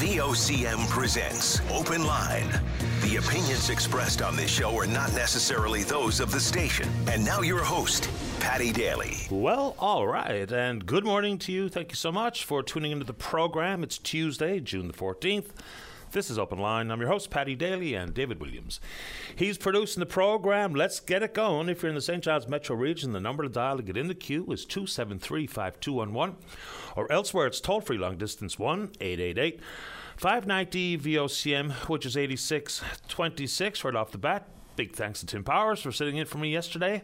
VOCM presents Open Line. The opinions expressed on this show are not necessarily those of the station. And now your host, Patty Daly. Well, all right, and good morning to you. Thank you so much for tuning into the program. It's Tuesday, June the 14th. This is Open Line. I'm your host, Patty Daly, and David Williams. He's producing the program. Let's get it going. If you're in the St. John's Metro region, the number to dial to get in the queue is 273-5211, or elsewhere it's toll-free long distance 1-888-590-VOCM, which is 8626. Right off the bat, big thanks to Tim Powers for sitting in for me yesterday.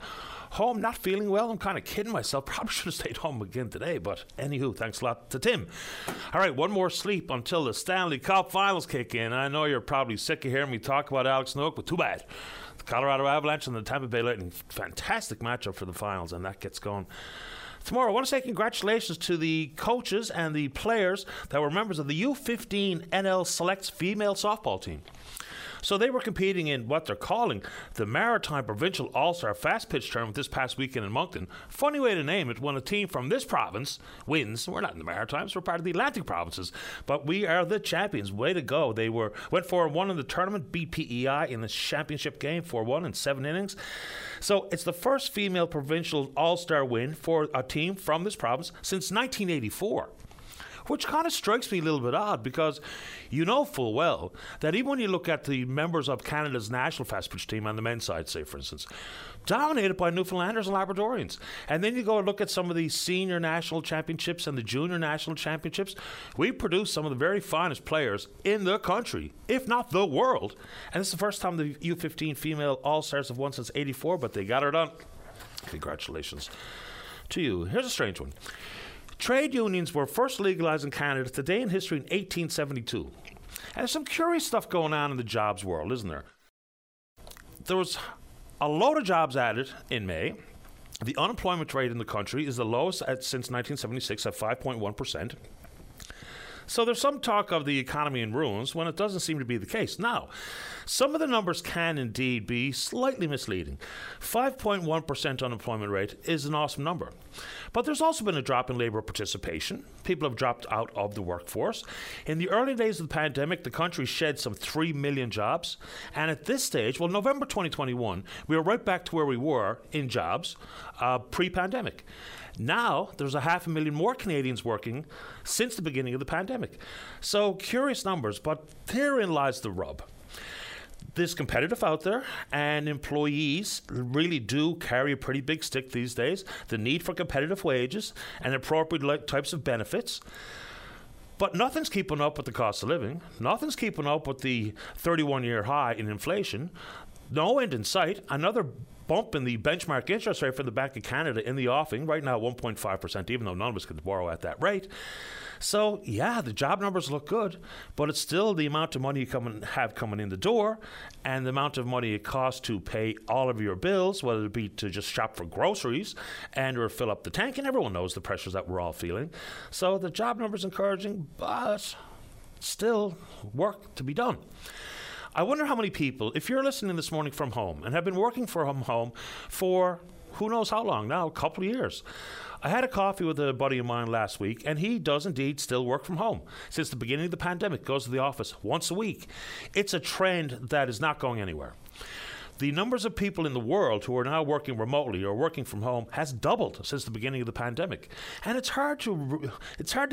Home, not feeling well. I'm kind of kidding myself. Probably should have stayed home again today, but anywho, thanks a lot to Tim. All right, one more sleep until the Stanley Cup Finals kick in. I know you're probably sick of hearing me talk about Alex Noak, but too bad. The Colorado Avalanche and the Tampa Bay Lightning, fantastic matchup for the finals, and that gets going tomorrow. I want to say congratulations to the coaches and the players that were members of the U15 NL Selects female softball team. So they were competing in what they're calling the Maritime Provincial All-Star Fast Pitch Tournament this past weekend in Moncton. Funny way to name it when a team from this province wins. We're not in the Maritimes, we're part of the Atlantic provinces, but we are the champions. Way to go. They went 4-1 in the tournament, beat PEI in the championship game 4-1 in 7 innings. So it's the first female provincial All-Star win for a team from this province since 1984. Which kind of strikes me a little bit odd, because you know full well that even when you look at the members of Canada's national fast pitch team on the men's side, say, for instance, dominated by Newfoundlanders and Labradorians. And then you go and look at some of the senior national championships and the junior national championships. We produce some of the very finest players in the country, if not the world. And it's the first time the U15 female All-Stars have won since '84, but they got her done. Congratulations to you. Here's a strange one. Trade unions were first legalized in Canada today in history in 1872. And there's some curious stuff going on in the jobs world, isn't there? There was a load of jobs added in May. The unemployment rate in the country is the lowest since 1976 at 5.1%. So there's some talk of the economy in ruins when it doesn't seem to be the case. Now, some of the numbers can indeed be slightly misleading. 5.1% unemployment rate is an awesome number. But there's also been a drop in labor participation. People have dropped out of the workforce. In the early days of the pandemic, the country shed some 3 million jobs. And at this stage, well, November 2021, we are right back to where we were in jobs pre-pandemic. Now, there's 500,000 more Canadians working since the beginning of the pandemic. So, curious numbers, but therein lies the rub. There's competitive out there, and employees really do carry a pretty big stick these days. The need for competitive wages and appropriate types of benefits. But nothing's keeping up with the cost of living. Nothing's keeping up with the 31-year high in inflation. No end in sight. Another bump in the benchmark interest rate for the Bank of Canada in the offing, right now 1.5%, even though none of us could borrow at that rate. So, yeah, the job numbers look good, but it's still the amount of money you have coming in the door and the amount of money it costs to pay all of your bills, whether it be to just shop for groceries and or fill up the tank, and everyone knows the pressures that we're all feeling. So the job numbers encouraging, but still work to be done. I wonder how many people, if you're listening this morning from home and have been working from home for who knows how long now, a couple of years. I had a coffee with a buddy of mine last week, and he does indeed still work from home. Since the beginning of the pandemic, goes to the office once a week. It's a trend that is not going anywhere. The numbers of people in the world who are now working remotely or working from home has doubled since the beginning of the pandemic. And it's hard to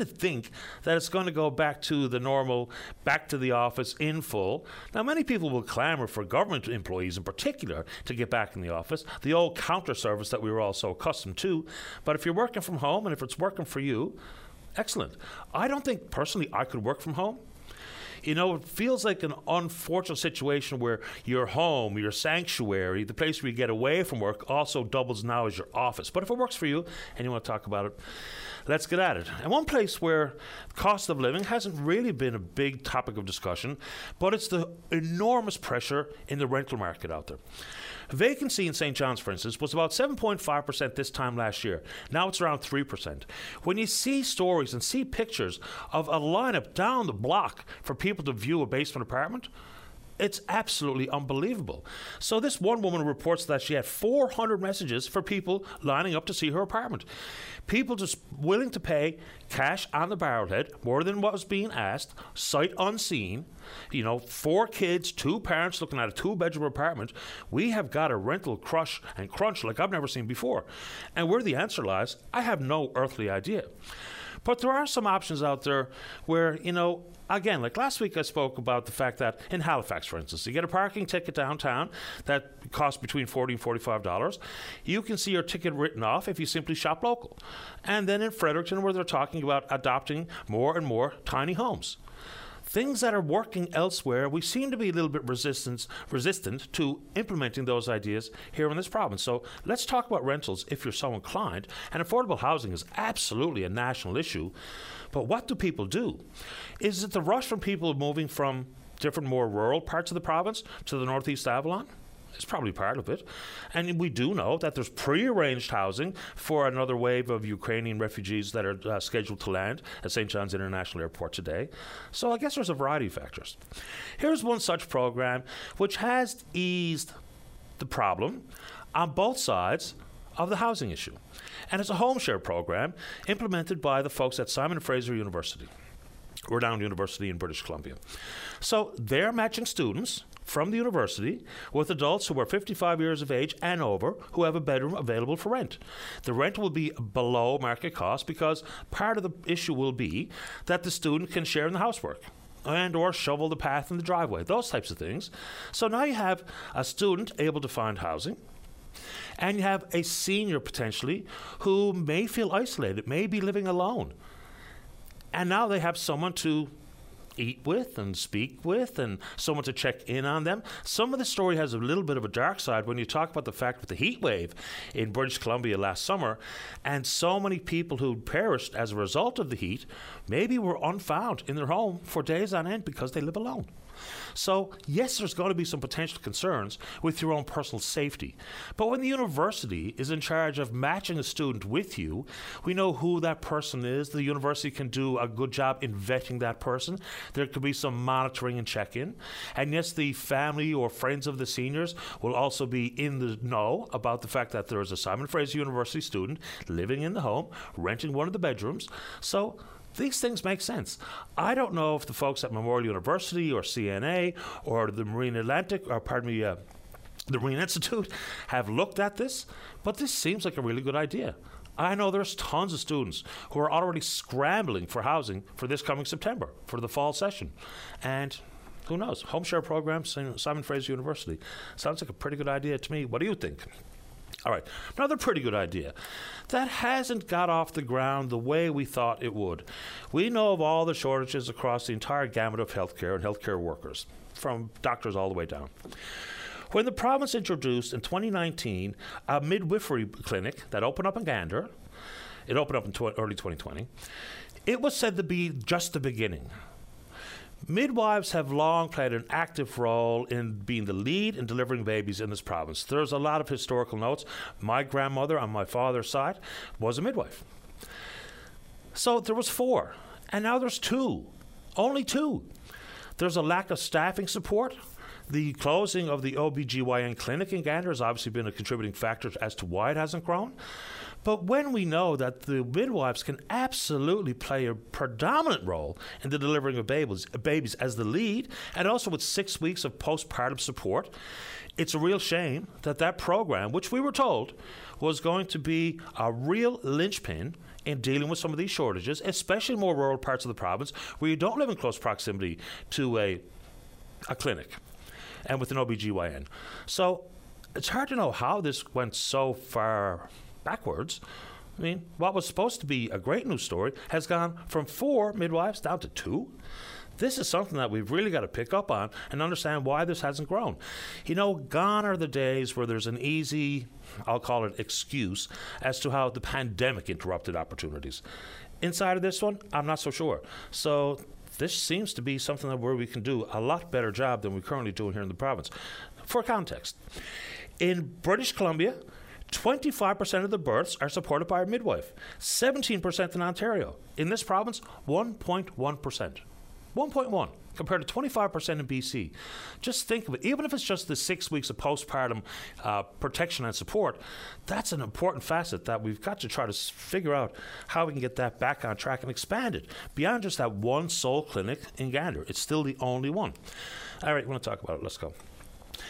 think that it's going to go back to the normal, back to the office in full. Now, many people will clamor for government employees in particular to get back in the office, the old counter service that we were all so accustomed to. But if you're working from home and if it's working for you, excellent. I don't think personally I could work from home. You know, it feels like an unfortunate situation where your home, your sanctuary, the place where you get away from work also doubles now as your office. But if it works for you and you want to talk about it, let's get at it. And one place where cost of living hasn't really been a big topic of discussion, but it's the enormous pressure in the rental market out there. Vacancy in St. John's, for instance, was about 7.5% this time last year. Now it's around 3%. When you see stories and see pictures of a lineup down the block for people to view a basement apartment, It's absolutely unbelievable. So this one woman reports that she had 400 messages for people lining up to see her apartment. People just willing to pay cash on the barrelhead, more than what was being asked, sight unseen. You know, 4 kids, 2 parents looking at a 2-bedroom apartment. We have got a rental crush and crunch like I've never seen before. And where the answer lies, I have no earthly idea. But there are some options out there where, you know, again, like last week I spoke about the fact that in Halifax, for instance, you get a parking ticket downtown that costs between $40 and $45. You can see your ticket written off if you simply shop local. And then in Fredericton, where they're talking about adopting more and more tiny homes. Things that are working elsewhere, we seem to be a little bit resistant to implementing those ideas here in this province. So let's talk about rentals if you're so inclined. And affordable housing is absolutely a national issue. But what do people do? Is it the rush from people moving from different, more rural parts of the province to the Northeast Avalon? It's probably part of it. And we do know that there's prearranged housing for another wave of Ukrainian refugees that are scheduled to land at St. John's International Airport today. So I guess there's a variety of factors. Here's one such program which has eased the problem on both sides of the housing issue. And it's a home share program implemented by the folks at Simon Fraser University, renowned university in British Columbia. So they're matching students from the university with adults who are 55 years of age and over who have a bedroom available for rent. The rent will be below market cost because part of the issue will be that the student can share in the housework and or shovel the path in the driveway, those types of things. So now you have a student able to find housing, and you have a senior potentially who may feel isolated, may be living alone. And now they have someone to eat with and speak with and someone to check in on them. Some of the story has a little bit of a dark side when you talk about the fact with the heat wave in British Columbia last summer, and so many people who perished as a result of the heat maybe were unfound in their home for days on end because they live alone. So, yes, there's going to be some potential concerns with your own personal safety. But when the university is in charge of matching a student with you, we know who that person is. The university can do a good job in vetting that person. There could be some monitoring and check-in. And yes, the family or friends of the seniors will also be in the know about the fact that there is a Simon Fraser University student living in the home, renting one of the bedrooms. So these things make sense. I don't know if the folks at Memorial University or CNA or the Marine Atlantic, or the Marine Institute have looked at this, but this seems like a really good idea. I know there's tons of students who are already scrambling for housing for this coming September, for the fall session. And who knows? Home share program, Simon Fraser University. Sounds like a pretty good idea to me. What do you think? All right, another pretty good idea that hasn't got off the ground the way we thought it would. We know of all the shortages across the entire gamut of healthcare and healthcare workers, from doctors all the way down. When the province introduced in 2019 a midwifery clinic that opened up in Gander, it opened up in early 2020, it was said to be just the beginning. Midwives have long played an active role in being the lead in delivering babies in this province. There's a lot of historical notes. My grandmother on my father's side was a midwife. So there was 4, and now there's 2, only 2. There's a lack of staffing support. The closing of the OBGYN clinic in Gander has obviously been a contributing factor as to why it hasn't grown. But when we know that the midwives can absolutely play a predominant role in the delivering of babies as the lead, and also with 6 weeks of postpartum support, it's a real shame that that program, which we were told was going to be a real linchpin in dealing with some of these shortages, especially in more rural parts of the province where you don't live in close proximity to a clinic and with an OBGYN. So it's hard to know how this went so far backwards. I mean, what was supposed to be a great news story has gone from 4 midwives down to 2. This is something that we've really got to pick up on and understand why this hasn't grown. You know, gone are the days where there's an easy, I'll call it excuse, as to how the pandemic interrupted opportunities. Inside of this one, I'm not so sure. So this seems to be something that where we can do a lot better job than we're currently doing here in the province. For context, in British Columbia, 25% of the births are supported by a midwife, 17% in Ontario. In this province, 1.1%. 1.1 compared to 25% in BC. Just think of it. Even if it's just the 6 weeks of postpartum protection and support, that's an important facet that we've got to try to figure out how we can get that back on track and expand it beyond just that one sole clinic in Gander. It's still the only one. All right, we want to talk about it. Let's go.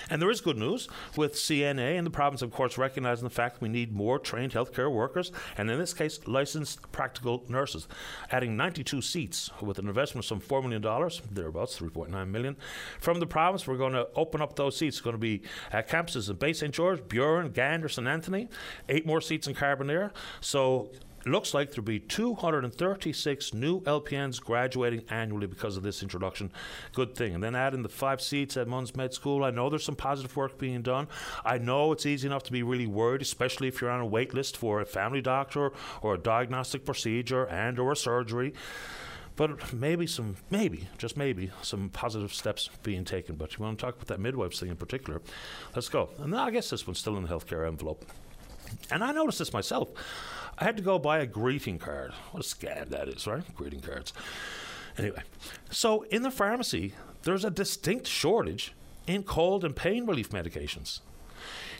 And there is good news with CNA and the province, of course, recognizing the fact that we need more trained healthcare workers, and in this case, licensed practical nurses, adding 92 seats with an investment of some $4 million, thereabouts, $3.9 million. From the province, we're going to open up those seats. It's going to be campuses in Bay St. George, Burin, Gander, St. Anthony, 8 more seats in Carbonear. So looks like there'll be 236 new LPNs graduating annually because of this introduction. Good thing. And then add in the 5 seats at Munns Med School. I know there's some positive work being done. I know it's easy enough to be really worried, especially if you're on a wait list for a family doctor or a diagnostic procedure and or a surgery. But maybe some, maybe, just maybe, some positive steps being taken. But you want to talk about that midwives thing in particular. Let's go. And I guess this one's still in the healthcare envelope. And I noticed this myself. I had to go buy a greeting card. What a scam that is, right? Greeting cards. Anyway, so in the pharmacy, there's a distinct shortage in cold and pain relief medications.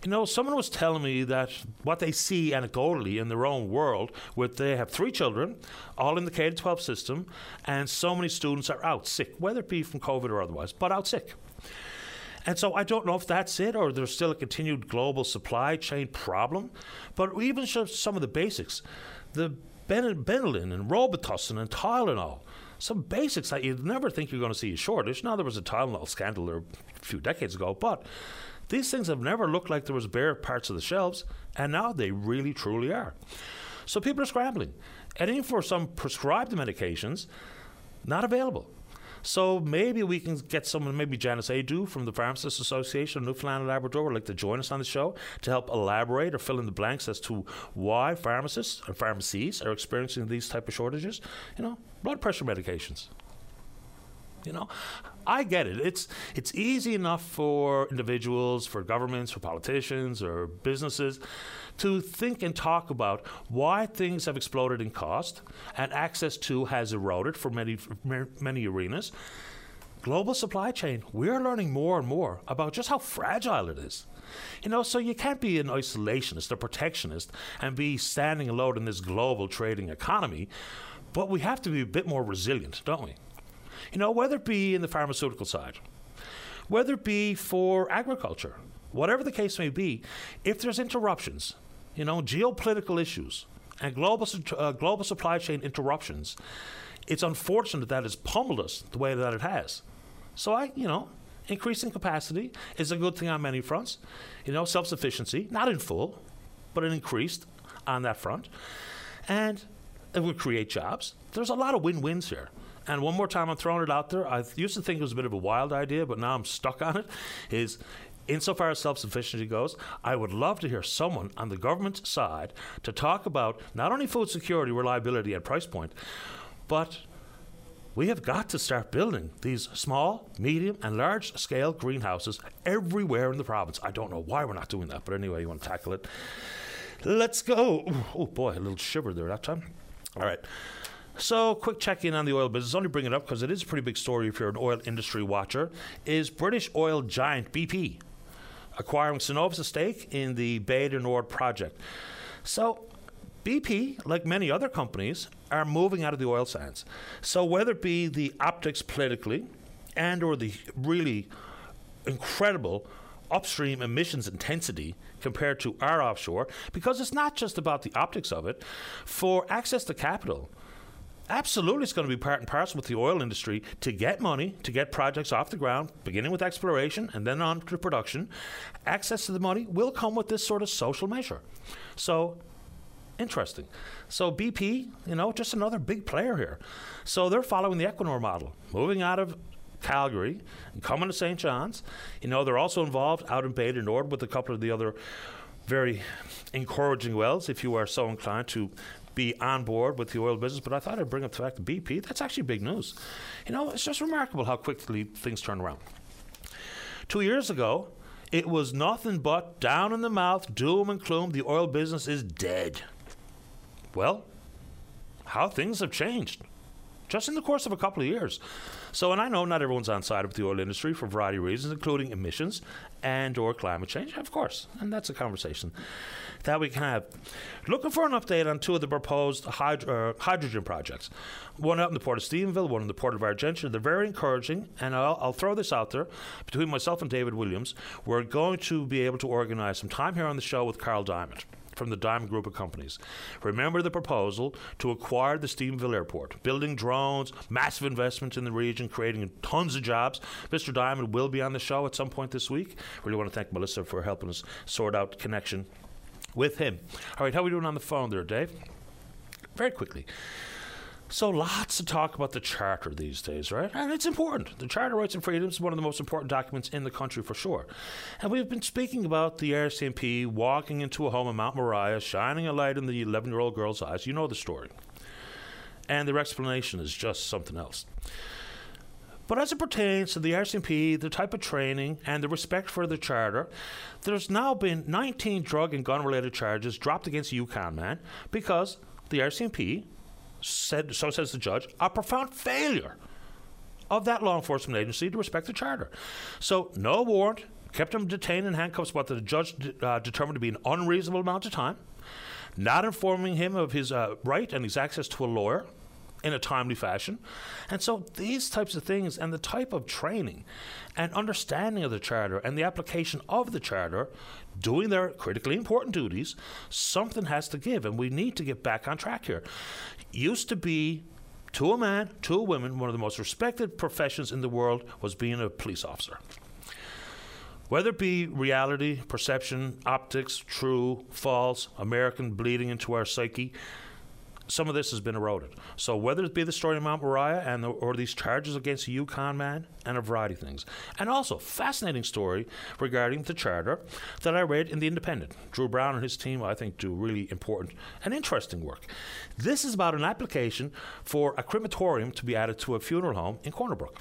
You know, someone was telling me that what they see anecdotally in their own world, where they have 3 children, all in the K-12 system, and so many students are out sick, whether it be from COVID or otherwise, but out sick. And so I don't know if that's it or there's still a continued global supply chain problem. But even some of the basics, the Benylin and Robitussin and Tylenol, some basics that you'd never think you're going to see a shortage. Now, there was a Tylenol scandal a few decades ago, but these things have never looked like there was bare parts of the shelves, and now they really, truly are. So people are scrambling. And even for some prescribed medications, not available. So maybe we can get someone, maybe Janice Adu from the Pharmacists Association of Newfoundland and Labrador would like to join us on the show to help elaborate or fill in the blanks as to why pharmacists and pharmacies are experiencing these type of shortages. You know, blood pressure medications. You know, I get it. It's easy enough for individuals, for governments, for politicians or businesses to think and talk about why things have exploded in cost and access to has eroded for many arenas. Global supply chain, we're learning more and more about just how fragile it is. You know, so you can't be an isolationist or protectionist and be standing alone in this global trading economy, but we have to be a bit more resilient, don't we? You know, whether it be in the pharmaceutical side, whether it be for agriculture, whatever the case may be, if there's interruptions, you know, geopolitical issues and global supply chain interruptions, it's unfortunate that it's pummeled us the way that it has. So increasing capacity is a good thing on many fronts. You know, self-sufficiency, not in full, but an increased on that front. And it will create jobs. There's a lot of win-wins here. And one more time, I'm throwing it out there. I used to think it was a bit of a wild idea, but now I'm stuck on it, is insofar as self-sufficiency goes, I would love to hear someone on the government side to talk about not only food security, reliability, and price point, but we have got to start building these small, medium, and large-scale greenhouses everywhere in the province. I don't know why we're not doing that, but anyway, you want to tackle it. Let's go. Oh, boy, a little shiver there that time. All right. So, quick check-in on the oil business. Only bring it up because it is a pretty big story if you're an oil industry watcher. Is British oil giant BP acquiring Cenovus' stake in the Bay de Nord project? So, BP, like many other companies, are moving out of the oil sands. So, whether it be the optics politically and or the really incredible upstream emissions intensity compared to our offshore, because it's not just about the optics of it, for access to capital, absolutely, it's going to be part and parcel with the oil industry to get money, to get projects off the ground, beginning with exploration and then on to production. Access to the money will come with this sort of social measure. So, interesting. So BP, you know, just another big player here. So they're following the Equinor model, moving out of Calgary and coming to St. John's. You know, they're also involved out in Bay de Nord with a couple of the other very encouraging wells, if you are so inclined to be on board with the oil business. But I thought I'd bring up the fact that BP, that's actually big news. You know, it's just remarkable how quickly things turn around. 2 years ago, it was nothing but down in the mouth, doom and gloom, the oil business is dead. Well, how things have changed just in the course of a couple of years. So, and I know not everyone's on side with the oil industry for a variety of reasons, including emissions and or climate change, of course. And that's a conversation that we can have. Looking for an update on two of the proposed hydrogen projects. One out in the port of Stevenville, one in the port of Argentina. They're very encouraging, and I'll throw this out there. Between myself and David Williams, we're going to be able to organize some time here on the show with Carl Diamond from the Diamond Group of Companies. Remember the proposal to acquire the Stevenville Airport, building drones, massive investments in the region, creating tons of jobs. Mr. Diamond will be on the show at some point this week. Really want to thank Melissa for helping us sort out the connection with him. All right, how are we doing on the phone there, Dave? Very quickly. So lots of talk about the Charter these days, right? And it's important. The Charter of Rights and Freedoms is one of the most important documents in the country for sure. And we've been speaking about the RCMP walking into a home in Mount Moriah, shining a light in the 11-year-old girl's eyes. You know the story. And their explanation is just something else. But as it pertains to the RCMP, the type of training, and the respect for the Charter, there's now been 19 drug and gun-related charges dropped against Yukon, man, because the RCMP said, so says the judge, a profound failure of that law enforcement agency to respect the Charter. So no warrant, kept him detained in handcuffs what the judge determined to be an unreasonable amount of time, not informing him of his right and his access to a lawyer in a timely fashion. And so these types of things and the type of training and understanding of the Charter and the application of the Charter, doing their critically important duties, something has to give, and we need to get back on track here. Used to be, to a man, to a woman, one of the most respected professions in the world was being a police officer. Whether it be reality, perception, optics, true, false, American bleeding into our psyche, some of this has been eroded. So whether it be the story of Mount Moriah and or these charges against the Yukon man and a variety of things. And also, fascinating story regarding the Charter that I read in The Independent. Drew Brown and his team, I think, do really important and interesting work. This is about an application for a crematorium to be added to a funeral home in Corner Brook.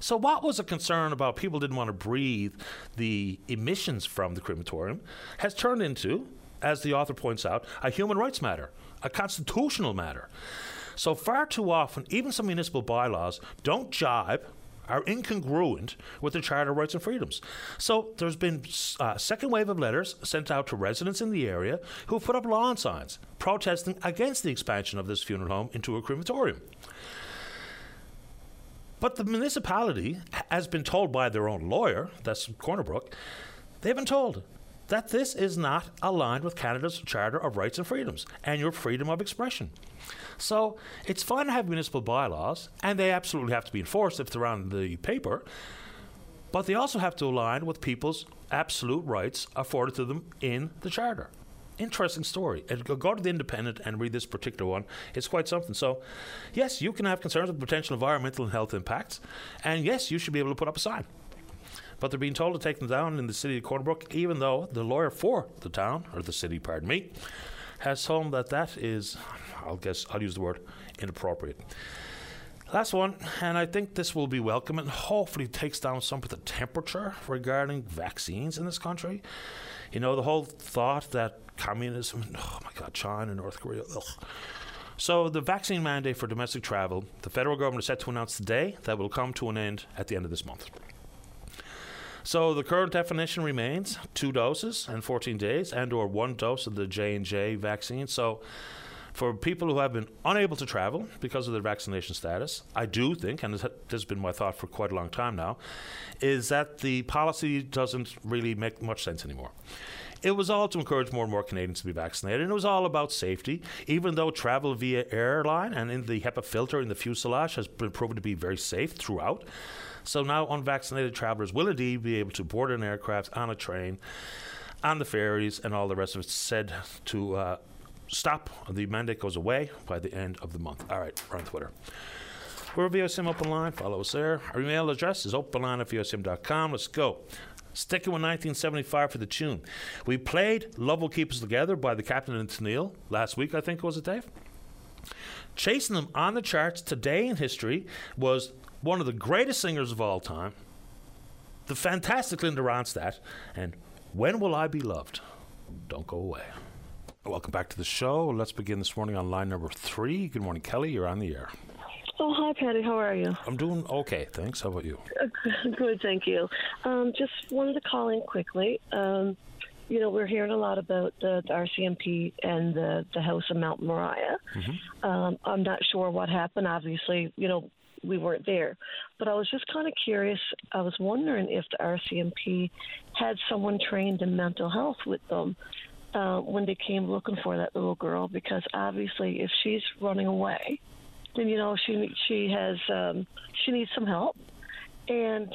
So what was a concern about people didn't want to breathe the emissions from the crematorium has turned into, as the author points out, a human rights matter, a constitutional matter. So far too often, even some municipal bylaws don't jibe, are incongruent with the Charter of Rights and Freedoms. So there's been a second wave of letters sent out to residents in the area who have put up lawn signs protesting against the expansion of this funeral home into a crematorium. But the municipality has been told by their own lawyer, that's Corner Brook, they've been told that this is not aligned with Canada's Charter of Rights and Freedoms and your freedom of expression. So it's fine to have municipal bylaws, and they absolutely have to be enforced if they're on the paper, but they also have to align with people's absolute rights afforded to them in the Charter. Interesting story. And go to The Independent and read this particular one. It's quite something. So, yes, you can have concerns with potential environmental and health impacts, and yes, you should be able to put up a sign. But they're being told to take them down in the city of Corner Brook, even though the lawyer for the town, or the city, pardon me, has told them that that is, I'll use the word, inappropriate. Last one, and I think this will be welcome and hopefully takes down some of the temperature regarding vaccines in this country. You know, the whole thought that communism, oh my God, China, North Korea, ugh. So the vaccine mandate for domestic travel, the federal government is set to announce today that will come to an end at the end of this month. So the current definition remains 2 doses and 14 days and or 1 dose of the J&J vaccine. So for people who have been unable to travel because of their vaccination status, I do think, and this has been my thought for quite a long time now, is that the policy doesn't really make much sense anymore. It was all to encourage more and more Canadians to be vaccinated, and it was all about safety, even though travel via airline and in the HEPA filter in the fuselage has been proven to be very safe throughout. So now unvaccinated travelers will indeed be able to board an aircraft, on a train, on the ferries, and all the rest of it, said to stop. The mandate goes away by the end of the month. All right, we're on Twitter. We're VOCM Open Line. Follow us there. Our email address is openline@vocm.com. Let's go. Sticking with 1975 for the tune. We played Love Will Keep Us Together by the Captain and Tennille last week, I think, was it, Dave? Chasing them on the charts today in history was one of the greatest singers of all time, the fantastic Linda Ronstadt, and When Will I Be Loved? Don't go away. Welcome back to the show. Let's begin this morning on line number 3. Good morning, Kelly. You're on the air. Oh, hi, Patty. How are you? I'm doing okay, thanks. How about you? Good, thank you. Just wanted to call in quickly. You know, we're hearing a lot about the RCMP and the house in Mount Moriah. Mm-hmm. I'm not sure what happened. Obviously, you know, we weren't there. But I was just kind of curious. I was wondering if the RCMP had someone trained in mental health with them when they came looking for that little girl, because obviously if she's running away, then, you know, she needs some help. And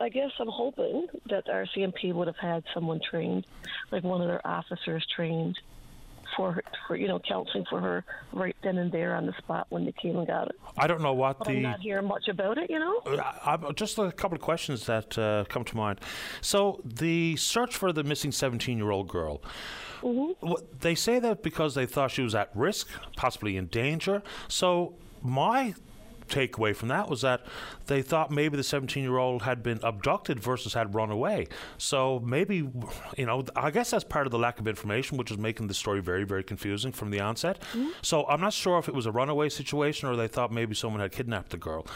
I guess I'm hoping that the RCMP would have had someone trained, like one of their officers trained for you know, counseling for her right then and there on the spot when they came and got it. I don't know what but I'm not hearing much about it, you know? Just a couple of questions that come to mind. So the search for the missing 17-year-old girl, mm-hmm. They say that because they thought she was at risk, possibly in danger. So my takeaway from that was that they thought maybe the 17-year-old had been abducted versus had run away. So maybe, you know, I guess that's part of the lack of information, which is making the story very, very confusing from the onset. Mm-hmm. So I'm not sure if it was a runaway situation or they thought maybe someone had kidnapped the girl.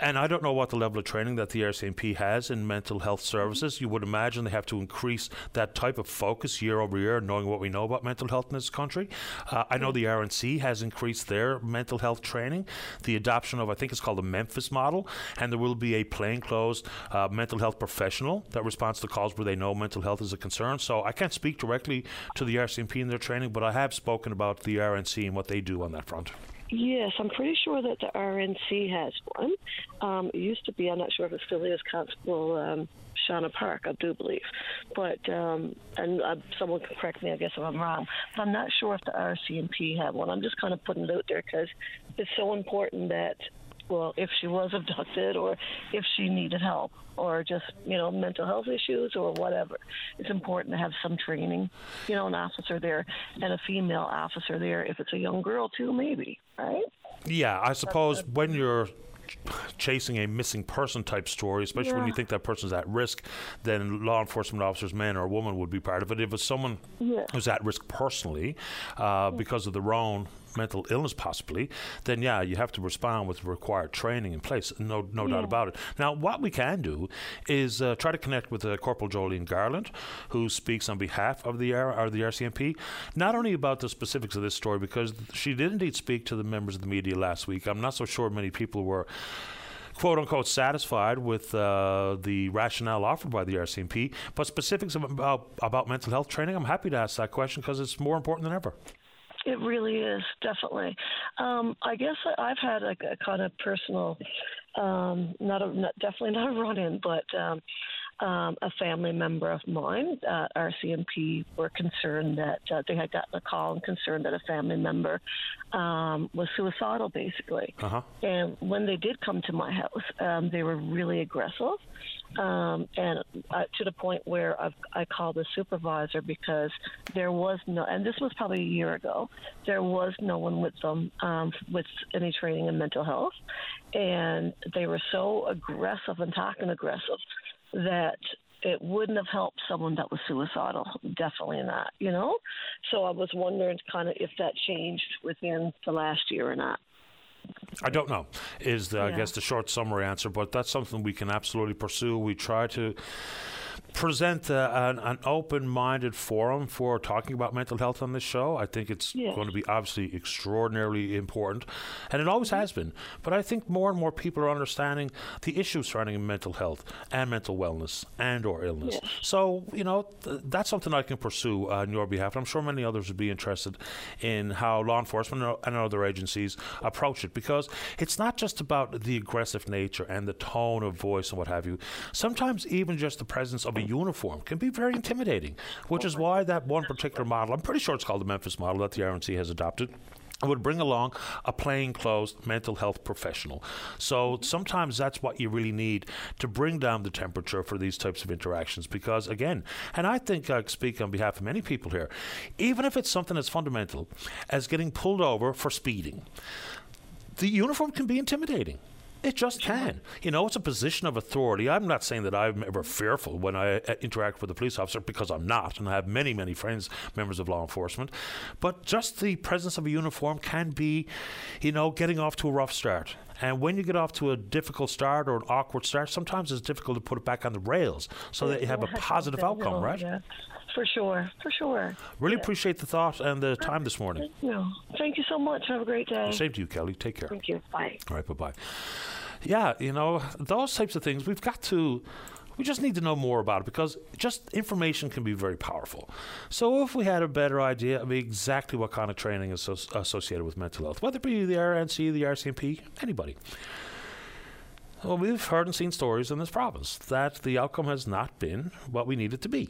And I don't know what the level of training that the RCMP has in mental health services. You would imagine they have to increase that type of focus year over year, knowing what we know about mental health in this country. I know the RNC has increased their mental health training, the adoption of, I think it's called the Memphis model, and there will be a plainclothes mental health professional that responds to calls where they know mental health is a concern. So I can't speak directly to the RCMP in their training, but I have spoken about the RNC and what they do on that front. Yes, I'm pretty sure that the RNC has one. It used to be, I'm not sure if it still is, Constable Shauna Park, I do believe. But, and someone can correct me, I guess, if I'm wrong. But I'm not sure if the RCMP had one. I'm just kind of putting it out there because it's so important that, well, if she was abducted or if she needed help or just, you know, mental health issues or whatever, it's important to have some training, you know, an officer there and a female officer there. If it's a young girl, too, maybe, right? Yeah, I suppose when you're chasing a missing person type story, especially when you think that person's at risk, then law enforcement officers, man or woman, would be part of it. If it's someone who's at risk personally because of their own mental illness possibly, then you have to respond with required training in place, no doubt about it. Now what we can do is try to connect with Corporal Jolene Garland, who speaks on behalf of the RCMP, not only about the specifics of this story, because she did indeed speak to the members of the media last week. I'm not so sure many people were quote-unquote satisfied with the rationale offered by the RCMP, but specifics about mental health training, I'm happy to ask that question because it's more important than ever. It really is, definitely. I guess I've had a kind of personal, definitely not a run-in, but a family member of mine, RCMP, were concerned that they had gotten a call and concerned that a family member was suicidal, basically. Uh-huh. And when they did come to my house, they were really aggressive. And to the point where I called the supervisor because there was no, and this was probably a year ago, there was no one with them with any training in mental health. And they were so aggressive and talking aggressive that it wouldn't have helped someone that was suicidal. Definitely not, you know? So I was wondering kind of if that changed within the last year or not. I don't know is, I guess, the short summary answer, but that's something we can absolutely pursue. We try to present an open-minded forum for talking about mental health on this show. I think it's going to be obviously extraordinarily important, and it always has been. But I think more and more people are understanding the issues surrounding mental health and mental wellness and or illness. Yes. So, you know, that's something I can pursue on your behalf. I'm sure many others would be interested in how law enforcement and other agencies approach it, because it's not just about the aggressive nature and the tone of voice and what have you. Sometimes even just the presence of a uniform can be very intimidating, which is why that one particular model, I'm pretty sure it's called the Memphis model, that the RNC has adopted, would bring along a plainclothes mental health professional. So sometimes that's what you really need to bring down the temperature for these types of interactions, because again, and I think I speak on behalf of many people here, even if it's something as fundamental as getting pulled over for speeding, the uniform can be intimidating. It just can. You know, it's a position of authority. I'm not saying that I'm ever fearful when I interact with a police officer, because I'm not, and I have many, many friends, members of law enforcement. But just the presence of a uniform can be, you know, getting off to a rough start. And when you get off to a difficult start or an awkward start, sometimes it's difficult to put it back on the rails so that you have a positive outcome, right? Yeah. For sure, for sure. Really appreciate the thought and the time this morning. Thank you. Thank you so much. Have a great day. Same to you, Kelly. Take care. Thank you. Bye. All right, bye-bye. Yeah, you know, those types of things, we just need to know more about it, because just information can be very powerful. So if we had a better idea of exactly what kind of training is associated with mental health, whether it be the RNC, the RCMP, anybody. Well, we've heard and seen stories in this province that the outcome has not been what we need it to be.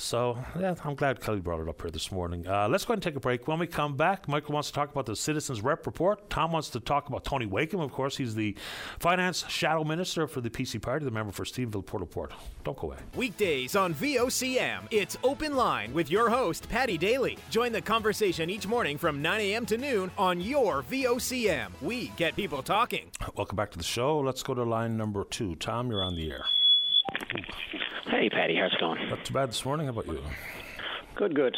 So, yeah, I'm glad Kelly brought it up here this morning. Let's go ahead and take a break. When we come back, Michael wants to talk about the Citizens Rep Report. Tom wants to talk about Tony Wakeham, of course. He's the Finance Shadow Minister for the PC Party, the member for Stevenville, Port-au-Port. Don't go away. Weekdays on VOCM, it's Open Line with your host, Patty Daly. Join the conversation each morning from 9 a.m. to noon on your VOCM. We get people talking. Welcome back to the show. Let's go to line number 2. Tom, you're on the air. Hey, Patty, how's it going? Not too bad this morning. How about you? Good, good.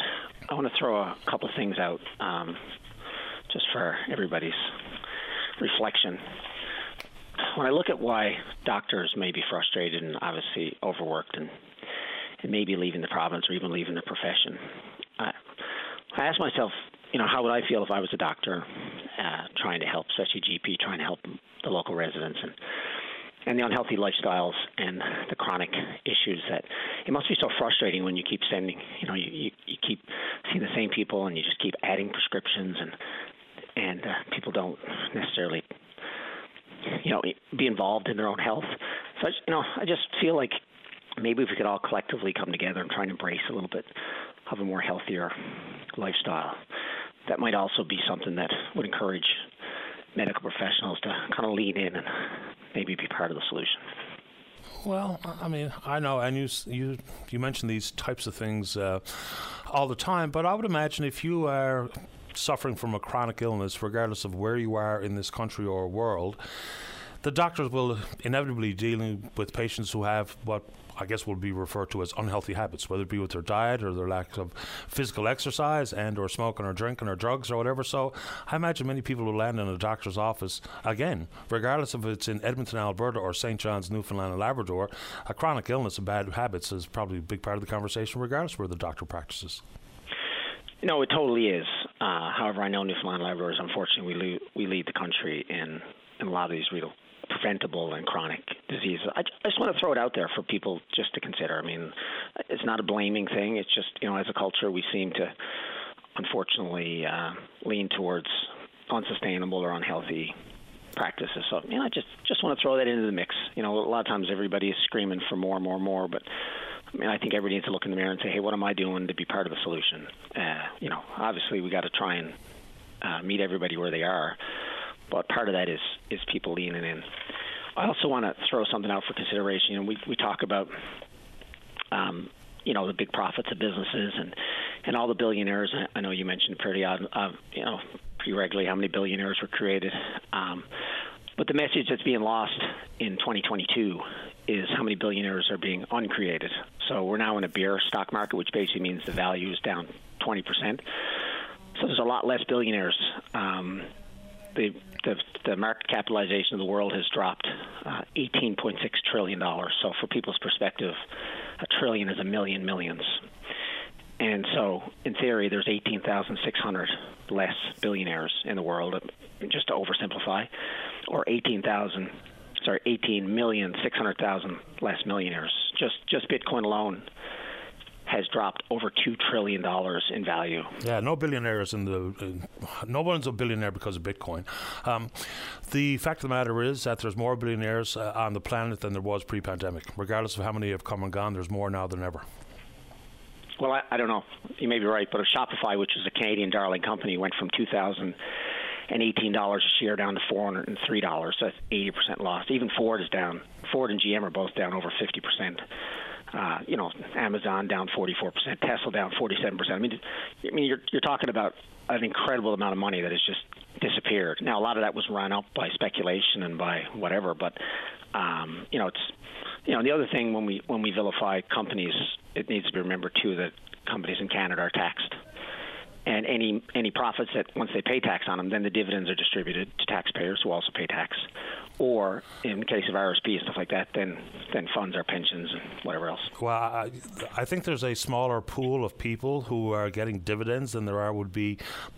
I want to throw a couple of things out just for everybody's reflection. When I look at why doctors may be frustrated and obviously overworked and maybe leaving the province or even leaving the profession, I ask myself, you know, how would I feel if I was a doctor trying to help, especially GP, trying to help the local residents and the unhealthy lifestyles and the chronic issues that it must be so frustrating when you keep sending, you know, you keep seeing the same people and you just keep adding prescriptions and people don't necessarily, you know, be involved in their own health. So, I just feel like maybe if we could all collectively come together and try and embrace a little bit of a more healthier lifestyle, that might also be something that would encourage medical professionals to kind of lean in and maybe be part of the solution. Well, I mean, I know, and you mention these types of things all the time, but I would imagine if you are suffering from a chronic illness, regardless of where you are in this country or world, the doctors will inevitably be dealing with patients who have what I guess will be referred to as unhealthy habits, whether it be with their diet or their lack of physical exercise and or smoking or drinking or drugs or whatever. So I imagine many people will land in a doctor's office, again, regardless if it's in Edmonton, Alberta or St. John's, Newfoundland and Labrador, a chronic illness and bad habits is probably a big part of the conversation regardless where the doctor practices. No, it totally is. However, I know Newfoundland and Labrador is, unfortunately, we lead the country in a lot of these real preventable and chronic disease. I just want to throw it out there for people just to consider. I mean, it's not a blaming thing. It's just, you know, as a culture, we seem to, unfortunately, lean towards unsustainable or unhealthy practices. So, you know, I just want to throw that into the mix. You know, a lot of times everybody is screaming for more, more, more, but I mean, I think everybody needs to look in the mirror and say, hey, what am I doing to be part of the solution? You know, obviously we got to try and meet everybody where they are. But part of that is people leaning in. I also want to throw something out for consideration. And we talk about, you know, the big profits of businesses and all the billionaires. I know you mentioned pretty regularly how many billionaires were created. But the message that's being lost in 2022 is how many billionaires are being uncreated. So we're now in a bear stock market, which basically means the value is down 20%. So there's a lot less billionaires. The market capitalization of the world has dropped $18.6 trillion. So for people's perspective, a trillion is a million millions. And so in theory, there's 18,600 less billionaires in the world, just to oversimplify, or 18,600,000 less millionaires. Just Bitcoin alone has dropped over $2 trillion in value. Yeah, no billionaires no one's a billionaire because of Bitcoin. The fact of the matter is that there's more billionaires on the planet than there was pre-pandemic. Regardless of how many have come and gone, there's more now than ever. Well, I don't know. You may be right, but Shopify, which is a Canadian darling company, went from $2,018 a share down to $403. That's 80% loss. Even Ford is down. Ford and GM are both down over 50%. you know, Amazon down 44%, Tesla down 47%. I mean, you're talking about an incredible amount of money that has just disappeared. Now, a lot of that was run up by speculation and by whatever, but you know, it's, you know, the other thing when we vilify companies, it needs to be remembered too that companies in Canada are taxed, and any profits that once they pay tax on them, then the dividends are distributed to taxpayers who also pay tax, or in case of RSP and stuff like that, then funds our pensions and whatever else. Well, I think there's a smaller pool of people who are getting dividends than there are would be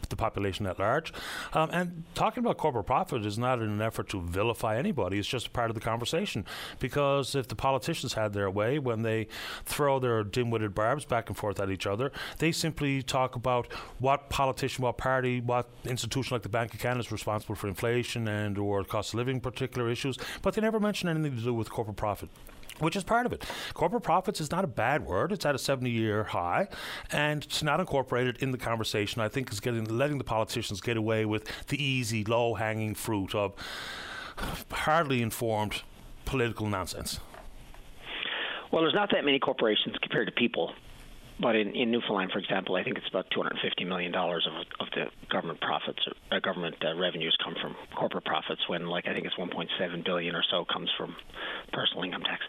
the population at large. And talking about corporate profit is not in an effort to vilify anybody. It's just part of the conversation, because if the politicians had their way, when they throw their dim-witted barbs back and forth at each other, they simply talk about what politician, what party, what institution like the Bank of Canada is responsible for inflation and or cost of living particular issues, but they never mention anything to do with corporate profit, which is part of it. Corporate profits is not a bad word. It's at a 70-year high, and it's not incorporated in the conversation. I think it's letting the politicians get away with the easy, low-hanging fruit of hardly informed political nonsense. Well, there's not that many corporations compared to people. But in Newfoundland, for example, I think it's about $250 million of the government profits, government revenues come from corporate profits, when, like, I think it's $1.7 billion or so comes from personal income tax.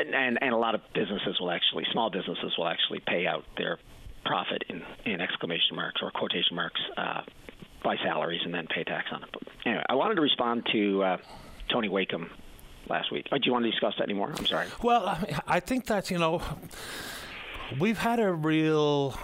And a lot of businesses will actually, small businesses will actually pay out their profit in exclamation marks or quotation marks by salaries and then pay tax on it. But anyway, I wanted to respond to Tony Wakeham last week. Oh, do you want to discuss that anymore? I'm sorry. Well, I think that, you know, we've had a real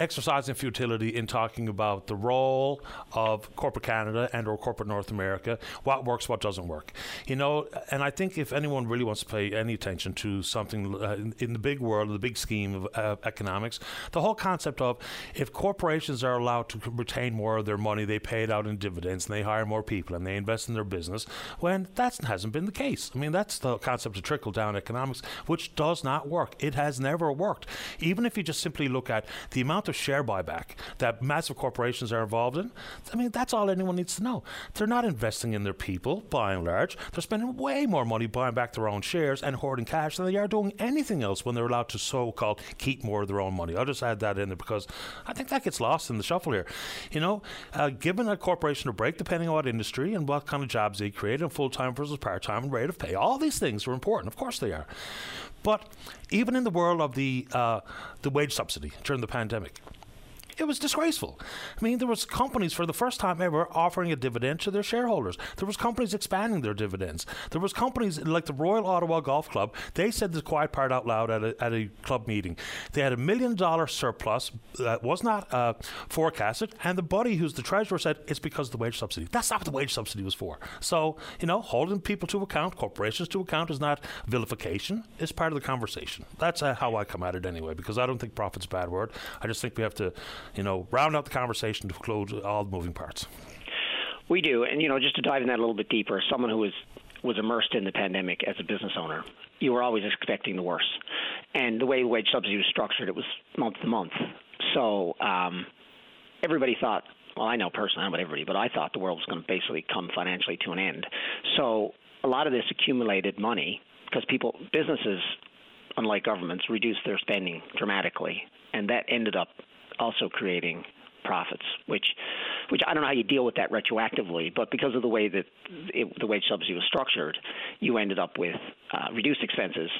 exercise in futility in talking about the role of corporate Canada and or corporate North America, what works, what doesn't work. You know, and I think if anyone really wants to pay any attention to something in the big world, the big scheme of economics, the whole concept of if corporations are allowed to retain more of their money, they pay it out in dividends and they hire more people and they invest in their business, when that hasn't been the case. I mean, that's the concept of trickle-down economics, which does not work. It has never worked. Even if you just simply look at the amount of share buyback that massive corporations are involved in, I mean, that's all anyone needs to know. They're not investing in their people, by and large. They're spending way more money buying back their own shares and hoarding cash than they are doing anything else when they're allowed to so-called keep more of their own money. I'll just add that in there because I think that gets lost in the shuffle here. You know, giving a corporation a break, depending on what industry and what kind of jobs they create, and full-time versus part-time and rate of pay, all these things are important. Of course they are. But even in the world of the wage subsidy during the pandemic, it was disgraceful. I mean, there was companies for the first time ever offering a dividend to their shareholders. There was companies expanding their dividends. There was companies like the Royal Ottawa Golf Club. They said the quiet part out loud at a club meeting. They had $1 million surplus that was not forecasted, and the buddy who's the treasurer said it's because of the wage subsidy. That's not what the wage subsidy was for. So, you know, holding people to account, corporations to account, is not vilification. It's part of the conversation. That's how I come at it anyway, because I don't think profit's a bad word. I just think we have to, you know, round out the conversation to include all the moving parts. We do. And, you know, just to dive in that a little bit deeper, someone who was immersed in the pandemic as a business owner, you were always expecting the worst. And the way wage subsidy was structured, it was month to month. So everybody thought, well, I know personally, not everybody, but I thought the world was going to basically come financially to an end. So a lot of this accumulated money, because people, businesses, unlike governments, reduced their spending dramatically. And that ended up also creating profits, which I don't know how you deal with that retroactively, but because of the way that the wage subsidy was structured, you ended up with reduced expenses,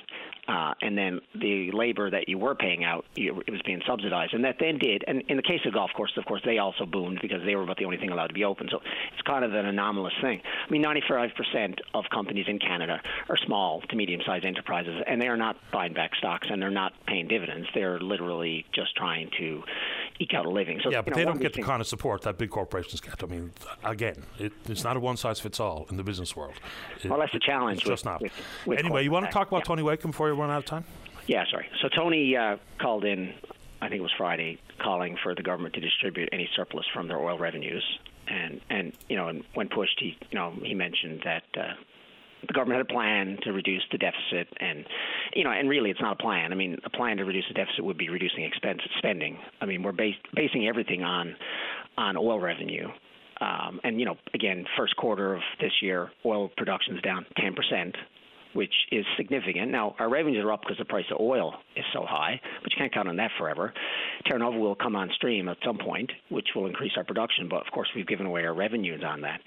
and then the labor that you were paying out, it was being subsidized. And that then did, and in the case of golf courses, of course, they also boomed because they were about the only thing allowed to be open. So it's kind of an anomalous thing. I mean, 95% of companies in Canada are small to medium-sized enterprises, and they are not buying back stocks, and they're not paying dividends. They're literally just trying to eke out a living. So, yeah, but you know, they don't get the kind of support that big corporations get. I mean, again, it's not a one-size-fits-all in the business world. Well, that's the challenge. It's just not. Anyway, you want to talk about Tony Wakeham before you run out of time? Yeah, sorry. So Tony called in, I think it was Friday, calling for the government to distribute any surplus from their oil revenues. And you know, and when pushed, he mentioned that the government had a plan to reduce the deficit, and you know, and really, it's not a plan. I mean, a plan to reduce the deficit would be reducing spending. I mean, we're basing everything on oil revenue, and you know, again, first quarter of this year, oil production's down 10%. which is significant. Now, our revenues are up because the price of oil is so high, but you can't count on that forever. Terra Nova will come on stream at some point, which will increase our production, but of course we've given away our revenues on that.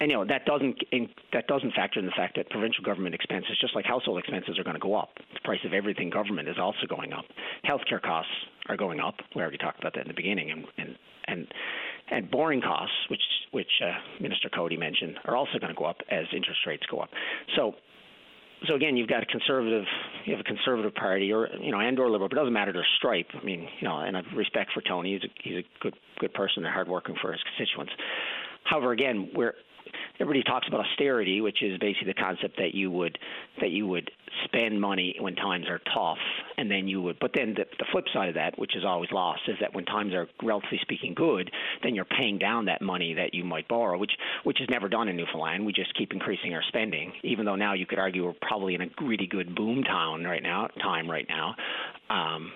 Anyhow, that doesn't factor in the fact that provincial government expenses, just like household expenses, are going to go up. The price of everything government is also going up. Healthcare costs are going up. We already talked about that in the beginning, and borrowing costs, which Minister Cody mentioned, are also going to go up as interest rates go up. So again, you have a conservative party, or and/or liberal. But it doesn't matter. They're striped. I mean, and I have respect for Tony. He's a good person and hardworking for his constituents. However, again, everybody talks about austerity, which is basically the concept that you would spend money when times are tough, and then you would. But then the flip side of that, which is always lost, is that when times are relatively speaking good, then you're paying down that money that you might borrow, which is never done in Newfoundland. We just keep increasing our spending, even though now you could argue we're probably in a really good boom town right now.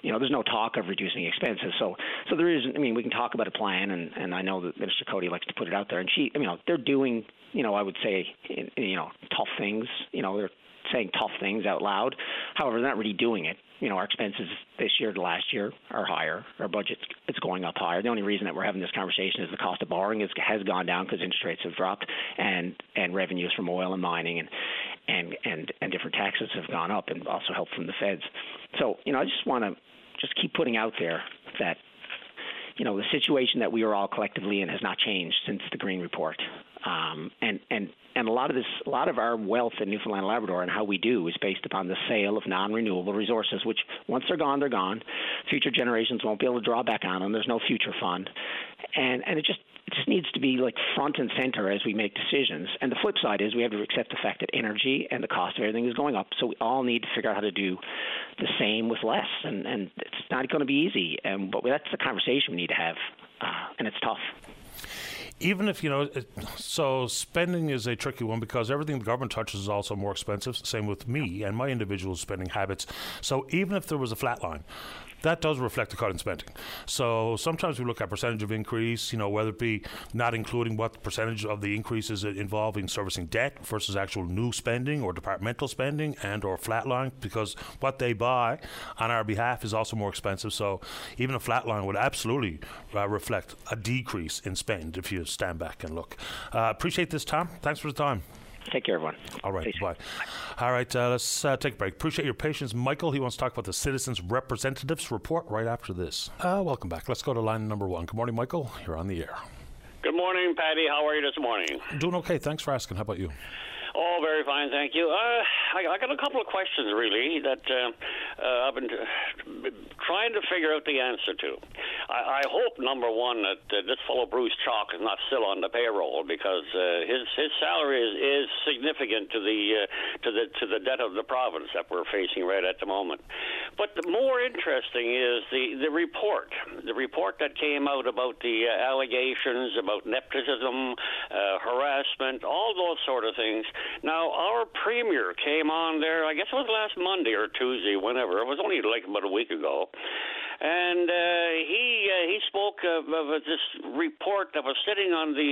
There's no talk of reducing expenses, so there is. I mean, we can talk about a plan, and I know that Minister Cody likes to put it out there, and she, they're doing, I would say, tough things. They're saying tough things out loud. However, they're not really doing it. Our expenses this year to last year are higher. Our budget is going up higher. The only reason that we're having this conversation is the cost of borrowing has gone down because interest rates have dropped, and revenues from oil and mining and different taxes have gone up, and also help from the feds. So, I just want to keep putting out there that, the situation that we are all collectively in has not changed since the Green Report. And a lot of our wealth in Newfoundland and Labrador and how we do is based upon the sale of non-renewable resources, which once they're gone, they're gone. Future generations won't be able to draw back on them. There's no future fund. And it just needs to be like front and center as we make decisions. And the flip side is we have to accept the fact that energy and the cost of everything is going up. So we all need to figure out how to do the same with less. And it's not going to be easy. But that's the conversation we need to have. And it's tough. Even if, so spending is a tricky one because everything the government touches is also more expensive. Same with me and my individual spending habits. So even if there was a flat line, that does reflect the cut in spending. So sometimes we look at percentage of increase, whether it be not including what percentage of the increase is involving servicing debt versus actual new spending or departmental spending and or flatline, because what they buy on our behalf is also more expensive. So even a flatline would absolutely reflect a decrease in spend if you stand back and look. Appreciate this, Tom. Thanks for the time. Take care, everyone. All right. Bye. All right. Let's take a break. Appreciate your patience. Michael, he wants to talk about the Citizens Representatives Report right after this. Welcome back. Let's go to line number one. Good morning, Michael. You're on the air. Good morning, Patty. How are you this morning? Doing okay. Thanks for asking. How about you? Oh, very fine, thank you. I got a couple of questions, really, that I've been trying to figure out the answer to. I hope, number one, that this fellow Bruce Chaulk is not still on the payroll, because his salary is significant to the debt of the province that we're facing right at the moment. But the more interesting is the report that came out about the allegations about nepotism, harassment, all those sort of things. Now, our premier came on there, I guess it was last Monday or Tuesday, whenever. It was only like about a week ago. And he spoke of this report that was sitting on the,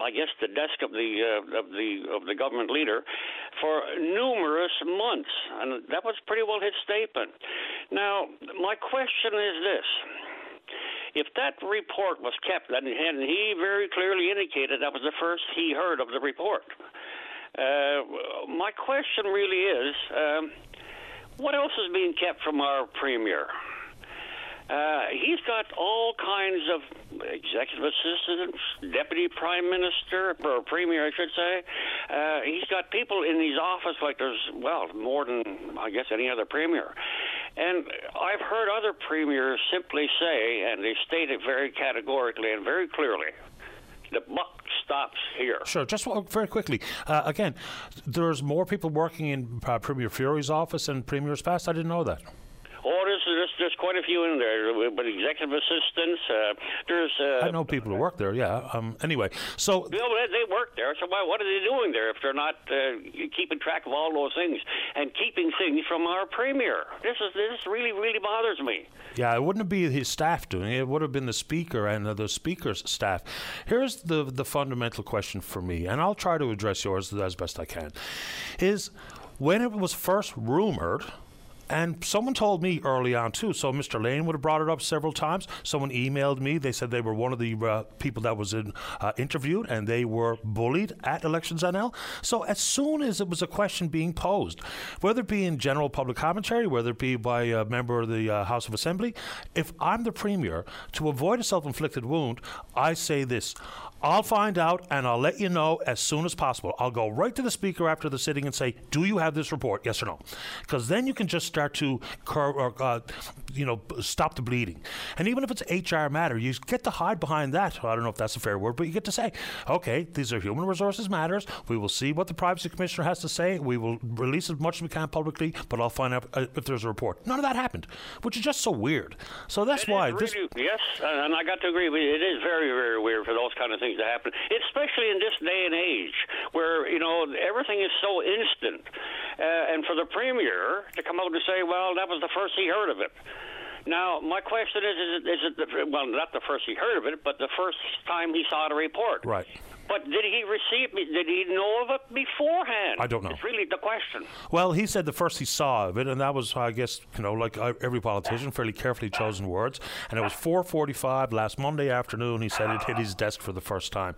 I guess, the desk of the government leader for numerous months. And that was pretty well his statement. Now, my question is this. If that report was kept, and he very clearly indicated that was the first he heard of the report, my question really is, what else is being kept from our premier? He's got all kinds of executive assistants, deputy prime minister, or premier, I should say. He's got people in his office like there's, well, more than, I guess, any other premier. And I've heard other premiers simply say, and they state it very categorically and very clearly, the buck stops here. Sure. Just very quickly, again, there's more people working in Premier Fury's office and Premier's past. I didn't know that. Oh, this is there's quite a few in there, but executive assistants. There's. I know people who work there. Yeah. Anyway, so they work there. So what are they doing there if they're not keeping track of all those things and keeping things from our premier? This really bothers me. Yeah, it wouldn't be his staff doing it. It would have been the speaker and the speaker's staff. Here's the fundamental question for me, and I'll try to address yours as best I can. Is when it was first rumored. And someone told me early on, too, so Mr. Lane would have brought it up several times. Someone emailed me. They said they were one of the people that was interviewed, and they were bullied at Elections NL. So as soon as it was a question being posed, whether it be in general public commentary, whether it be by a member of the House of Assembly, if I'm the Premier, to avoid a self-inflicted wound, I say this. I'll find out, and I'll let you know as soon as possible. I'll go right to the Speaker after the sitting and say, do you have this report, yes or no? Because then you can just start to stop the bleeding. And even if it's HR matter, you get to hide behind that. I don't know if that's a fair word, but you get to say, okay, these are human resources matters. We will see what the Privacy Commissioner has to say. We will release as much as we can publicly, but I'll find out if there's a report. None of that happened, which is just so weird. So that's why this... Yes, and I got to agree with you. It is very, very weird for those kind of things to happen, especially in this day and age where, you know, everything is so instant. And for the Premier to come out and say, well, that was the first he heard of it. Now, my question is it not the first he heard of it, but the first time he saw the report. Right. But did he know of it beforehand? I don't know. It's really the question. Well, he said the first he saw of it, and that was, I guess, like every politician, fairly carefully chosen words. And it was 4:45 last Monday afternoon. He said it hit his desk for the first time.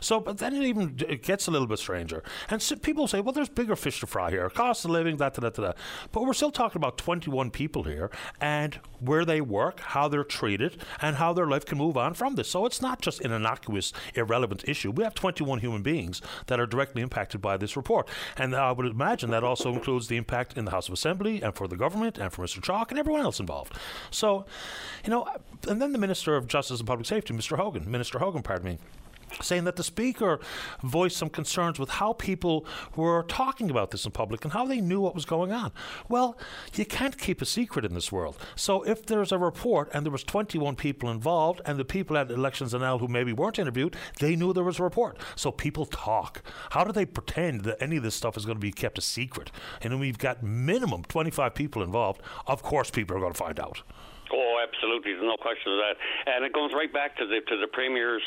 So, but then it gets a little bit stranger. And so people say, well, there's bigger fish to fry here. Cost of living, But we're still talking about 21 people here and where they work, how they're treated, and how their life can move on from this. So it's not just an innocuous, irrelevant issue. We have 21 human beings that are directly impacted by this report. And I would imagine that also includes the impact in the House of Assembly and for the government and for Mr. Chaulk and everyone else involved. So, and then the Minister of Justice and Public Safety, Minister Hogan, saying that the Speaker voiced some concerns with how people were talking about this in public and how they knew what was going on. Well, you can't keep a secret in this world. So if there's a report and there was 21 people involved and the people at Elections NL who maybe weren't interviewed, they knew there was a report. So people talk. How do they pretend that any of this stuff is going to be kept a secret? And we've got minimum 25 people involved. Of course people are going to find out. Oh, absolutely. There's no question of that. And it goes right back to the Premier's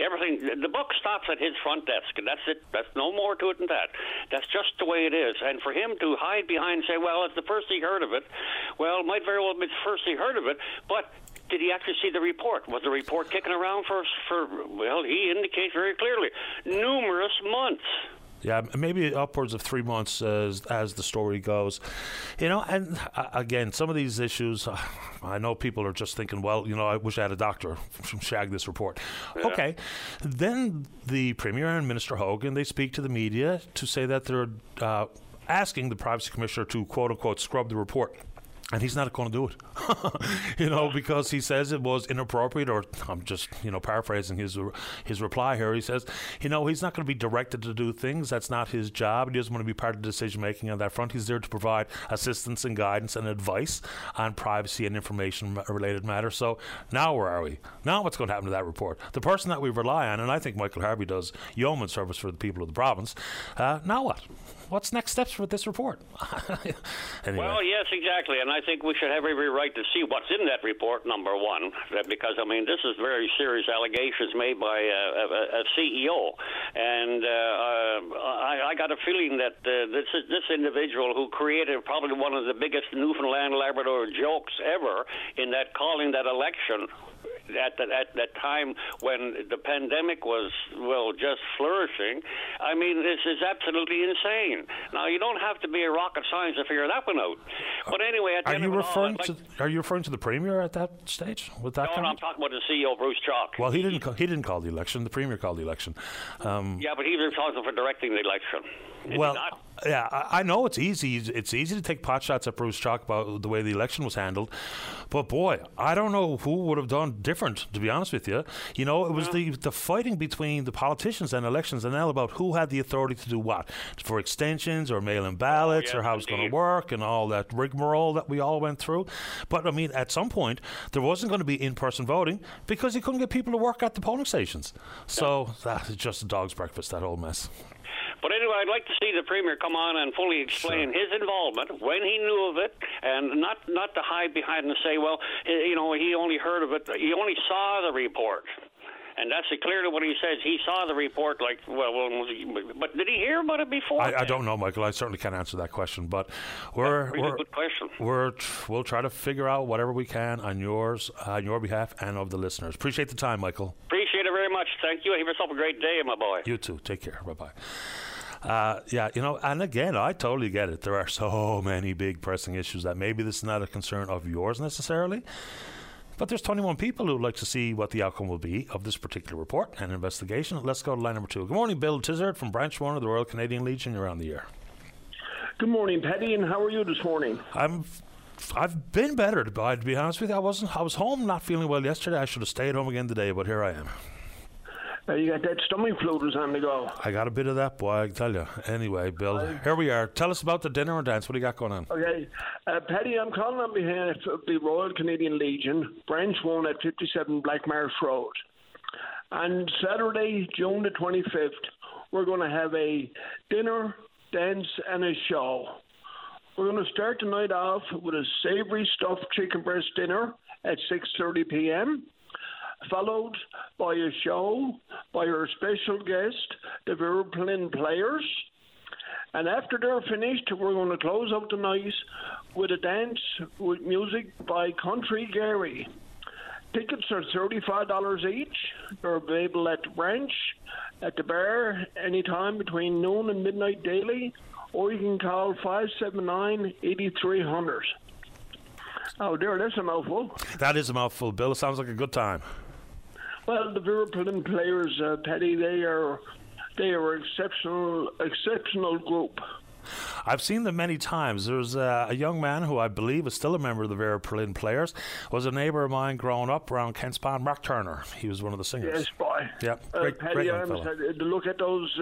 everything. The book stops at his front desk, and that's it. That's no more to it than that. That's just the way it is. And for him to hide behind and say, well, it's the first he heard of it, well, it might very well have been the first he heard of it, but did he actually see the report? Was the report kicking around for he indicates very clearly, numerous months. Yeah, maybe upwards of 3 months as the story goes. And again, some of these issues, I know people are just thinking, well, I wish I had a doctor shag this report. Yeah. Okay. Then the Premier and Minister Hogan, they speak to the media to say that they're asking the Privacy Commissioner to, quote-unquote, scrub the report. And he's not going to do it, because he says it was inappropriate, or I'm just, paraphrasing his reply here. He says, he's not going to be directed to do things. That's not his job. He doesn't want to be part of the decision-making on that front. He's there to provide assistance and guidance and advice on privacy and information-related matters. So now where are we? Now what's going to happen to that report? The person that we rely on, and I think Michael Harvey does yeoman service for the people of the province, now what? What's next steps with this report? Anyway. Well, yes, exactly. And I think we should have every right to see what's in that report, number one, because, this is very serious allegations made by a CEO. And I got a feeling that this individual who created probably one of the biggest Newfoundland Labrador jokes ever in that calling that election at that time when the pandemic was, just flourishing, this is absolutely insane. Now, you don't have to be a rocket science to figure that one out. But anyway, are you referring to the Premier at that stage? With that no, I'm talking about the CEO, Bruce Chaulk. Well, he didn't call the election. The Premier called the election. Yeah, but he was responsible for directing the election. Well, Yeah, I know it's easy. It's easy to take pot shots at Bruce Chaulk about the way the election was handled, but boy, I don't know who would have done different. To be honest with you, you know, it was the fighting between the politicians and Elections NL about who had the authority to do what for extensions or mail-in ballots or how it's going to work and all that rigmarole that we all went through. But I mean, at some point, there wasn't going to be in-person voting because he couldn't get people to work at the polling stations. So that's just a dog's breakfast. That whole mess. But anyway, I'd like to see the Premier come on and fully explain his involvement, when he knew of it, and not to hide behind and say, well, you know, he only heard of it, he only saw the report. And that's clearly what he says. He saw the report, like, but did he hear about it before? I don't know, Michael. I certainly can't answer that question. But that's a good question. We'll try to figure out whatever we can on your behalf and of the listeners. Appreciate the time, Michael. Appreciate it very much. Thank you. Have yourself a great day, my boy. You too. Take care. Bye-bye. Yeah, you know, and again, I totally get it. There are so many big pressing issues that maybe this is not a concern of yours necessarily. But there's 21 people who would like to see what the outcome will be of this particular report and investigation. Let's go to line number 2. Good morning, Bill Tizzard from Branch 1 of the Royal Canadian Legion. You're on the air. Good morning, Patty, and how are you this morning? I've been better, to be honest with you. I was home not feeling well yesterday. I should have stayed home again today, but here I am. You got that stomach flu this time to go. I got a bit of that, boy, I can tell you. Anyway, Bill, here we are. Tell us about the dinner and dance. What do you got going on? Okay. Patty, I'm calling on behalf of the Royal Canadian Legion, Branch 1 at 57 Blackmarsh Road. On Saturday, June the 25th, we're going to have a dinner, dance, and a show. We're going to start the night off with a savory stuffed chicken breast dinner at 6:30 p.m., followed by a show by our special guest, the Vera Perlin Players. And after they're finished, we're going to close out the night with a dance with music by Country Gary. Tickets are $35 each. They're available at the Branch, at the bar, anytime between noon and midnight daily, or you can call 579-8300. Oh, dear, that's a mouthful. That is a mouthful, Bill. It sounds like a good time. Well, the Vera Perlin Players, Patty, they are exceptional group. I've seen them many times. There's a young man who I believe is still a member of the Vera Perlin Players, was a neighbour of mine growing up around Kent's Pond, Mark Turner. He was one of the singers. Yes, boy. Yeah, Patty, I had to look at those,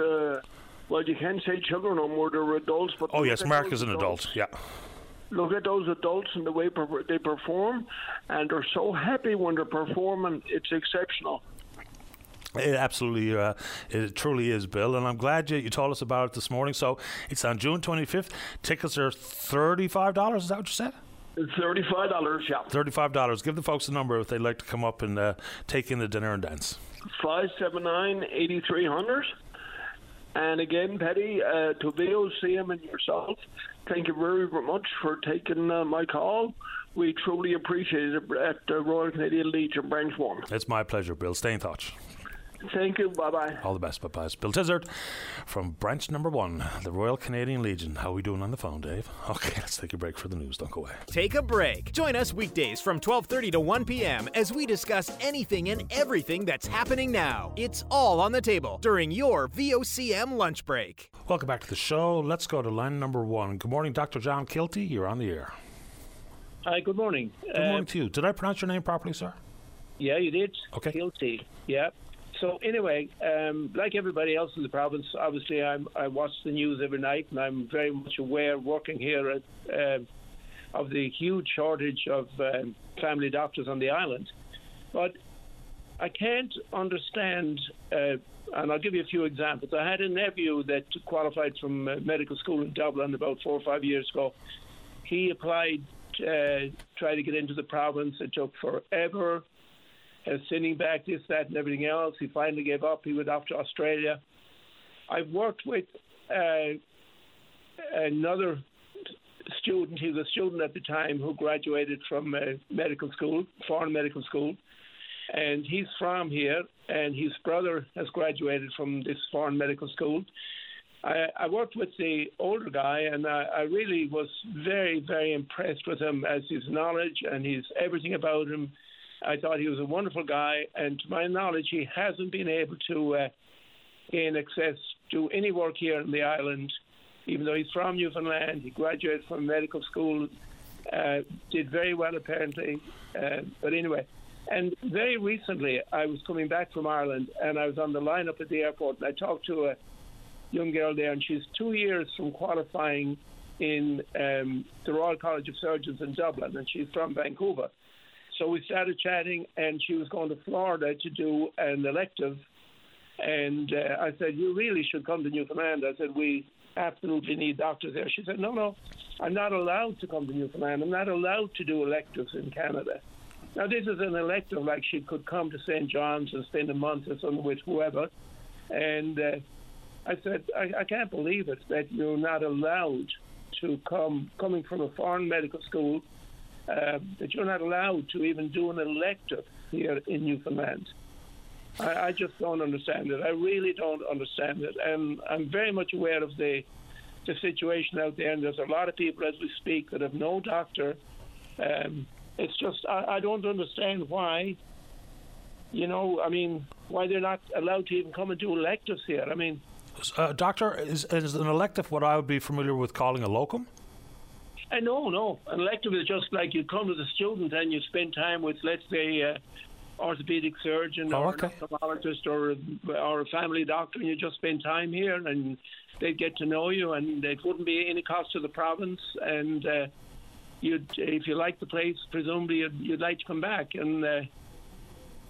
well, you can't say children no more, they're adults. But oh, yes, Mark is an adult, yeah. Look at those adults and the way they perform, and they're so happy when they're performing. It's exceptional. It absolutely, it truly is, Bill, and I'm glad you told us about it this morning. So it's on June 25th. Tickets are $35. Is that what you said? $35, yeah. $35. Give the folks a number if they'd like to come up and take in the dinner and dance. 579-8300. And again, Patty, to VOCM and yourself, thank you very, very much for taking my call. We truly appreciate it at the Royal Canadian Legion Branch 1. It's my pleasure, Bill. Stay in touch. Thank you. Bye-bye. All the best. Bye-bye. It's Bill Tizzard from Branch Number 1, the Royal Canadian Legion. How are we doing on the phone, Dave? Okay, let's take a break for the news. Don't go away. Take a break. Join us weekdays from 12:30 to 1 p.m. as we discuss anything and everything that's happening now. It's all on the table during your VOCM lunch break. Welcome back to the show. Let's go to line number 1. Good morning, Dr. John Kilty. You're on the air. Hi, good morning. Good morning to you. Did I pronounce your name properly, sir? Yeah, you did. Okay. Kilty, yeah. So anyway, like everybody else in the province, obviously I watch the news every night, and I'm very much aware, working here of the huge shortage of family doctors on the island. But I can't understand, and I'll give you a few examples. I had a nephew that qualified from medical school in Dublin about 4 or 5 years ago. He applied, tried to get into the province. It took forever. Sending back this, that, and everything else. He finally gave up. He went off to Australia. I've worked with another student. He was a student at the time who graduated from medical school, foreign medical school, and he's from here, and his brother has graduated from this foreign medical school. I worked with the older guy, and I really was very, very impressed with him as his knowledge and his everything about him. I thought he was a wonderful guy, and to my knowledge, he hasn't been able to gain access to any work here on the island even though he's from Newfoundland. He graduated from medical school, did very well apparently, but anyway. And very recently, I was coming back from Ireland, and I was on the lineup at the airport, and I talked to a young girl there, and she's 2 years from qualifying in the Royal College of Surgeons in Dublin, and she's from Vancouver. So we started chatting, and she was going to Florida to do an elective, and I said, you really should come to Newfoundland. I said, we absolutely need doctors there. She said, no, I'm not allowed to come to Newfoundland. I'm not allowed to do electives in Canada. Now, this is an elective, like she could come to St. John's and spend a month or something with whoever. And I said, I can't believe it that you're not allowed to come, coming from a foreign medical school, that you're not allowed to even do an elective here in Newfoundland. I just don't understand it. I really don't understand it. And I'm very much aware of the situation out there, and there's a lot of people as we speak that have no doctor. It's just, I don't understand why, why they're not allowed to even come and do electives here. I mean... doctor, is an elective what I would be familiar with calling a locum? No. An elective is just like you come as a student and you spend time with, let's say, orthopedic surgeon or an ophthalmologist or a family doctor, and you just spend time here, and they get to know you, and it wouldn't be any cost to the province, and... if you like the place, presumably you'd like to come back. And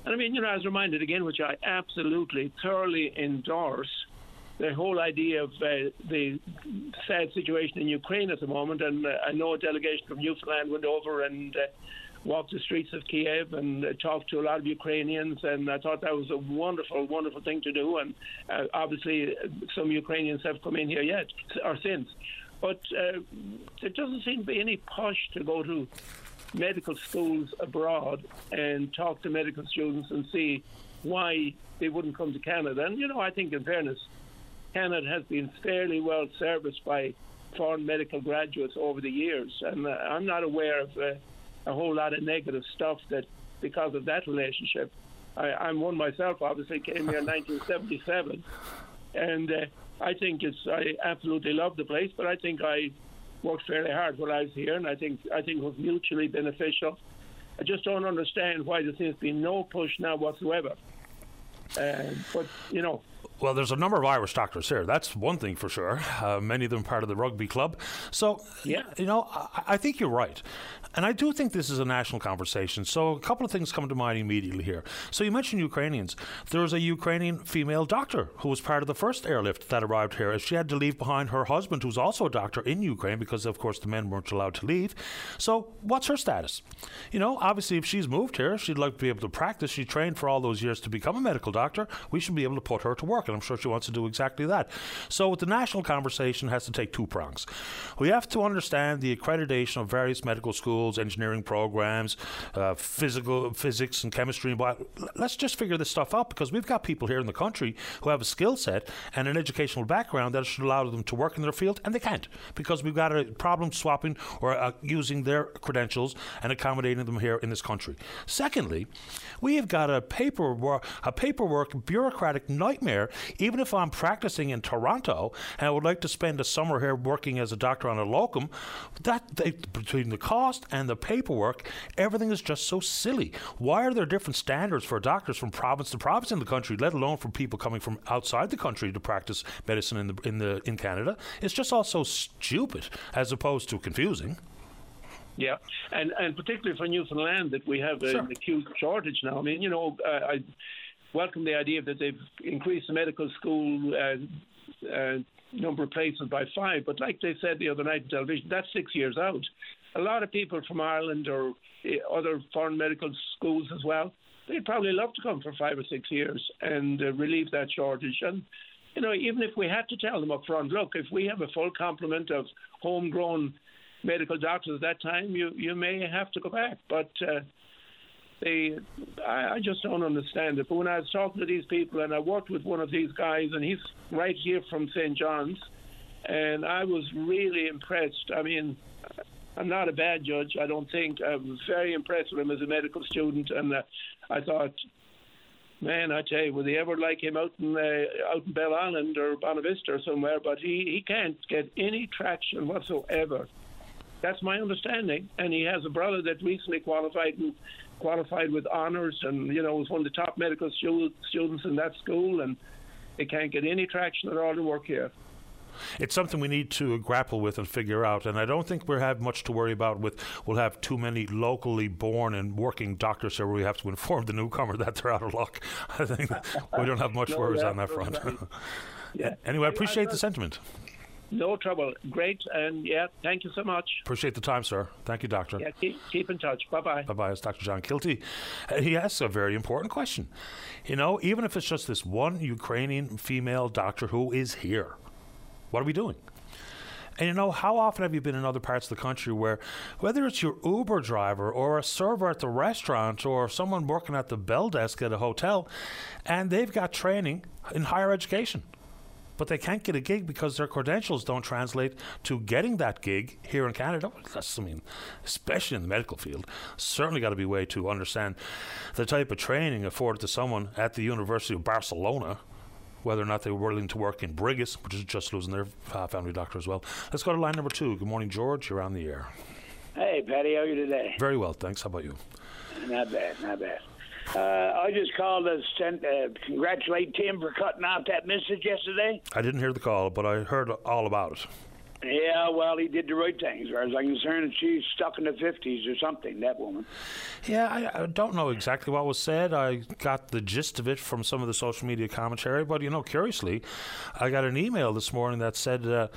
I mean, I was reminded again, which I absolutely, thoroughly endorse, the whole idea of the sad situation in Ukraine at the moment. And I know a delegation from Newfoundland went over and walked the streets of Kiev and talked to a lot of Ukrainians. And I thought that was a wonderful, wonderful thing to do. And obviously, some Ukrainians have come in here yet, or since. But there doesn't seem to be any push to go to medical schools abroad and talk to medical students and see why they wouldn't come to Canada. And, I think in fairness, Canada has been fairly well serviced by foreign medical graduates over the years. And I'm not aware of a whole lot of negative stuff that because of that relationship. I'm one myself, obviously, came here in 1977. And... I think I absolutely love the place, but I think I worked fairly hard while I was here, and I think it was mutually beneficial. I just don't understand why there seems to be no push now whatsoever. But. Well, there's a number of Irish doctors here. That's one thing for sure. Many of them part of the rugby club. So, yeah. I think you're right. And I do think this is a national conversation. So a couple of things come to mind immediately here. So you mentioned Ukrainians. There was a Ukrainian female doctor who was part of the first airlift that arrived here. She had to leave behind her husband, who's also a doctor in Ukraine, because, of course, the men weren't allowed to leave. So what's her status? Obviously, if she's moved here, she'd like to be able to practice. She trained for all those years to become a medical doctor. We should be able to put her to work. And I'm sure she wants to do exactly that. So the national conversation has to take two prongs. We have to understand the accreditation of various medical schools, engineering programs, physics and chemistry. Let's just figure this stuff out, because we've got people here in the country who have a skill set and an educational background that should allow them to work in their field, and they can't, because we've got a problem swapping or using their credentials and accommodating them here in this country. Secondly, we have got a paperwork bureaucratic nightmare. Even if I'm practicing in Toronto and I would like to spend a summer here working as a doctor on a locum, between the cost and the paperwork, everything is just so silly. Why are there different standards for doctors from province to province in the country, let alone from people coming from outside the country to practice medicine in Canada? It's just all so stupid as opposed to confusing. Yeah, and particularly for Newfoundland, that we have an acute shortage now. I mean, I welcome the idea that they've increased the medical school number of places by 5, but like they said the other night on television, that's 6 years out. A lot of people from Ireland or other foreign medical schools as well, they'd probably love to come for 5 or 6 years and relieve that shortage. And, even if we had to tell them up front, look, if we have a full complement of homegrown medical doctors at that time, you may have to go back. But... I just don't understand it. But when I was talking to these people, and I worked with one of these guys, and he's right here from St. John's, and I was really impressed. I mean, I'm not a bad judge, I don't think. I was very impressed with him as a medical student, and I thought Man, I tell you, would they ever like him out in Belle Island or Bonavista or somewhere? But he can't get any traction whatsoever. That's my understanding. And he has a brother that recently qualified with honors, and was one of the top medical students in that school, and they can't get any traction at all to work here. It's something we need to grapple with and figure out, and I don't think we have much to worry about with we'll have too many locally born and working doctors here where we have to inform the newcomer that they're out of luck. I think we don't have much worries on that front. Right. Yeah. Anyway, I appreciate the sentiment. No trouble. Great, and thank you so much. Appreciate the time, sir. Thank you, Doctor. Yeah, keep in touch. Bye-bye. Bye-bye. It's Dr. John Kilty. He asks a very important question. Even if it's just this one Ukrainian female doctor who is here, what are we doing? And how often have you been in other parts of the country where, whether it's your Uber driver or a server at the restaurant or someone working at the bell desk at a hotel, and they've got training in higher education, but they can't get a gig because their credentials don't translate to getting that gig here in Canada. Especially in the medical field, certainly got to be a way to understand the type of training afforded to someone at the University of Barcelona, whether or not they were willing to work in Brigus, which is just losing their family doctor as well. Let's go to line number 2. Good morning, George. You're on the air. Hey, Patty. How are you today? Very well, thanks. How about you? Not bad. I just called to congratulate Tim for cutting out that message yesterday. I didn't hear the call, but I heard all about it. Yeah, well, he did the right thing. As far as I'm concerned, she's stuck in the 50s or something, that woman. Yeah, I don't know exactly what was said. I got the gist of it from some of the social media commentary. But, curiously, I got an email this morning that said, the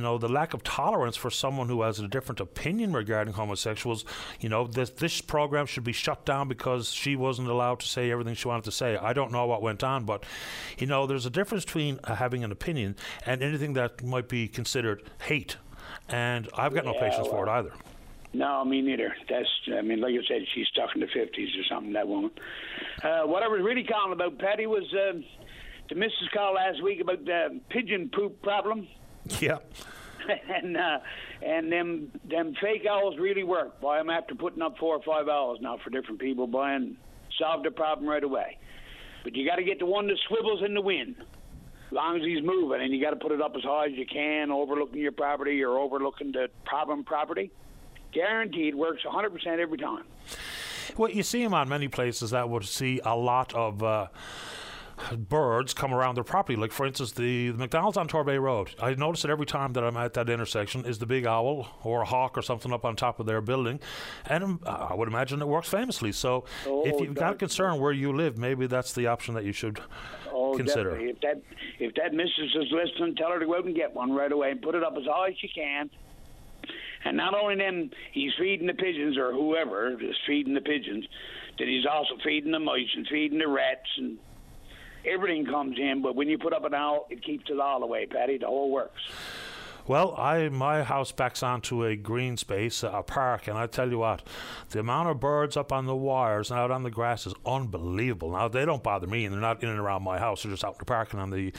lack of tolerance for someone who has a different opinion regarding homosexuals, this program should be shut down because she wasn't allowed to say everything she wanted to say. I don't know what went on, but, there's a difference between having an opinion and anything that might be considered hate, and I've got no patience for it either. No, me neither. Like I said, she's stuck in the 50s or something, that woman. What I was really calling about, Patty, was the missus called last week about the pigeon poop problem. Yeah. And them fake owls really work. Boy, I'm after putting up 4 or 5 owls now for different people, boy, and solve the problem right away. But you got to get the one that swivels in the wind. As long as he's moving, and you got to put it up as high as you can, overlooking your property or overlooking the problem property. Guaranteed works 100% every time. Well, you see him on many places that would see a lot of birds come around their property. Like, for instance, the McDonald's on Torbay Road. I notice it every time that I'm at that intersection is the big owl or a hawk or something up on top of their building. And I would imagine it works famously. So if you've got a concern where you live, maybe that's the option that you should consider. Definitely. If that missus is listening, tell her to go out and get one right away and put it up as high as she can. And not only then, he's feeding the pigeons or whoever is feeding the pigeons, that he's also feeding the mice and feeding the rats and everything comes in, but when you put up an owl, it keeps it all away, Patty. The whole works. Well, my house backs onto a green space, a park, and I tell you what, the amount of birds up on the wires and out on the grass is unbelievable. Now, they don't bother me, and they're not in and around my house. They're just out in the park and on the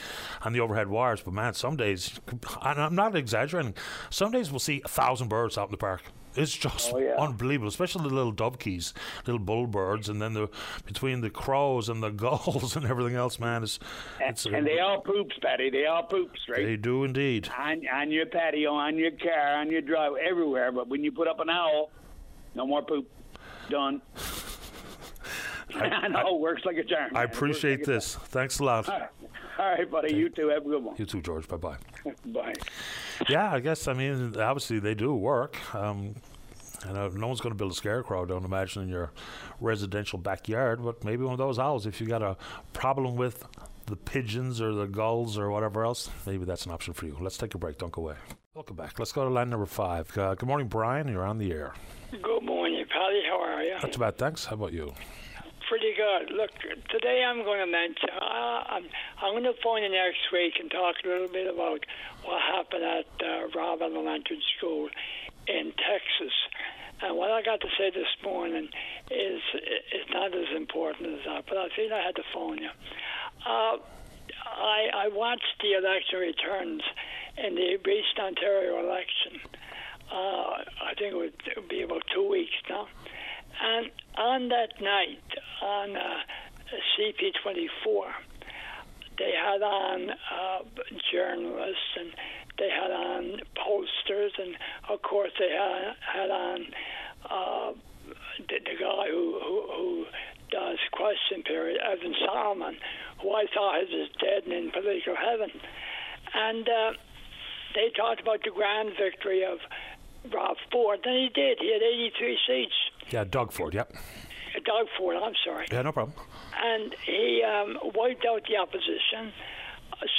overhead wires. But, man, some days, and I'm not exaggerating, some days we'll see 1,000 birds out in the park. It's just unbelievable, especially the little dovekies, little bullbirds, and then between the crows and the gulls and everything else, man. And they all poops, Patty. They all poops, right? They do indeed. On your patio, on your car, on your drive, everywhere. But when you put up an owl, no more poop. Done. I know. It works like a charm. I appreciate this. Thanks a lot. All right, buddy. You too. Have a good one. You too, George. Bye-bye. Bye. Yeah, I guess, obviously they do work. No one's going to build a scarecrow, I don't imagine, in your residential backyard, but maybe one of those owls. If you got a problem with the pigeons or the gulls or whatever else, maybe that's an option for you. Let's take a break. Don't go away. Welcome back. Let's go to line number 5. Good morning, Brian. You're on the air. Good morning, Patty. How are you? Not too bad, thanks. How about you? Pretty good. Look, today I'm going to mention, I'm going to phone in next week and talk a little bit about what happened at Robin Elementary School in Texas. And what I got to say this morning is not as important as that, but I think I had to phone you. I watched the election returns in the Eastern Ontario election. I think it would be about 2 weeks now. And on that night, on CP24, they had on journalists, and they had on pollsters, and of course they had on the guy who does question period, Evan Solomon, who I thought is dead and in political heaven. And they talked about the grand victory of Rob Ford, and he did. He had 83 seats. Yeah, Doug Ford, yep. Doug Ford, I'm sorry. Yeah, no problem. And he wiped out the opposition,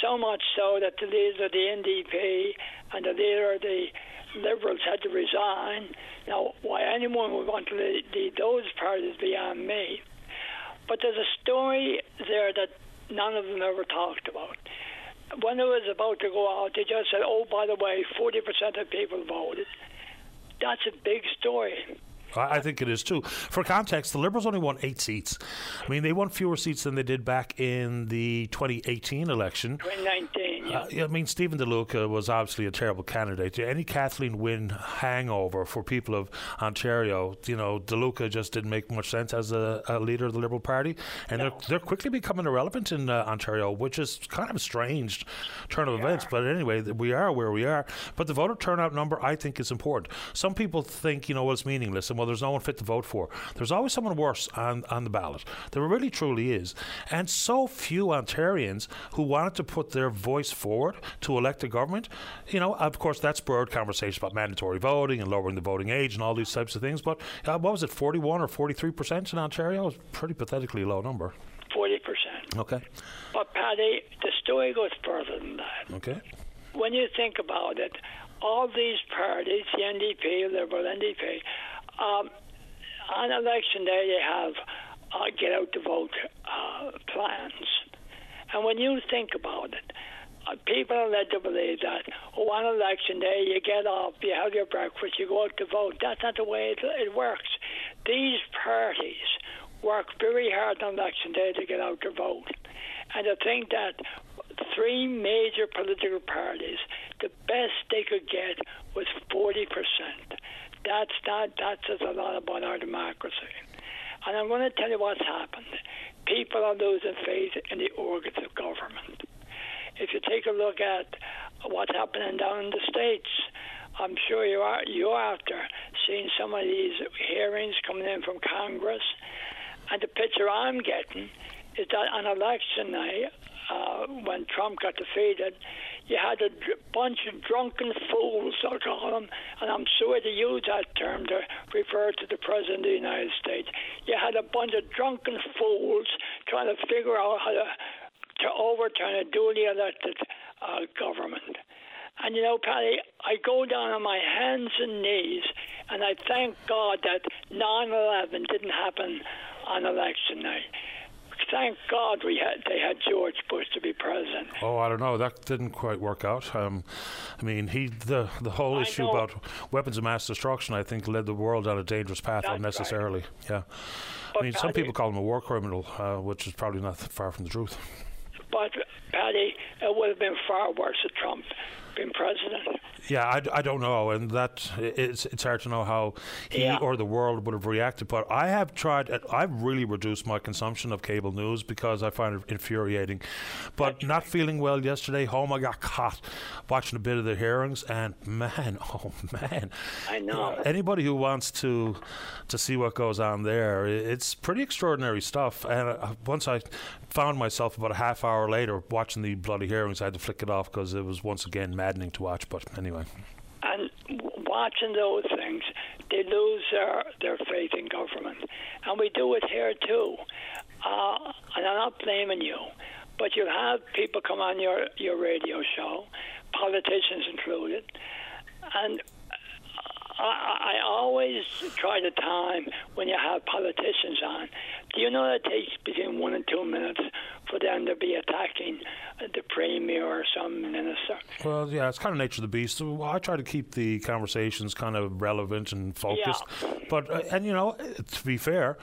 so much so that the leader of the NDP and the leader of the Liberals had to resign. Now, why anyone would want to lead those parties beyond me. But there's a story there that none of them ever talked about. When it was about to go out, they just said, oh, by the way, 40% of people voted. That's a big story. I think it is, too. For context, the Liberals only won 8 seats. I mean, they won fewer seats than they did back in the 2018 election. 2019, yeah. I mean, Stephen DeLuca was obviously a terrible candidate. Any Kathleen Wynne hangover for people of Ontario, you know, DeLuca just didn't make much sense as a leader of the Liberal Party. And no. they're quickly becoming irrelevant in Ontario, which is kind of a strange turn of events. But anyway, we are where we are. But the voter turnout number, I think, is important. Some people think, you know, well, it's meaningless. And well, there's no one fit to vote for. There's always someone worse on the ballot. There really truly is. And so few Ontarians who wanted to put their voice forward to elect a government. You know, of course, that spurred conversations about mandatory voting and lowering the voting age and all these types of things. But what was it, 41 or 43% in Ontario? It was a pretty pathetically low number. 40%. Okay. But, Patty, the story goes further than that. Okay. When you think about it, all these parties, the NDP, Liberal NDP, on election day, they have get-out-to-vote plans. And when you think about it, people are led to believe that, oh, on election day, you get up, you have your breakfast, you go out to vote. That's not the way it works. These parties work very hard on election day to get out to vote. And to think that three major political parties, the best they could get was 40%. That says a lot about our democracy. And I'm going to tell you what's happened. People are losing faith in the organs of government. If you take a look at what's happening down in the States, I'm sure you're after seeing some of these hearings coming in from Congress. And the picture I'm getting is that on election night, when Trump got defeated, you had a bunch of drunken fools, I'll call them, and I'm sorry to use that term to refer to the President of the United States. You had a bunch of drunken fools trying to figure out how to overturn a duly elected government. And, you know, Patty, I go down on my hands and knees, and I thank God that 9/11 didn't happen on election night. Thank God they had George Bush to be president. Oh, I don't know. That didn't quite work out. I mean, the whole issue about weapons of mass destruction, I think, led the world down a dangerous path unnecessarily. Right. Yeah. But I mean, Patty, some people call him a war criminal, which is probably not far from the truth. But, Patty, it would have been far worse if Trump been president. Yeah, I don't know, and that it's hard to know how he or the world would have reacted. But I have tried. I've really reduced my consumption of cable news because I find it infuriating. But that's not feeling well yesterday. Home, I got caught watching a bit of the hearings, and man, oh man! I know. Anybody who wants to see what goes on there, it's pretty extraordinary stuff. And once I found myself about a half hour later watching the bloody hearings, I had to flick it off because it was once again maddening to watch. But anyway. And watching those things, they lose their faith in government. And we do it here, too. And I'm not blaming you, but you have people come on your radio show, politicians included, and I always try to time when you have politicians on. Do you know that it takes between 1 and 2 minutes for them to be attacking the premier or some minister? Well, yeah, it's kind of nature of the beast. Well, I try to keep the conversations kind of relevant and focused. Yeah. But, and you know, to be fair,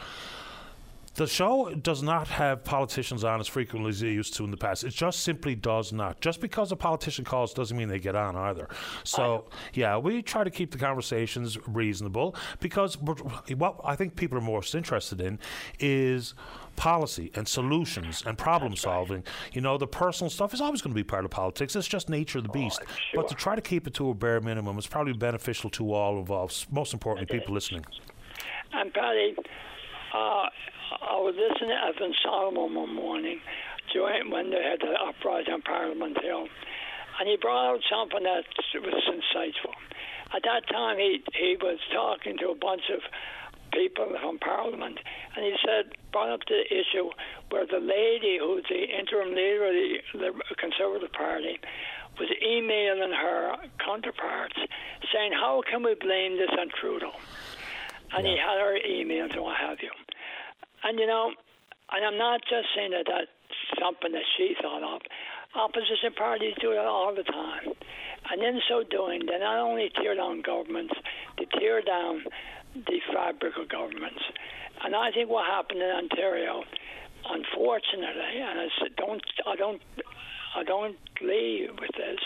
The show does not have politicians on as frequently as they used to in the past. It just simply does not. Just because a politician calls doesn't mean they get on either. So, yeah, we try to keep the conversations reasonable because what I think people are most interested in is policy and solutions and problem solving. You know, the personal stuff is always going to be part of politics. It's just nature of the beast. Sure. But to try to keep it to a bare minimum is probably beneficial to all involved, most importantly, people listening. And Patty, I was listening to Evan Solomon one morning when they had the uprising on Parliament Hill, and he brought out something that was insightful. At that time, he was talking to a bunch of people from Parliament, and he said, brought up the issue where the lady who's the interim leader of the Conservative Party was emailing her counterparts saying, how can we blame this on Trudeau? And he had her emails and what have you. And, you know, and I'm not just saying that that's something that she thought of. Opposition parties do that all the time. And in so doing, they not only tear down governments, they tear down the fabric of governments. And I think what happened in Ontario, unfortunately, and I don't agree with this,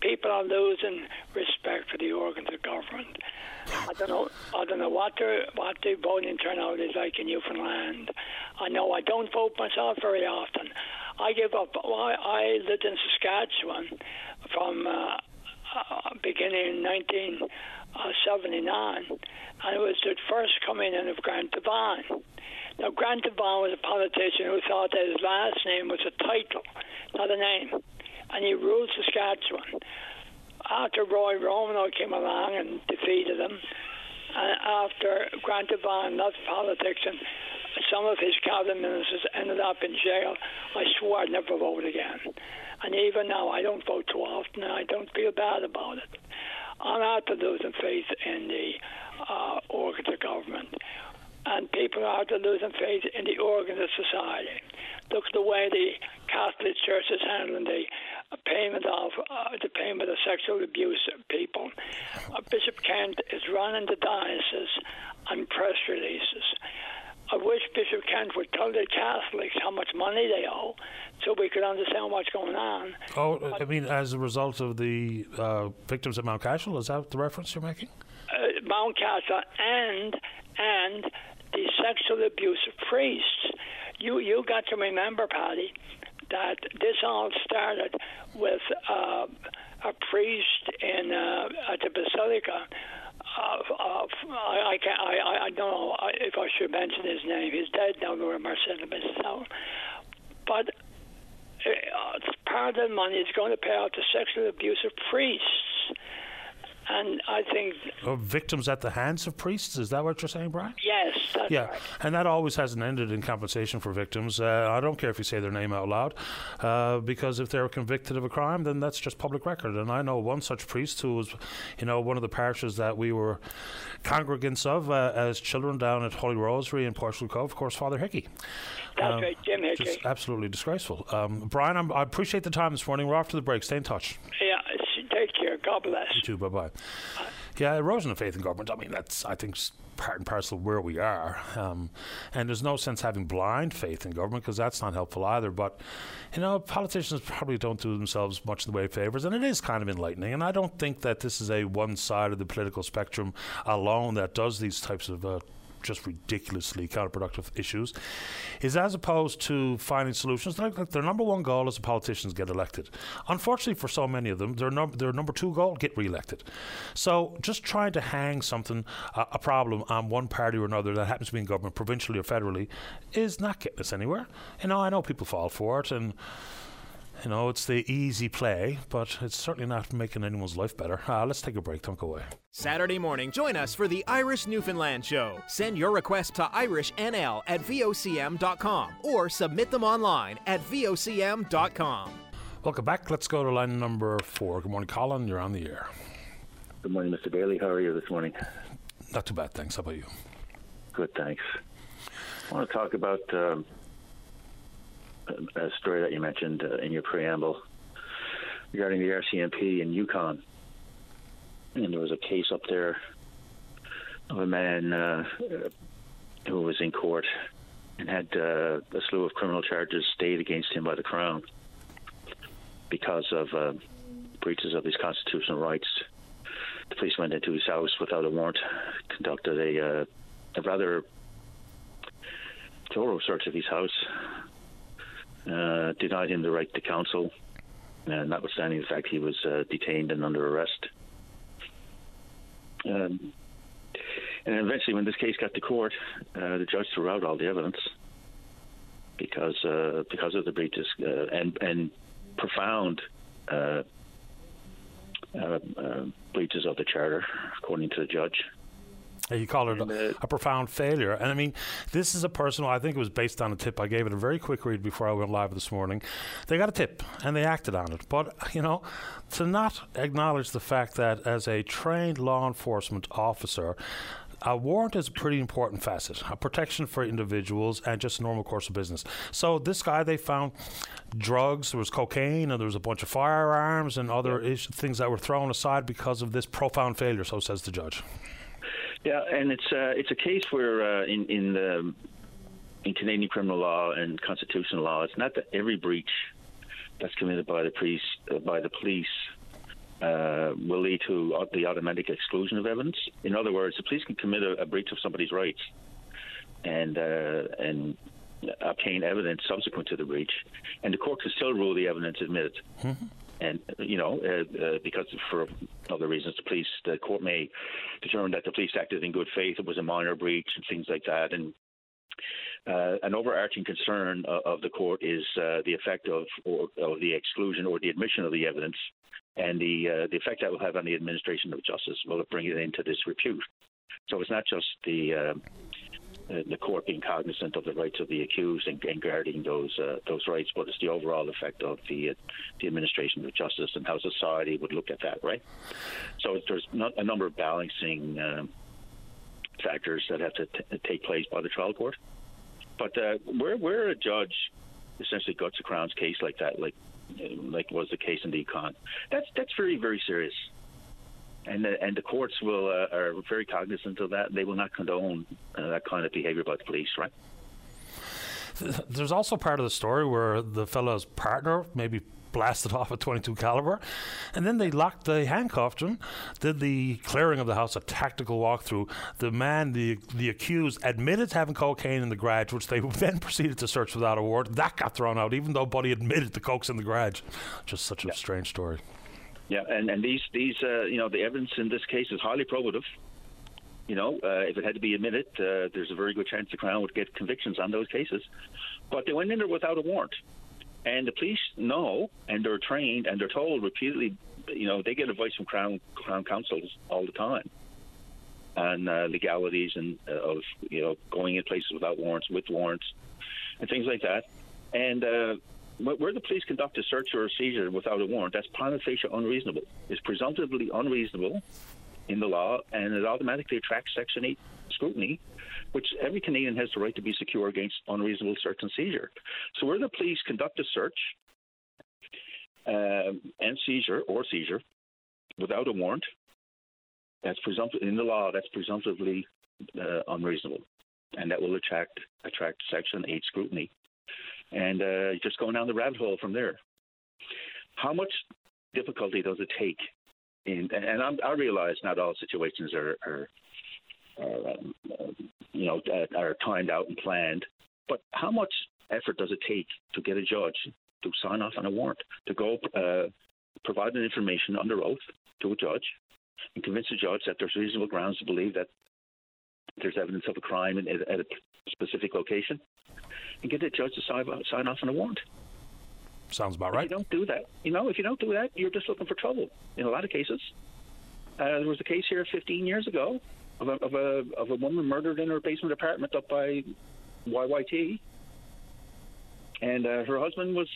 people are losing respect for the organs of government. I don't know what the voting turnout is like in Newfoundland. I know I don't vote myself very often. I give up. I lived in Saskatchewan from beginning in 1979, and it was the first coming in of Grant Devine. Now, Grant Devine was a politician who thought that his last name was a title, not a name, and he ruled Saskatchewan. After Roy Romano came along and defeated him, and after Grant Devine left politics and some of his cabinet ministers ended up in jail, I swore I'd never vote again. And even now, I don't vote too often, and I don't feel bad about it. I'm after losing faith in the organs of government. And people are after losing faith in the organs of society. Look at the way the Catholic Church is handling the payment of sexual abuse of people. Bishop Kent is running the diocese on press releases. I wish Bishop Kent would tell the Catholics how much money they owe so we could understand what's going on. Oh, but, I mean, as a result of the victims at Mount Cashel? Is that the reference you're making? Mount Cashel and the sexual abuse of priests. You got to remember, Patty, that this all started with a priest in at the Basilica. I don't know if I should mention his name. He's dead now, Lord Marcelo Bissell. But part of the money is going to pay out to sexual abuse of priests. And I think victims at the hands of priests. Is that what you're saying, Brian? Yes. That's right. And that always hasn't ended in compensation for victims. I don't care if you say their name out loud, because if they're convicted of a crime, then that's just public record. And I know one such priest who was, you know, one of the parishes that we were congregants of as children down at Holy Rosary in Portugal Cove. Of course, Father Hickey. That's right, Jim Hickey. Just absolutely disgraceful. Brian, I appreciate the time this morning. We're off to the break. Stay in touch. Yeah. Take care. God bless. You too. Bye-bye. Yeah, erosion of faith in government. I mean, that's, I think, part and parcel of where we are. And there's no sense having blind faith in government because that's not helpful either. But, you know, politicians probably don't do themselves much in the way of favors. And it is kind of enlightening. And I don't think that this is a one side of the political spectrum alone that does these types of just ridiculously counterproductive issues, is as opposed to finding solutions. Their number one goal is the politicians get elected. Unfortunately for so many of them, their number two goal, get re-elected. So just trying to hang something, a problem on one party or another that happens to be in government, provincially or federally, is not getting us anywhere. You know, I know people fall for it, and you know, it's the easy play, but it's certainly not making anyone's life better. Let's take a break. Don't go away. Saturday morning, join us for the Irish Newfoundland Show. Send your request to IrishNL at VOCM.com or submit them online at VOCM.com. Welcome back. Let's go to line number 4. Good morning, Colin. You're on the air. Good morning, Mr. Bailey. How are you this morning? Not too bad, thanks. How about you? Good, thanks. I want to talk about a story that you mentioned in your preamble regarding the RCMP in Yukon. And there was a case up there of a man who was in court and had a slew of criminal charges stayed against him by the Crown because of breaches of his constitutional rights. The police went into his house without a warrant, conducted a rather thorough search of his house, denied him the right to counsel, notwithstanding the fact he was detained and under arrest. And eventually, when this case got to court, the judge threw out all the evidence because of the breaches and profound breaches of the Charter, according to the judge. You call it a profound failure. And I mean, this is a personal, I think it was based on a tip. I gave it a very quick read before I went live this morning. They got a tip and they acted on it. But, you know, to not acknowledge the fact that as a trained law enforcement officer, a warrant is a pretty important facet, a protection for individuals and just a normal course of business. So this guy, they found drugs, there was cocaine, and there was a bunch of firearms and other things that were thrown aside because of this profound failure, so says the judge. Yeah, and it's a case where in Canadian criminal law and constitutional law, it's not that every breach that's committed by the police will lead to the automatic exclusion of evidence. In other words, the police can commit a breach of somebody's rights and obtain evidence subsequent to the breach, and the court can still rule the evidence admitted. Mm-hmm. And, you know, because for other reasons, the court may determine that the police acted in good faith, it was a minor breach and things like that. And an overarching concern of the court is the effect of the exclusion or the admission of the evidence and the effect that will have on the administration of justice. Will it bring it into disrepute? So it's not just the court being cognizant of the rights of the accused and guarding those rights, but it's the overall effect of the administration of justice and how society would look at that, right? So there's not a number of balancing factors that have to take place by the trial court. But where a judge essentially guts the Crown's case like that, like was the case in the Yukon, that's very, very serious. And the courts are very cognizant of that. They will not condone that kind of behavior by the police, right? There's also part of the story where the fellow's partner maybe blasted off a .22 caliber, and then they handcuffed him, did the clearing of the house, a tactical walkthrough. The man, the accused, admitted to having cocaine in the garage, which they then proceeded to search without a warrant. That got thrown out, even though Buddy admitted the coke's in the garage. Just such a strange story. Yeah, and these you know, the evidence in this case is highly probative. You know, if it had to be admitted, there's a very good chance the Crown would get convictions on those cases. But they went in there without a warrant. And the police know, and they're trained, and they're told repeatedly, you know, they get advice from Crown counsels all the time on legalities and of, you know, going in places without warrants, with warrants, and things like that. And where the police conduct a search or a seizure without a warrant, that's prima facie unreasonable. It's presumptively unreasonable in the law, and it automatically attracts Section 8 scrutiny, which every Canadian has the right to be secure against unreasonable search and seizure. So where the police conduct a search and seizure without a warrant, that's in the law, that's presumptively unreasonable, and that will attract Section 8 scrutiny. And just going down the rabbit hole from there. How much difficulty does it take? I realize not all situations are timed out and planned, but how much effort does it take to get a judge to sign off on a warrant, to go provide an information under oath to a judge and convince the judge that there's reasonable grounds to believe that there's evidence of a crime at a specific location, and get the judge to sign off on a warrant? Sounds about right. If you don't do that, you're just looking for trouble in a lot of cases. There was a case here 15 years ago of a woman murdered in her basement apartment up by YYT, and her husband was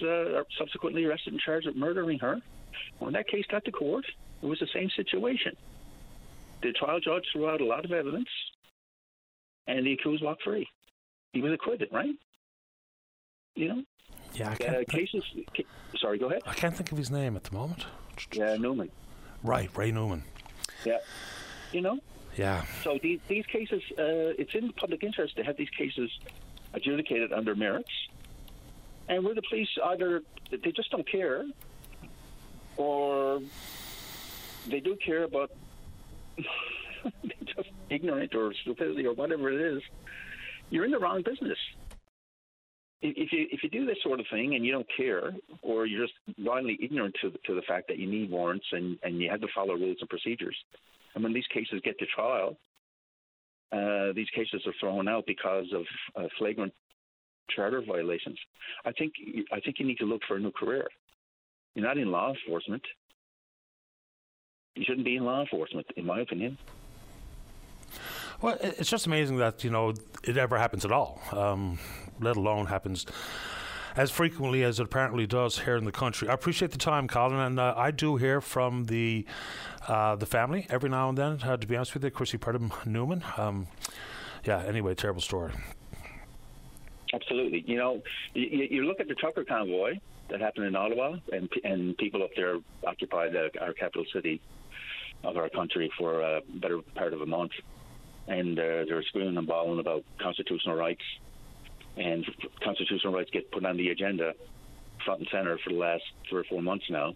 subsequently arrested and charged with murdering her. When that case got to court, it was the same situation. The trial judge threw out a lot of evidence, and the accused walked free. He was acquitted, right? You know? Yeah, sorry, go ahead. I can't think of his name at the moment. Yeah, Newman. Right, Ray Newman. Yeah. You know? Yeah. So these cases, it's in the public interest to have these cases adjudicated under merits. And where the police either, they just don't care, or they do care about just ignorant or stupidity or whatever it is, you're in the wrong business. If you do this sort of thing and you don't care, or you're just blindly ignorant to the fact that you need warrants and you have to follow rules and procedures. And when these cases get to trial, these cases are thrown out because of flagrant charter violations. I think you need to look for a new career. You're not in law enforcement. You shouldn't be in law enforcement, in my opinion. Well, it's just amazing that, you know, it ever happens at all, let alone happens as frequently as it apparently does here in the country. I appreciate the time, Colin, and I do hear from the family every now and then, to be honest with you, Chrissy Purdom Newman. Anyway, terrible story. Absolutely. You know, you look at the trucker convoy that happened in Ottawa, and people up there occupied our capital city of our country for a better part of a month. And they're screaming and bawling about constitutional rights. And constitutional rights get put on the agenda front and center for the last 3 or 4 months now.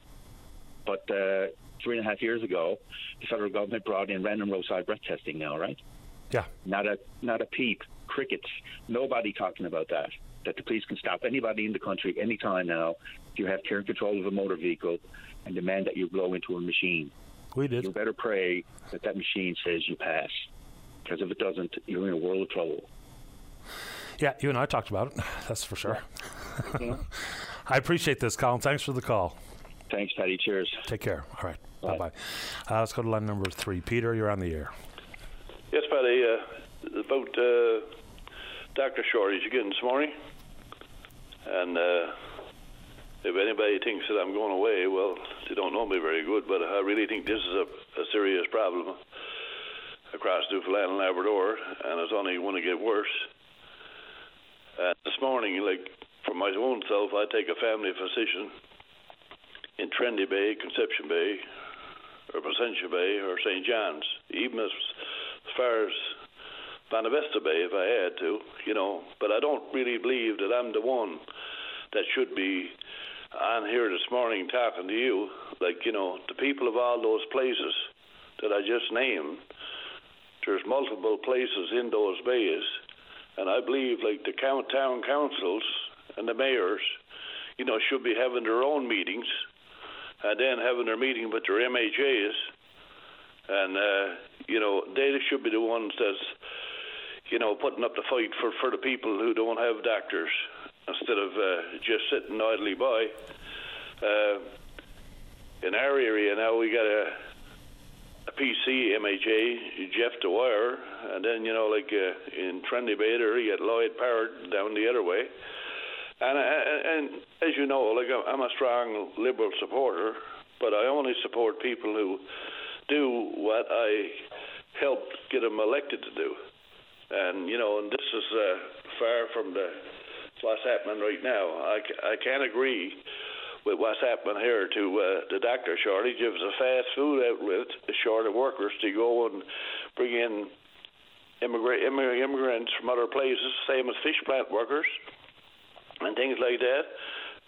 But 3.5 years ago, the federal government brought in random roadside breath testing now, right? Yeah. Not a peep. Crickets. Nobody talking about that. That the police can stop anybody in the country anytime now if you have care and control of a motor vehicle and demand that you blow into a machine. We did. You better pray that machine says you pass. Because if it doesn't, you're in a world of trouble. Yeah, you and I talked about it. That's for sure. Yeah. I appreciate this, Colin. Thanks for the call. Thanks, Patty. Cheers. Take care. All right. Bye-bye. Let's go to line number 3. Peter, you're on the air. Yes, Patty. About doctor shortage again this morning. And if anybody thinks that I'm going away, well, they don't know me very good. But I really think this is a serious problem across Newfoundland and Labrador, and it's only going to get worse. And this morning, like for my own self, I take a family physician in Trendy Bay, Conception Bay, or Placentia Bay, or St. John's, even as far as Bonavista Bay if I had to, you know. But I don't really believe that I'm the one that should be on here this morning talking to you. Like, you know, the people of all those places that I just named, there's multiple places in those bays, and I believe like the town councils and the mayors, you know, should be having their own meetings and then having their meeting with their MHAs, and, you know, they should be the ones that's, you know, putting up the fight for the people who don't have doctors instead of just sitting idly by. In our area now, we got a PC, MHA, Jeff DeWire, and then, you know, like in Trendy Bay there, you got Lloyd Parrott down the other way. And as you know, like I'm a strong Liberal supporter, but I only support people who do what I helped get them elected to do. And, you know, and this is far from what's happening right now. I can't agree with what's happening here to the doctor shortage. If it's a fast food outlet, it's short of workers to go and bring in immigrants from other places, same as fish plant workers and things like that.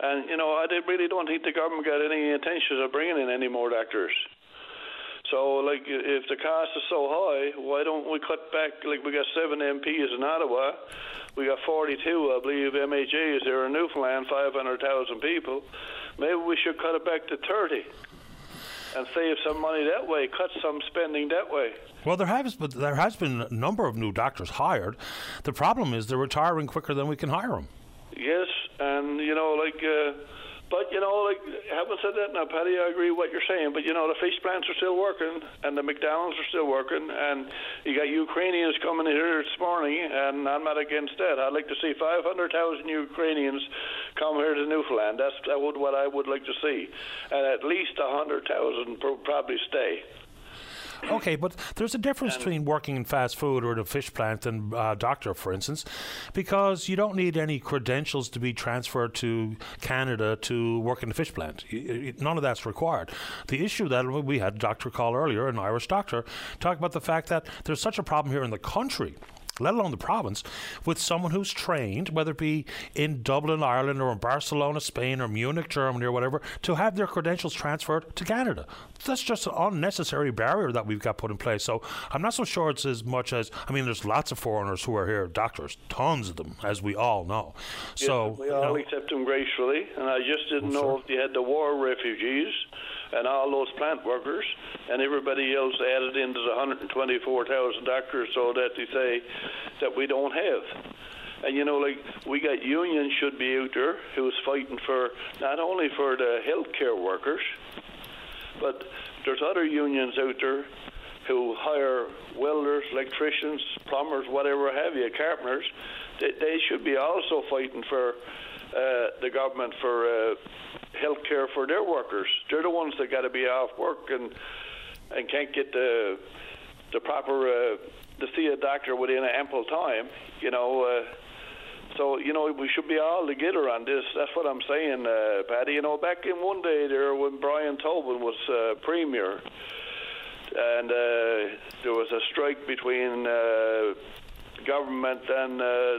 And, you know, I really don't think the government got any intentions of bringing in any more doctors. So, like, if the cost is so high, why don't we cut back? Like, we got 7 MPs in Ottawa. We got 42, I believe, MHAs there in Newfoundland, 500,000 people. Maybe we should cut it back to 30 and save some money that way, cut some spending that way. Well, there has been a number of new doctors hired. The problem is they're retiring quicker than we can hire them. Yes, and, you know, like... But, you know, like, having said that now, Patty, I agree with what you're saying. But, you know, the fish plants are still working, and the McDonald's are still working, and you got Ukrainians coming in here this morning, and I'm not against that. I'd like to see 500,000 Ukrainians come here to Newfoundland. That's what I would like to see. And at least 100,000 probably stay. Okay, but there's a difference between working in fast food or the fish plant and doctor, for instance, because you don't need any credentials to be transferred to Canada to work in the fish plant. None of that's required. The issue that we had a doctor call earlier, an Irish doctor, talk about the fact that there's such a problem here in the country let alone the province, with someone who's trained, whether it be in Dublin, Ireland, or in Barcelona, Spain, or Munich, Germany, or whatever, to have their credentials transferred to Canada. That's just an unnecessary barrier that we've got put in place. So I'm not so sure it's as much as, I mean, there's lots of foreigners who are here, doctors, tons of them, as we all know. Yeah, so we all accept them gracefully, and I just didn't know if they had the war refugees and all those plant workers and everybody else added into the 124,000 doctors so that they say that we don't have. And, you know, like, we got unions should be out there who's fighting for not only for the healthcare workers, but there's other unions out there who hire welders, electricians, plumbers, whatever have you, carpenters. They should be also fighting for the government for health care for their workers. They're the ones that got to be off work and can't get the proper to see a doctor within an ample time, you know. So, you know, we should be all together on this. That's what I'm saying, Patty. You know, back in one day there when Brian Tobin was premier, and there was a strike between government and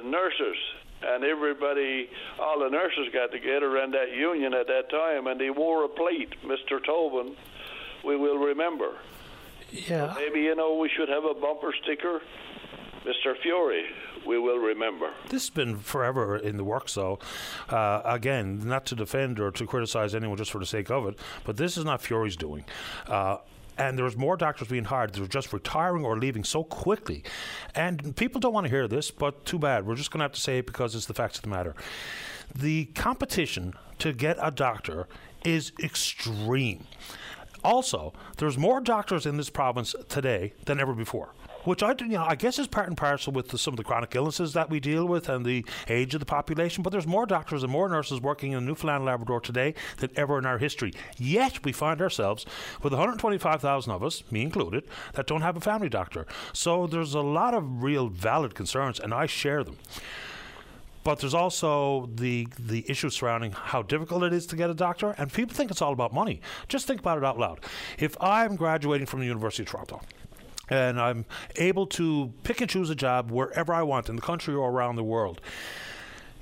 nurses, and everybody, all the nurses got together in that union at that time, and they wore a plate, Mr. Tobin, we will remember. Yeah. So maybe, you know, we should have a bumper sticker, Mr. Fury, we will remember. This has been forever in the works, though. Again, not to defend or to criticize anyone just for the sake of it, but this is not Fury's doing. And there's more doctors being hired that are just retiring or leaving so quickly. And people don't want to hear this, but too bad. We're just going to have to say it because it's the facts of the matter. The competition to get a doctor is extreme. Also, there's more doctors in this province today than ever before, which I guess is part and parcel with some of the chronic illnesses that we deal with and the age of the population. But there's more doctors and more nurses working in Newfoundland and Labrador today than ever in our history. Yet we find ourselves with 125,000 of us, me included, that don't have a family doctor. So there's a lot of real valid concerns, and I share them. But there's also the issue surrounding how difficult it is to get a doctor, and people think it's all about money. Just think about it out loud. If I'm graduating from the University of Toronto, and I'm able to pick and choose a job wherever I want in the country or around the world,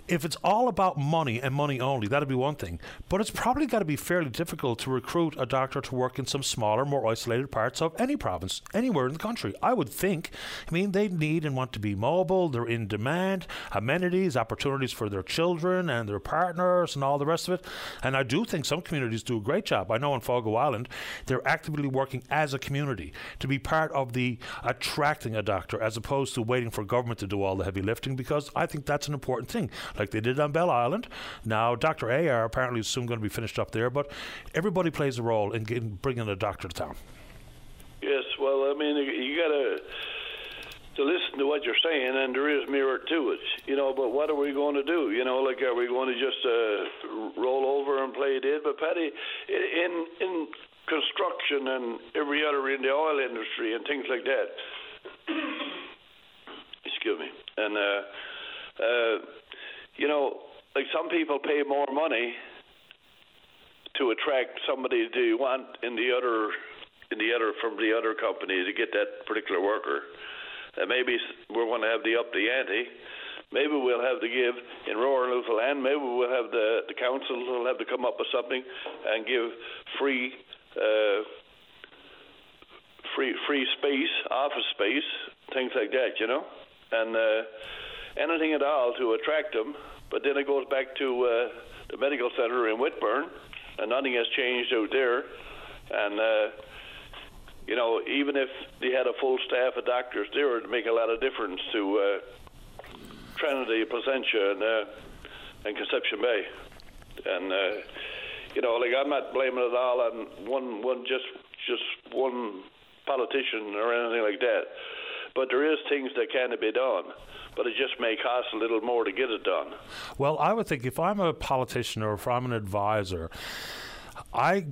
if it's all about money and money only, that'd be one thing. But it's probably got to be fairly difficult to recruit a doctor to work in some smaller, more isolated parts of any province, anywhere in the country, I would think. I mean, they need and want to be mobile. They're in demand, amenities, opportunities for their children and their partners and all the rest of it. And I do think some communities do a great job. I know in Fogo Island, they're actively working as a community to be part of the attracting a doctor as opposed to waiting for government to do all the heavy lifting, because I think that's an important thing. Like they did on Belle Island. Now, Dr. A.R. apparently is soon going to be finished up there, but everybody plays a role in bringing a doctor to town. Yes, well, I mean, you got to listen to what you're saying, and there is merit to it, you know, but what are we going to do? You know, like, are we going to just roll over and play dead? But, Patty, in construction and every other in the oil industry and things like that, excuse me, and, you know, like some people pay more money to attract somebody they want in the other from the other company to get that particular worker. And maybe we're going to have the up the ante. Maybe we'll have to give in rural Newfoundland. Maybe we'll have the council will have to come up with something and give free free space, office space, things like that. You know, and. Anything at all to attract them, but then it goes back to the medical center in Whitburn, and nothing has changed out there. And you know, even if they had a full staff of doctors there, it'd make a lot of difference to Trinity, Placentia, and Conception Bay. And you know, like I'm not blaming it all on one politician or anything like that, but there is things that can be done. But it just may cost a little more to get it done. Well, I would think if I'm a politician or if I'm an advisor, I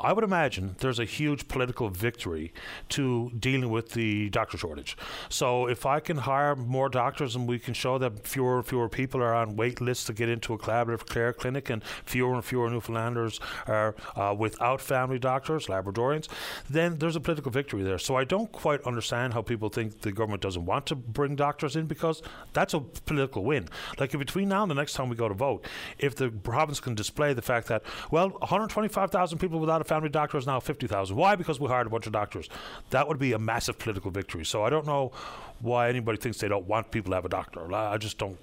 I would imagine there's a huge political victory to dealing with the doctor shortage. So if I can hire more doctors and we can show that fewer and fewer people are on wait lists to get into a collaborative care clinic, and fewer Newfoundlanders are without family doctors, Labradorians, then there's a political victory there. So I don't quite understand how people think the government doesn't want to bring doctors in, because that's a political win. Like, in between now and the next time we go to vote, if the province can display the fact that, well, 125,000 people without a family doctor is now 50,000. Why? Because we hired a bunch of doctors. That would be a massive political victory. So I don't know why anybody thinks they don't want people to have a doctor. I just don't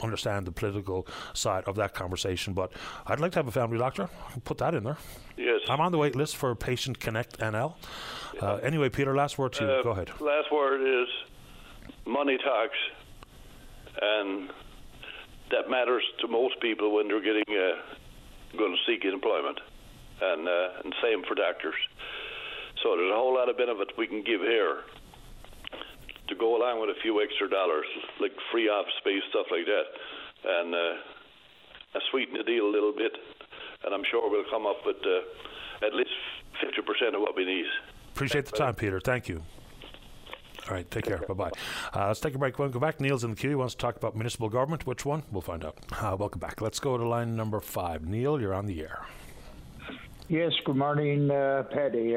understand the political side of that conversation. But I'd like to have a family doctor. I'll put that in there. Yes. I'm on the wait list for Patient Connect NL. Anyway, Peter, last word to you. Go ahead. Last word is money talks. And that matters to most people when they're getting going to seek employment. And same for doctors. So there's a whole lot of benefits we can give here to go along with a few extra dollars, like free office space, stuff like that, and sweeten the deal a little bit. And I'm sure we'll come up with at least 50% of what we need. Appreciate the time, Peter. Thank you. All right, take care. Bye-bye. Let's take a break. When we come back, Neil's in the queue. He wants to talk about municipal government. Which one? We'll find out. Welcome back. Let's go to line number 5. Neil, you're on the air. Yes, good morning, Patty.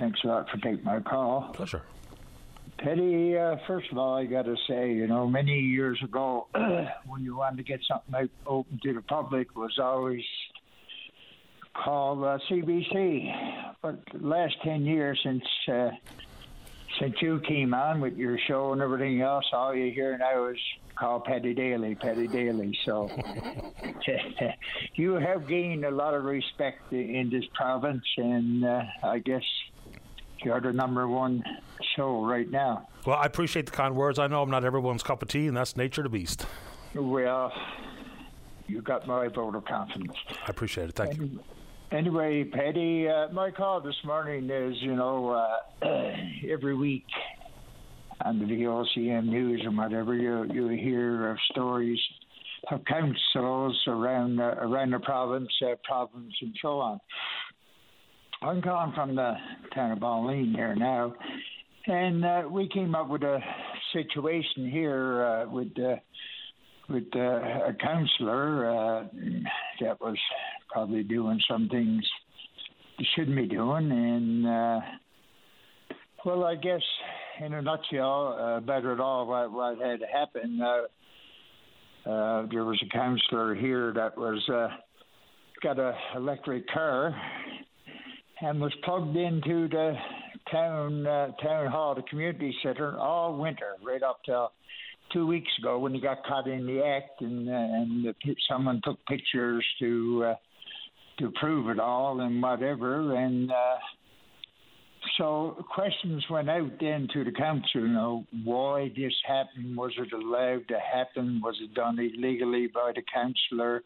Thanks a lot for taking my call. Pleasure. Patty, first of all, I got to say, you know, many years ago, when you wanted to get something out open to the public, was always called CBC. But the last 10 years since you came on with your show and everything else, all you hear now is call Patty Daly, Patty Daly. So you have gained a lot of respect in this province, and I guess you're the #1 show right now. Well, I appreciate the kind words. I know I'm not everyone's cup of tea, and that's nature of the beast. Well, you got my vote of confidence. I appreciate it. Thank you. Anyway, Patty, my call this morning is, you know, every week on the VOCM news and whatever, you hear of stories of councils around the province, problems and so on. I'm calling from the town of Balleen here now, and we came up with a situation here with a councillor that was probably doing some things he shouldn't be doing. And, well, I guess in a nutshell, about it all, what had happened, there was a councillor here that was got an electric car and was plugged into the town hall, the community center, all winter, right up till 2 weeks ago, when he got caught in the act, and someone took pictures to prove it all and whatever, and so questions went out then to the council. You know, why this happened? Was it allowed to happen? Was it done illegally by the councillor,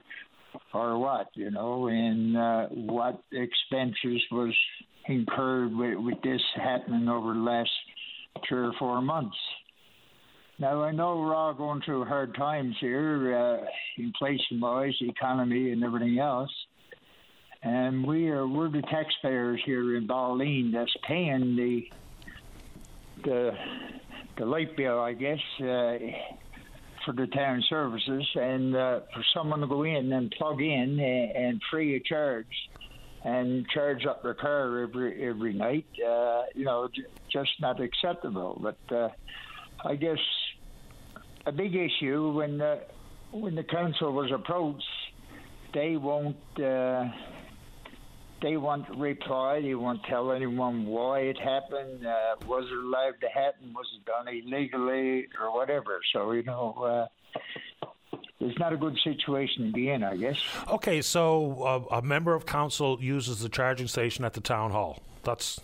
or what? You know, and what expenses was incurred with this happening over the last 3 or 4 months? Now, I know we're all going through hard times here, inflation-wise, economy and everything else, and we're the taxpayers here in Balleen that's paying the light bill, I guess, for the town services, and for someone to go in and plug in and free of charge and charge up their car every night, you know, just not acceptable. But I guess a big issue when the council was approached, they won't reply. They won't tell anyone why it happened. Was it allowed to happen? Was it done illegally or whatever? So, you know, it's not a good situation to be in, I guess. Okay, so a member of council uses the charging station at the town hall. Is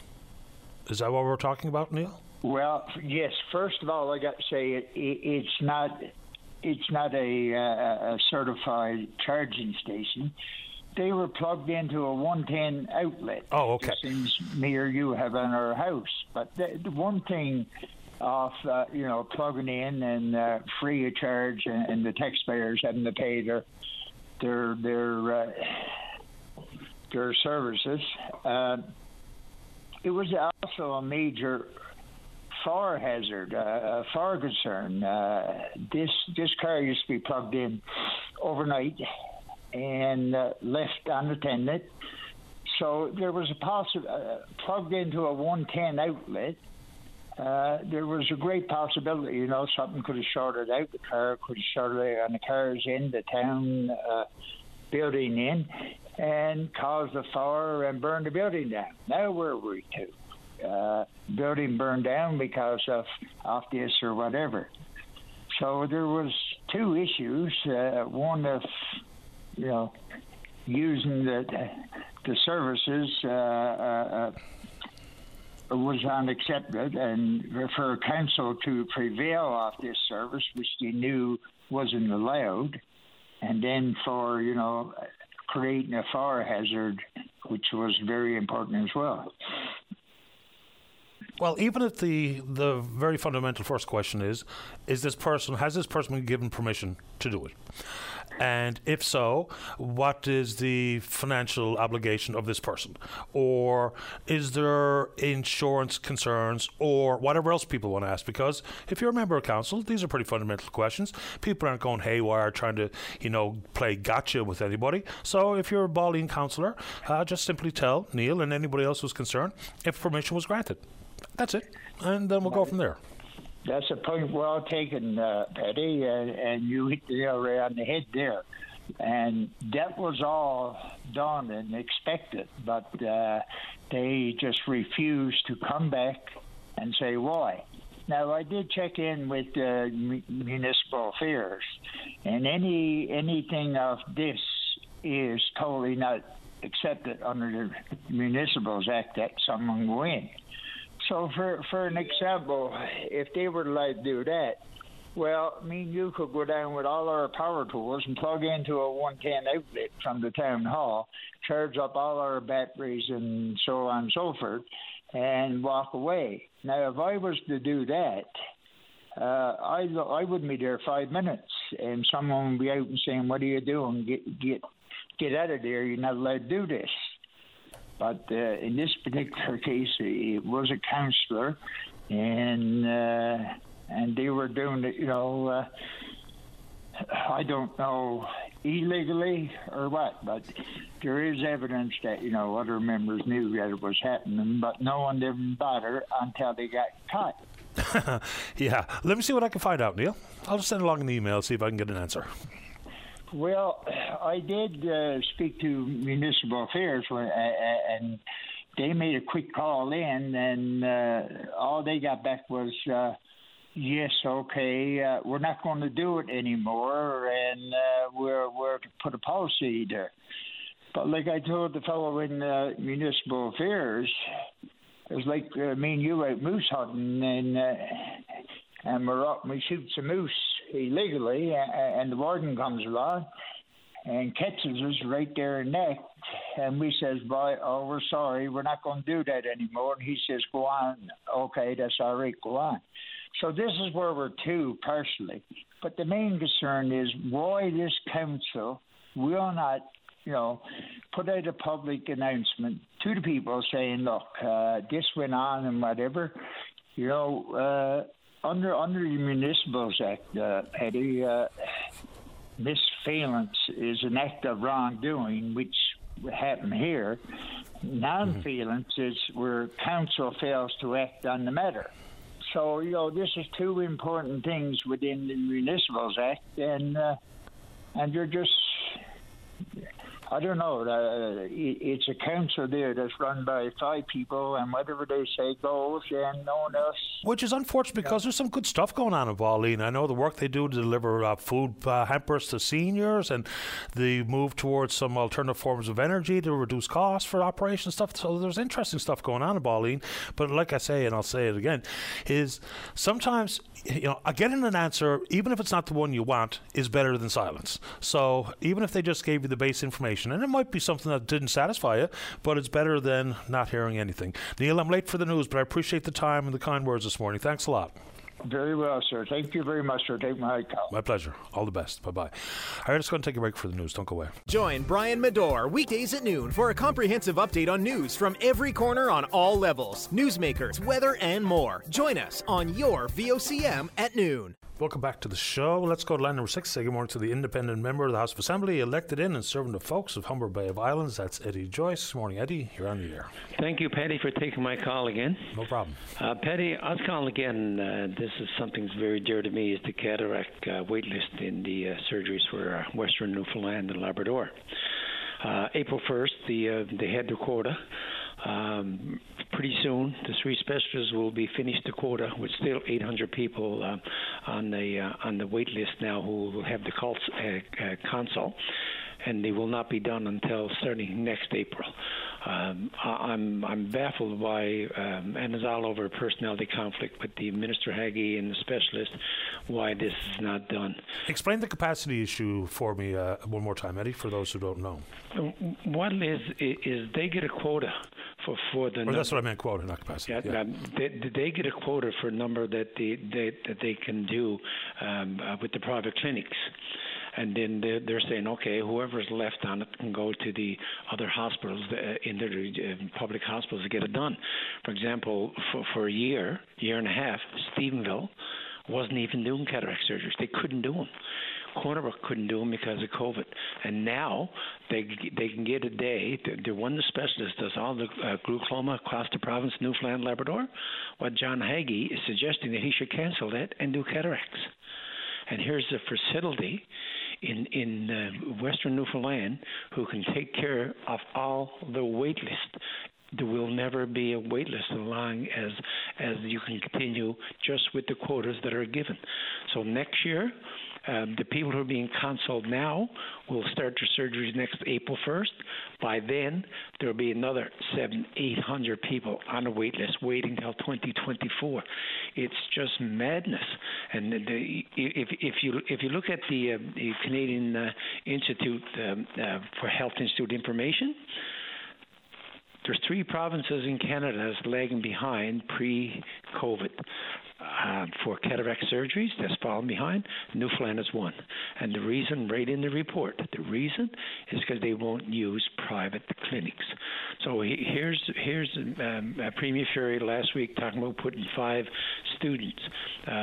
that what we're talking about, Neil? Well, yes. First of all, I got to say it's not a certified charging station. They were plugged into a 110 outlet. Oh, okay. Things me or you have in our house, but the one thing of you know, plugging in and free of charge, and the taxpayers having to pay their your services. It was also a major fire hazard, a fire concern. This car used to be plugged in overnight and left unattended. So there was a plugged into a 110 outlet. There was a great possibility, you know, something could have shorted out the car, could have shorted out on the car's end, the town building in, and caused a fire and burned the building down. Now where were we to? Building burned down because of this or whatever. So there was two issues. One of, you know, using the services was unaccepted, and for council to prevail off this service, which they knew wasn't allowed, and then for, you know, creating a fire hazard, which was very important as well. Well, even if the very fundamental first question is has this person been given permission to do it? And if so, what is the financial obligation of this person? Or is there insurance concerns or whatever else people want to ask? Because if you're a member of council, these are pretty fundamental questions. People aren't going haywire trying to, you know, play gotcha with anybody. So if you're a Balleen councillor, just simply tell Neil and anybody else who's concerned if permission was granted. That's it. And then we'll go from there. That's a point well taken, Patty, and you hit the nail right on the head there. And that was all done and expected, but they just refused to come back and say why. Now, I did check in with municipal affairs, and anything of this is totally not accepted under the Municipals Act that someone will win. So for an example, if they were allowed to do that, well, me and you could go down with all our power tools and plug into a 110 outlet from the town hall, charge up all our batteries and so on and so forth, and walk away. Now, if I was to do that, I wouldn't be there 5 minutes, and someone would be out and saying, what are you doing? Get out of there. You're not allowed to do this. But in this particular case, it was a councillor, and they were doing it, you know, I don't know, illegally or what, but there is evidence that, you know, other members knew that it was happening, but no one didn't bother until they got caught. Yeah. Let me see what I can find out, Neil. I'll just send along an email, see if I can get an answer. Well, I did speak to Municipal Affairs, and they made a quick call in, and all they got back was, yes, okay, we're not going to do it anymore, and we're to put a policy there. But like I told the fellow in Municipal Affairs, it was like me and you out moose hunting, and we shoot some moose illegally, and the warden comes along and catches us right there in neck, and we says, boy, oh, we're sorry, we're not going to do that anymore. And he says, go on. Okay, that's all right, go on. So this is where we're to partially. But the main concern is why this council will not, you know, put out a public announcement to the people saying, look, this went on and whatever, you know, Under the Municipals Act, Patty, misfeasance is an act of wrongdoing, which happened here. Non-feasance is where council fails to act on the matter. So, you know, this is two important things within the Municipals Act, and you're just, I don't know, it's a council there that's run by five people, and whatever they say goes, and no one else. Which is unfortunate, because there's some good stuff going on in Balleen. I know the work they do to deliver food hampers to seniors, and the move towards some alternative forms of energy to reduce costs for operations stuff. So there's interesting stuff going on in Balleen. But like I say, and I'll say it again, is sometimes, you know, getting an answer, even if it's not the one you want, is better than silence. So even if they just gave you the base information, and it might be something that didn't satisfy you, but it's better than not hearing anything. Neil, I'm late for the news, but I appreciate the time and the kind words this morning. Thanks a lot. Very well, sir. Thank you very much for taking my call. My pleasure. All the best. Bye-bye. All right, it's going to take a break for the news. Don't go away. Join Brian Medore weekdays at noon for a comprehensive update on news from every corner on all levels. Newsmakers, weather, and more. Join us on your VOCM at noon. Welcome back to the show. Let's go to line number 6. Say good morning to the independent member of the House of Assembly, elected in and serving the folks of Humber Bay of Islands. That's Eddie Joyce. Morning, Eddie. You're on the air. Thank you, Patty, for taking my call again. No problem. Patty, I was calling again. This is something that's very dear to me, is the cataract wait list in the surgeries for Western Newfoundland and Labrador. April 1st, they had their quota. Pretty soon, the three specialists will be finished the quota with still 800 people on the wait list now who will have the consult, and they will not be done until starting next April. I'm baffled by, and it's all over personality conflict with the Minister Hagee and the specialist, why this is not done. Explain the capacity issue for me one more time, Eddie, for those who don't know. One is they get a quota for the number. That's what I meant, quota, not capacity. Yeah. They get a quota for a number that they can do with the private clinics. And then they're saying, okay, whoever's left on it can go to the other hospitals, in their public hospitals, to get it done. For example, for a year and a half, Stevenville wasn't even doing cataract surgeries. They couldn't do them. Corner Brook couldn't do them because of COVID. And now they can get a day. The one the specialist does all the glaucoma across the province, Newfoundland, Labrador. What John Hagee is suggesting that he should cancel that and do cataracts. And here's the facility in Western Newfoundland who can take care of all the wait list. There will never be a wait list as long as you can continue just with the quotas that are given. So next year, the people who are being consulted now will start their surgeries next April 1st. By then, there will be another 800 people on the wait list waiting until 2024. It's just madness. And if you look at the Canadian Institute for Health Institute information, there's three provinces in Canada that's lagging behind pre-COVID. For cataract surgeries, that's fallen behind. Newfoundland is one. And the reason, right in the report, the reason is because they won't use private clinics. So here's Premier Ferry last week talking about putting 5 students,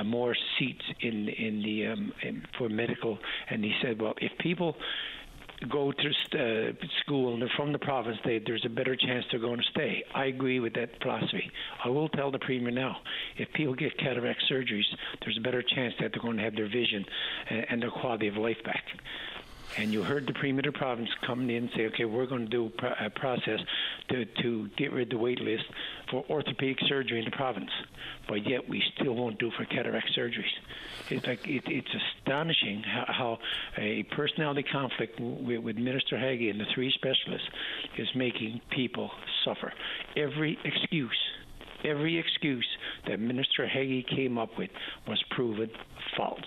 more seats in for medical. And he said, well, if people go to school and they're from the province, there's a better chance they're going to stay. I agree with that philosophy. I will tell the Premier now, if people get cataract surgeries, there's a better chance that they're going to have their vision and their quality of life back. And you heard the Premier of the province coming in and say, okay, we're going to do a process to get rid of the wait list for orthopedic surgery in the province, but yet we still won't do for cataract surgeries. It's like it's astonishing how a personality conflict with Minister Hagee and the three specialists is making people suffer. Every excuse that Minister Hagee came up with was proven false.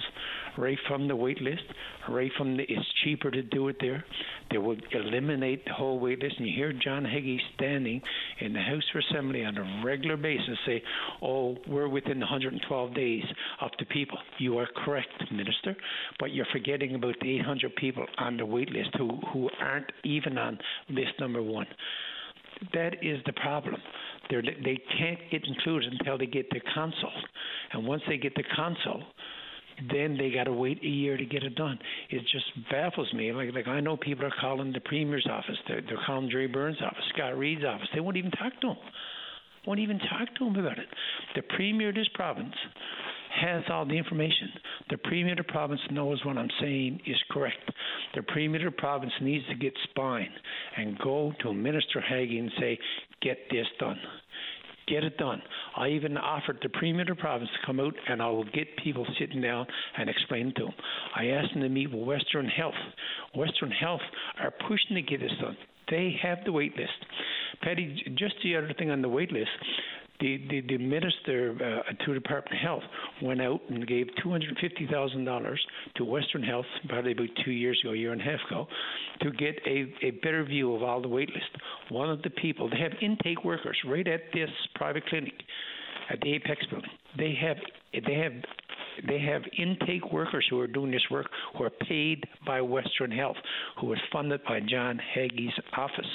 Right from the wait list, it's cheaper to do it there. They will eliminate the whole wait list. And you hear John Hagee standing in the House of Assembly on a regular basis say, oh, we're within 112 days of the people. You are correct, Minister, but you're forgetting about the 800 people on the wait list who aren't even on list number 1. That is the problem. They can't get included until they get their consult. And once they get the consult, then they got to wait a year to get it done. It just baffles me. Like I know people are calling the Premier's office. They're calling Jerry Burns' office, Scott Reed's office. They won't even talk to them. About it. The Premier of this province has all the information. The Premier of the province knows what I'm saying is correct. The Premier of the province needs to get spine and go to Minister Hagee and say, get this done. Get it done. I even offered the Premier of the province to come out, and I will get people sitting down and explain to them. I asked them to meet with Western Health. Western Health are pushing to get this done. They have the wait list. Patty, just the other thing on the wait list, the minister to Department of Health went out and gave $250,000 to Western Health, probably about 2 years ago, a year and a half ago, to get a better view of all the wait list. One of the people, they have intake workers right at this private clinic. at the Apex building. They have intake workers who are doing this work who are paid by Western Health, who was funded by John Hagee's office.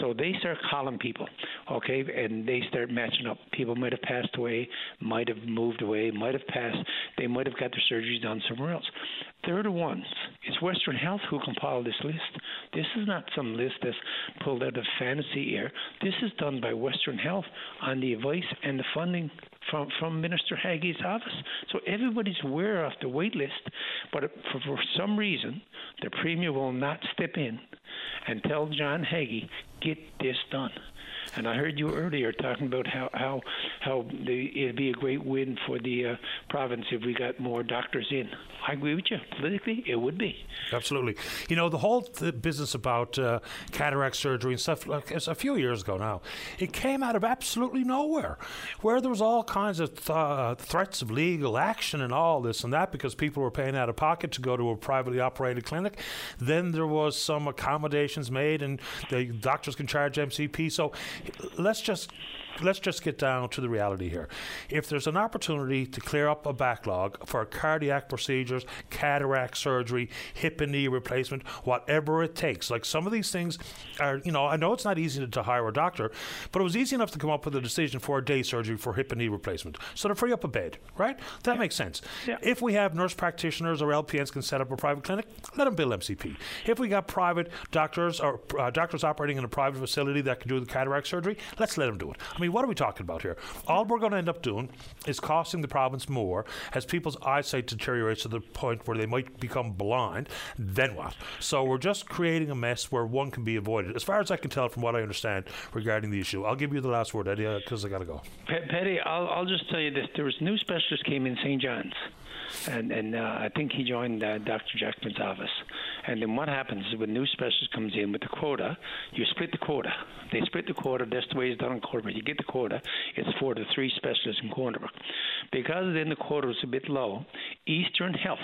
So they start calling people, okay, and they start matching up. People might have passed away, might have moved away, might have passed. They might have got their surgery done somewhere else. They're the ones. It's Western Health who compiled this list. This is not some list that's pulled out of fantasy air. This is done by Western Health on the advice and the funding from Minister Hagee's office. So everybody's aware of the wait list, but for some reason, the Premier will not step in and tell John Hagee, get this done. And I heard you earlier talking about it'd be a great win for the province if we got more doctors in. I agree with you. Politically, it would be. Absolutely. You know, the whole business about cataract surgery and stuff, like, it's a few years ago now, it came out of absolutely nowhere, where there was all kinds of threats of legal action and all this and that because people were paying out of pocket to go to a privately operated clinic. Then there was some accommodations made, and the doctors can charge MCP. So let's just get down to the reality here. If there's an opportunity to clear up a backlog for cardiac procedures, cataract surgery, hip and knee replacement, whatever it takes, like some of these things are, you know, I know it's not easy to hire a doctor, but it was easy enough to come up with a decision for a day surgery for hip and knee replacement. So to free up a bed, right? That makes sense. Yeah. If we have nurse practitioners or LPNs can set up a private clinic, let them bill MCP. If we got private doctors or doctors operating in a private facility that can do the cataract surgery, let's let them do it. I mean, what are we talking about here? All we're going to end up doing is costing the province more as people's eyesight deteriorates to the point where they might become blind. Then what? So we're just creating a mess where one can be avoided, as far as I can tell from what I understand regarding the issue. I'll give you the last word, Eddie, because I got to go. Patty, I'll just tell you this. There was a new specialist came in St. John's, and I think he joined Dr. Jackman's office. And then what happens is when new specialist comes in with the quota, you split the quota. They split the quota. That's the way it's done in Corner Brook. You get the quota. It's 4 to 3 specialists in Corner Brook. Because then the quota was a bit low, Eastern Health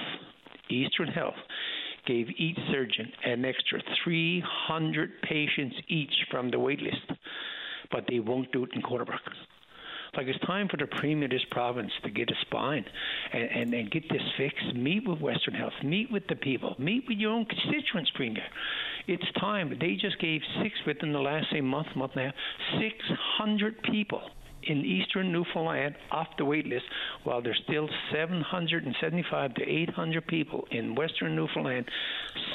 gave each surgeon an extra 300 patients each from the wait list. But they won't do it in Corner Brook. Like, it's time for the Premier of this province to get a spine and get this fixed. Meet with Western Health. Meet with the people. Meet with your own constituents, Premier. It's time. They just gave within the last, say, month and a half, 600 people in eastern Newfoundland off the wait list, while there's still 775 to 800 people in western Newfoundland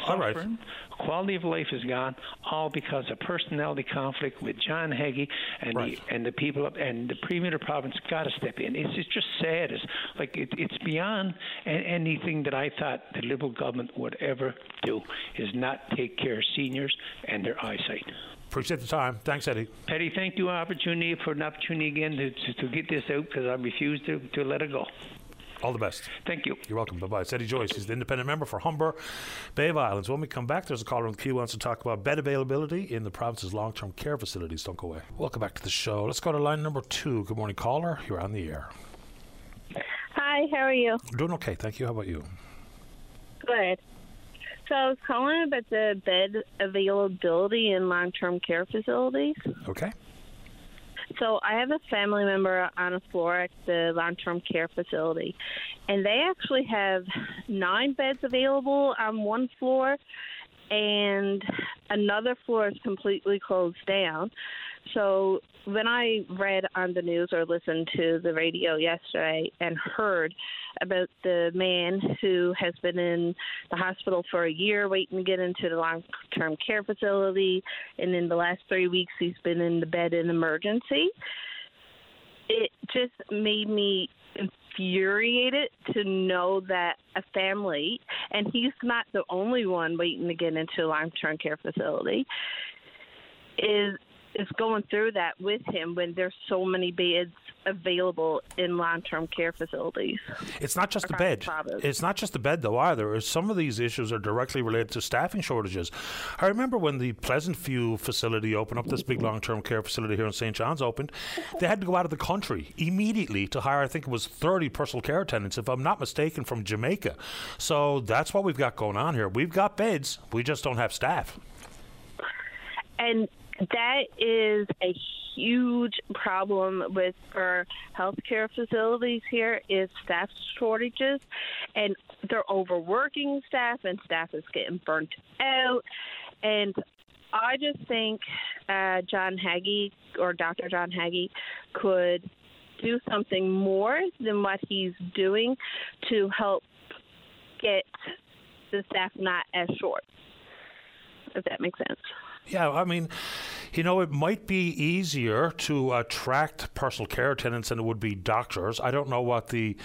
suffering. All right. Quality of life is gone, all because of personality conflict with John Hagee and right. The people up, and the Premier of the province got to step in. It's just sad. It's beyond anything that I thought the Liberal government would ever do, is not take care of seniors and their eyesight. Appreciate the time. Thanks, Eddie. Eddie, thank you for an opportunity again to get this out, because I refuse to let it go. All the best. Thank you. You're welcome. Bye-bye. It's Eddie Joyce. He's the independent member for Humber, Bay of Islands. When we come back, there's a caller on the queue who wants to talk about bed availability in the province's long-term care facilities. Don't go away. Welcome back to the show. Let's go to line number 2. Good morning, caller. You're on the air. Hi, how are you? I'm doing okay. Thank you. How about you? Good. So I was calling about the bed availability in long-term care facilities. Okay. So I have a family member on a floor at the long-term care facility, and they actually have 9 beds available on one floor, and another floor is completely closed down. So when I read on the news or listened to the radio yesterday and heard about the man who has been in the hospital for a year waiting to get into the long-term care facility, and in the last 3 weeks he's been in the bed in emergency, it just made me infuriated to know that a family, and he's not the only one waiting to get into a long-term care facility, is going through that with him when there's so many beds available in long-term care facilities. It's not just the bed. It's not just the bed, though, either. Some of these issues are directly related to staffing shortages. I remember when the Pleasant View facility opened up, this big long-term care facility here in St. John's opened, they had to go out of the country immediately to hire, I think it was 30 personal care attendants, if I'm not mistaken, from Jamaica. So that's what we've got going on here. We've got beds. We just don't have staff. And That is a huge problem with our healthcare facilities here is staff shortages, and they're overworking staff, and staff is getting burnt out. And I just think John Hagee or Dr. John Hagee could do something more than what he's doing to help get the staff not as short, if that makes sense. Yeah, I mean, you know, it might be easier to attract personal care attendants than it would be doctors. I don't know what the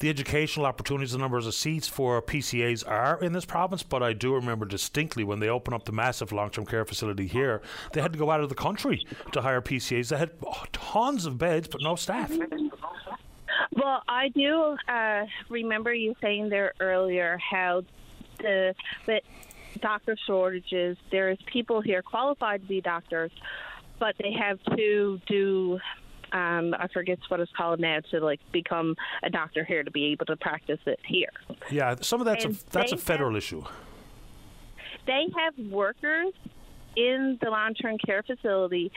educational opportunities, the numbers of seats for PCAs are in this province, but I do remember distinctly when they opened up the massive long-term care facility here, they had to go out of the country to hire PCAs. They had tons of beds, but no staff. Well, I do remember you saying there earlier how that doctor shortages, there's people here qualified to be doctors, but they have to do... I forget what it's called now to like become a doctor here to be able to practice it here. Yeah, some of that's a federal issue. They have workers in the long-term care facility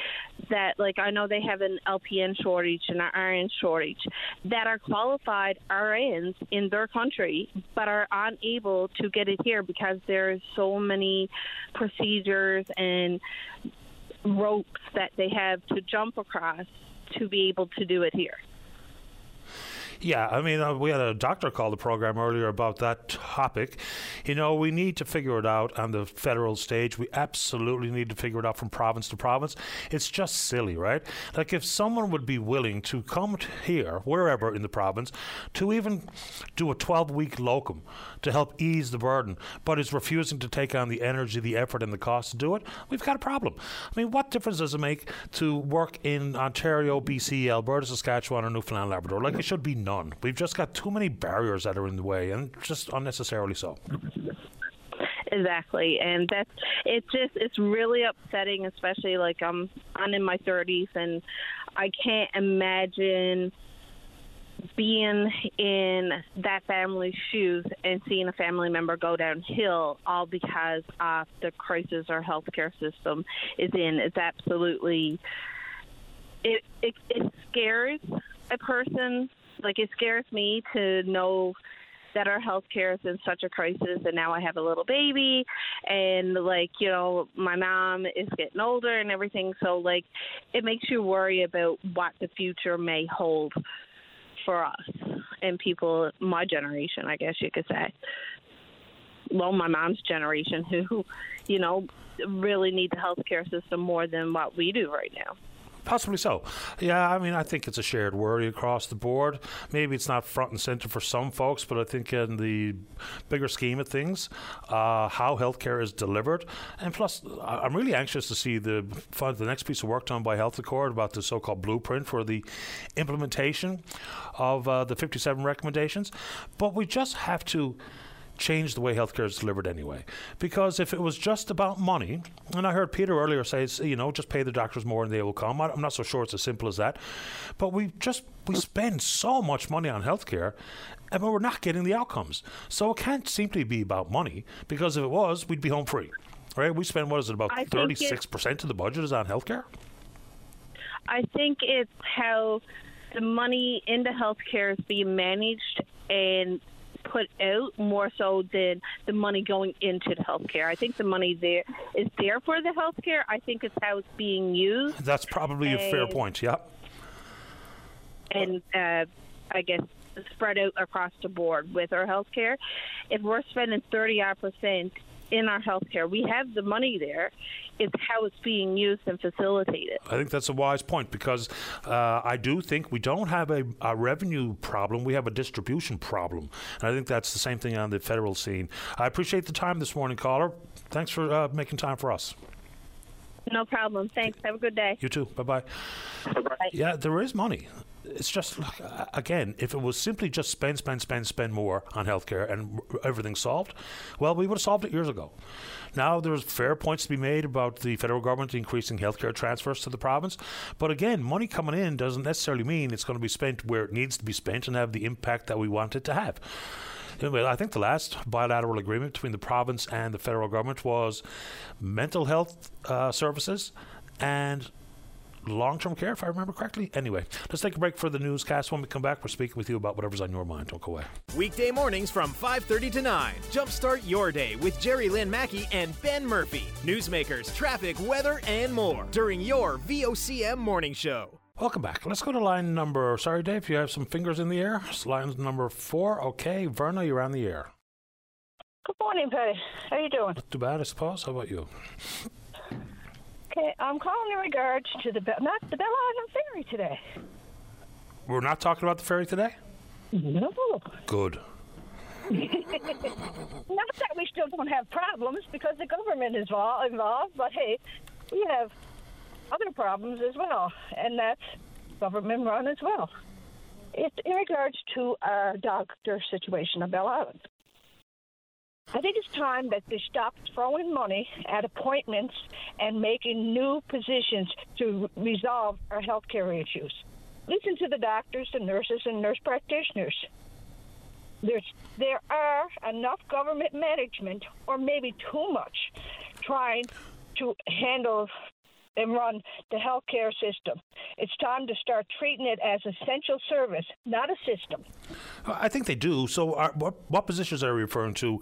that, like, I know they have an LPN shortage and an RN shortage that are qualified RNs in their country but are unable to get it here because there's so many procedures and ropes that they have to jump across to be able to do it here. Yeah, I mean, we had a doctor call the program earlier about that topic. You know, we need to figure it out on the federal stage. We absolutely need to figure it out from province to province. It's just silly, right? Like, if someone would be willing to come here, wherever in the province, to even do a 12-week locum to help ease the burden, but is refusing to take on the energy, the effort, and the cost to do it, we've got a problem. I mean, what difference does it make to work in Ontario, BC, Alberta, Saskatchewan, or Newfoundland, Labrador? Like, it should be none. We've just got too many barriers that are in the way, and just unnecessarily so. Exactly, and it's really upsetting, especially like I'm in my 30s, and I can't imagine being in that family's shoes and seeing a family member go downhill all because of the crisis our healthcare system is in. It's absolutely it scares a person. Like, it scares me to know that our healthcare is in such a crisis, and now I have a little baby, and, like, you know, my mom is getting older and everything. So, like, it makes you worry about what the future may hold for us and people my generation, I guess you could say. Well, my mom's generation who, you know, really need the healthcare system more than what we do right now. Possibly so. Yeah, I mean, I think it's a shared worry across the board. Maybe it's not front and center for some folks, but I think in the bigger scheme of things, how healthcare is delivered. And plus, I'm really anxious to see the next piece of work done by Health Accord about the so-called blueprint for the implementation of the 57 recommendations. But we just have to change the way healthcare is delivered anyway. Because if it was just about money, and I heard Peter earlier say, you know, just pay the doctors more and they will come. I'm not so sure it's as simple as that. But we spend so much money on healthcare, and we're not getting the outcomes. So it can't simply be about money, because if it was, we'd be home free, right? We spend, what is it, about 36% of the budget is on healthcare? I think it's how the money into healthcare is being managed and put out more so than the money going into the healthcare. I think the money there is there for the healthcare. I think it's how it's being used. That's probably a fair point. Yep. And I guess spread out across the board with our healthcare. If we're spending 30% in our healthcare, we have the money there. It's how it's being used and facilitated. I think that's a wise point, because I do think we don't have a revenue problem. We have a distribution problem. And I think that's the same thing on the federal scene. I appreciate the time this morning, caller. Thanks for making time for us. No problem. Thanks. Have a good day. You too. Bye-bye. Bye-bye. Yeah, there is money. It's just, again, if it was simply just spend more on healthcare and everything solved, well, we would have solved it years ago. Now, there's fair points to be made about the federal government increasing healthcare transfers to the province. But again, money coming in doesn't necessarily mean it's going to be spent where it needs to be spent and have the impact that we want it to have. Anyway, I think the last bilateral agreement between the province and the federal government was mental health services and long-term care, if I remember correctly. Anyway, let's take a break for the newscast. When we come back, we're speaking with you about whatever's on your mind. Don't go away. Weekday mornings from 5:30 to 9. Jumpstart your day with Jerry Lynn Mackey and Ben Murphy. Newsmakers, traffic, weather, and more during your VOCM morning show. Welcome back. Let's go to line number... Sorry, Dave, you have some fingers in the air. It's line number 4. Okay, Verna, you're on the air. Good morning, Patty. How are you doing? Not too bad, I suppose. How about you? Okay, I'm calling in regards to the Belle Island Ferry today. We're not talking about the ferry today? No. Good. Not that we still don't have problems because the government is involved, but hey, we have other problems as well, and that's government run as well. It's in regards to our doctor situation on Belle Island. I think it's time that they stop throwing money at appointments and making new positions to resolve our health care issues. Listen to the doctors, the nurses, and nurse practitioners. There are enough government management, or maybe too much, trying to handle and run the health care system. It's time to start treating it as essential service, not a system. I think they do. So what positions are you referring to?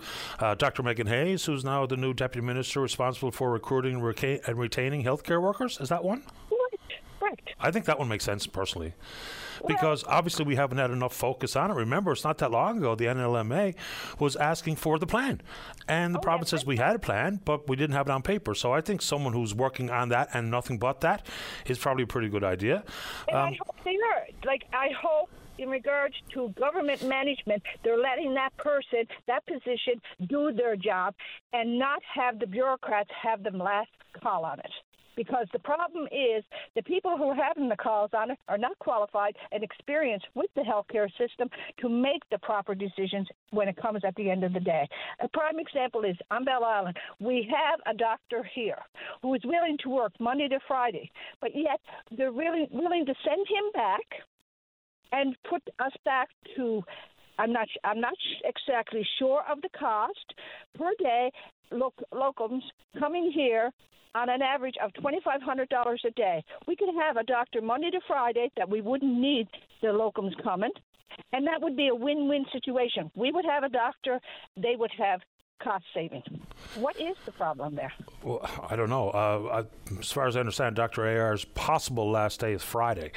Dr. Megan Hayes, who's now the new deputy minister responsible for recruiting and retaining health care workers? Is that one? Right. I think that one makes sense, personally. Because obviously we haven't had enough focus on it. Remember, it's not that long ago the NLMA was asking for the plan. And the province says we had a plan, but we didn't have it on paper. So I think someone who's working on that and nothing but that is probably a pretty good idea. And I hope they are. Like, I hope in regards to government management, they're letting that person, that position, do their job and not have the bureaucrats have the last call on it. Because the problem is the people who are having the calls on it are not qualified and experienced with the healthcare system to make the proper decisions when it comes at the end of the day. A prime example is on Belle Island. We have a doctor here who is willing to work Monday to Friday, but yet they're really willing to send him back and put us back to, I'm not exactly sure of the cost per day. Locums coming here on an average of $2,500 a day. We could have a doctor Monday to Friday that we wouldn't need the locums coming, and that would be a win-win situation. We would have a doctor, they would have cost saving. What is the problem there? Well, I don't know. As far as I understand, Dr. A.R.'s possible last day is Friday.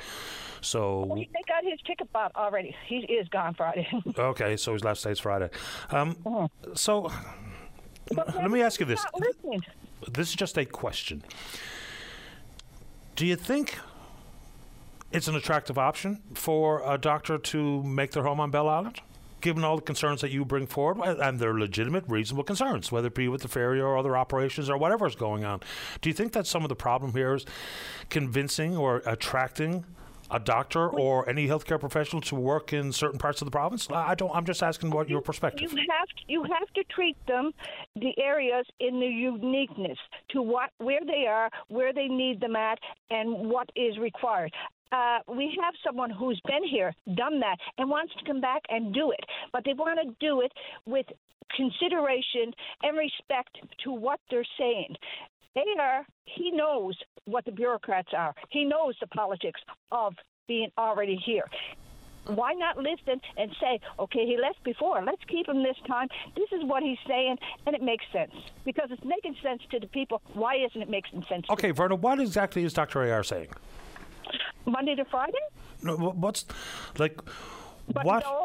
So they got his ticket bought already. He is gone Friday. Okay, so his last day is Friday. So... But let me ask you this. This is just a question. Do you think it's an attractive option for a doctor to make their home on Belle Island, given all the concerns that you bring forward? And they're legitimate, reasonable concerns, whether it be with the ferry or other operations or whatever is going on. Do you think that some of the problem here is convincing or attracting a doctor or any healthcare professional to work in certain parts of the province? I'm just asking what your perspective. You have to treat them, the areas in the uniqueness to where they are, where they need them at, and what is required. We have someone who's been here, done that, and wants to come back and do it, but they want to do it with consideration and respect to what they're saying. He knows what the bureaucrats are. He knows the politics of being already here. Why not listen and say, okay, he left before. Let's keep him this time. This is what he's saying, and it makes sense. Because it's making sense to the people. Why isn't it making sense? Okay, Verna, what exactly is Dr. A.R. saying? Monday to Friday? No,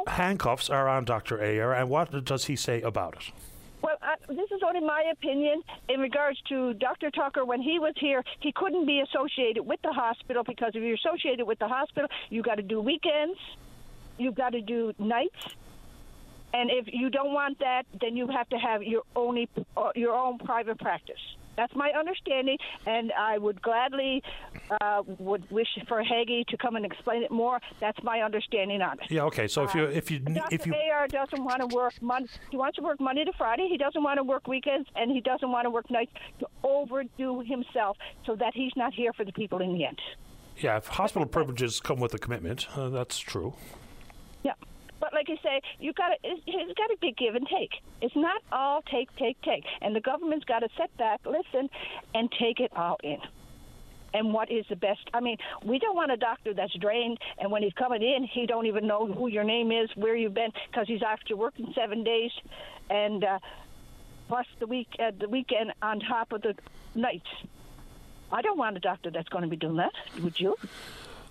handcuffs are on Dr. A.R., and what does he say about it? Well, this is only my opinion in regards to Dr. Tucker. When he was here, he couldn't be associated with the hospital because if you're associated with the hospital, you got to do weekends, you've got to do nights, and if you don't want that, then you have to have your own private practice. That's my understanding, and I would gladly would wish for Hagee to come and explain it more. That's my understanding on it. Yeah. Okay. So if you Dr. A.R. doesn't want to work Monday, he wants to work Monday to Friday. He doesn't want to work weekends, and he doesn't want to work nights to overdo himself, so that he's not here for the people in the end. Yeah. If hospital privileges come with a commitment, that's true. Yeah. But like I say, it's got to be give and take. It's not all take, take, take. And the government's got to sit back, listen, and take it all in. And what is the best? I mean, we don't want a doctor that's drained, and when he's coming in, he don't even know who your name is, where you've been, because he's after working 7 days, and plus the weekend on top of the nights. I don't want a doctor that's going to be doing that. Would you?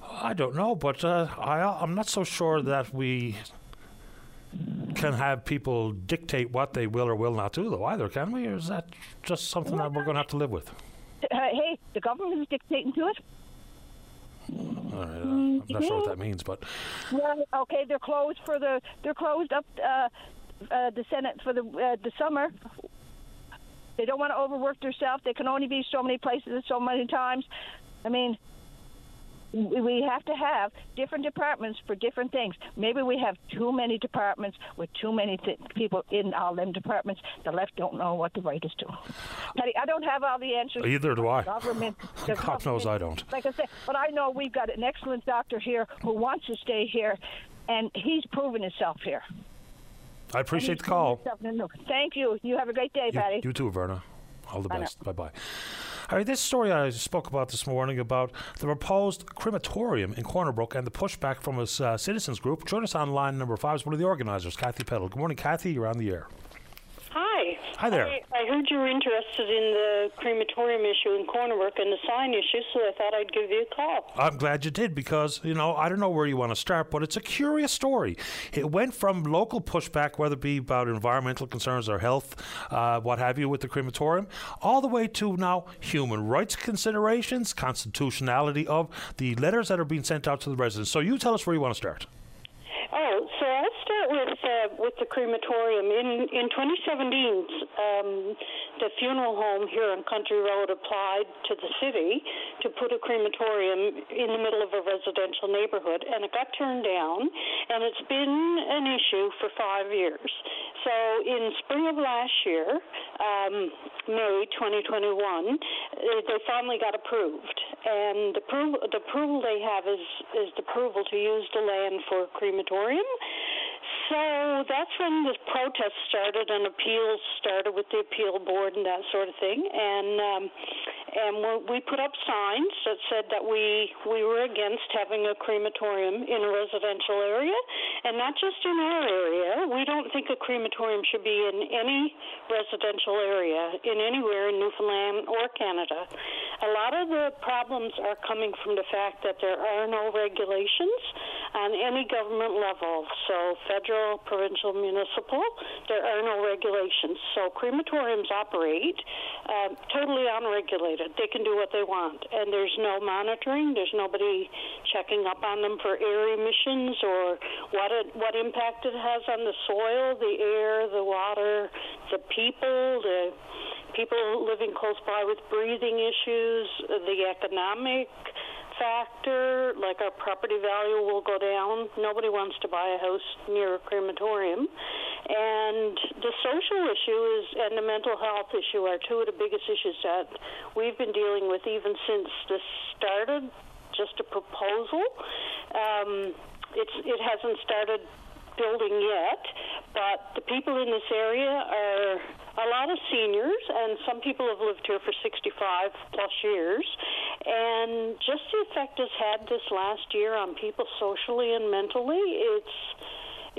I don't know, but I'm not so sure that we can have people dictate what they will or will not do, though, either, can we? Or is that just something that we're going to have to live with? Hey, the government is dictating to it. All right, I'm not sure what that means, but well, okay, they're closed up the Senate for the summer. They don't want to overwork themselves. They can only be so many places at so many times. I mean, we have to have different departments for different things. Maybe we have too many departments with too many people in all them departments. The left don't know what the right is doing. Patty, I don't have all the answers. Either do I. God knows I don't. Like I said, but I know we've got an excellent doctor here who wants to stay here, and he's proven himself here. I appreciate the call. Thank you. You have a great day, Patty. You too, Verna. All the best. Bye-bye. All right, this story I spoke about this morning about the proposed crematorium in Corner Brook and the pushback from a citizens group. Join us on line number 5 is one of the organizers, Kathy Peddle. Good morning, Kathy. You're on the air. Hi. Hi there. I heard you were interested in the crematorium issue in Corner Brook and the sign issue, so I thought I'd give you a call. I'm glad you did because, you know, I don't know where you want to start, but it's a curious story. It went from local pushback, whether it be about environmental concerns or health, what have you, with the crematorium, all the way to now human rights considerations, constitutionality of the letters that are being sent out to the residents. So you tell us where you want to start. Oh, so I'll start with the crematorium. In 2017, the funeral home here on Country Road applied to the city to put a crematorium in the middle of a residential neighborhood, and it got turned down, and it's been an issue for 5 years. So in spring of last year, May 2021, they finally got approved, and the approval they have is the approval to use the land for a crematorium. So that's when the protests started and appeals started with the appeal board and that sort of thing. And we put up signs that said that we were against having a crematorium in a residential area, and not just in our area. We don't think a crematorium should be in any residential area, in anywhere in Newfoundland or Canada. A lot of the problems are coming from the fact that there are no regulations on any government level, so federal, provincial, municipal, there are no regulations. So crematoriums operate totally unregulated. They can do what they want, and there's no monitoring. There's nobody checking up on them for air emissions or what impact it has on the soil, the air, the water, the people, the people living close by with breathing issues, the economic factor, like our property value will go down. Nobody wants to buy a house near a crematorium. And the social issue is, and the mental health issue are two of the biggest issues that we've been dealing with even since this started, just a proposal. It hasn't started building yet, but the people in this area are a lot of seniors, and some people have lived here for 65 plus years, and just the effect it's had this last year on people socially and mentally,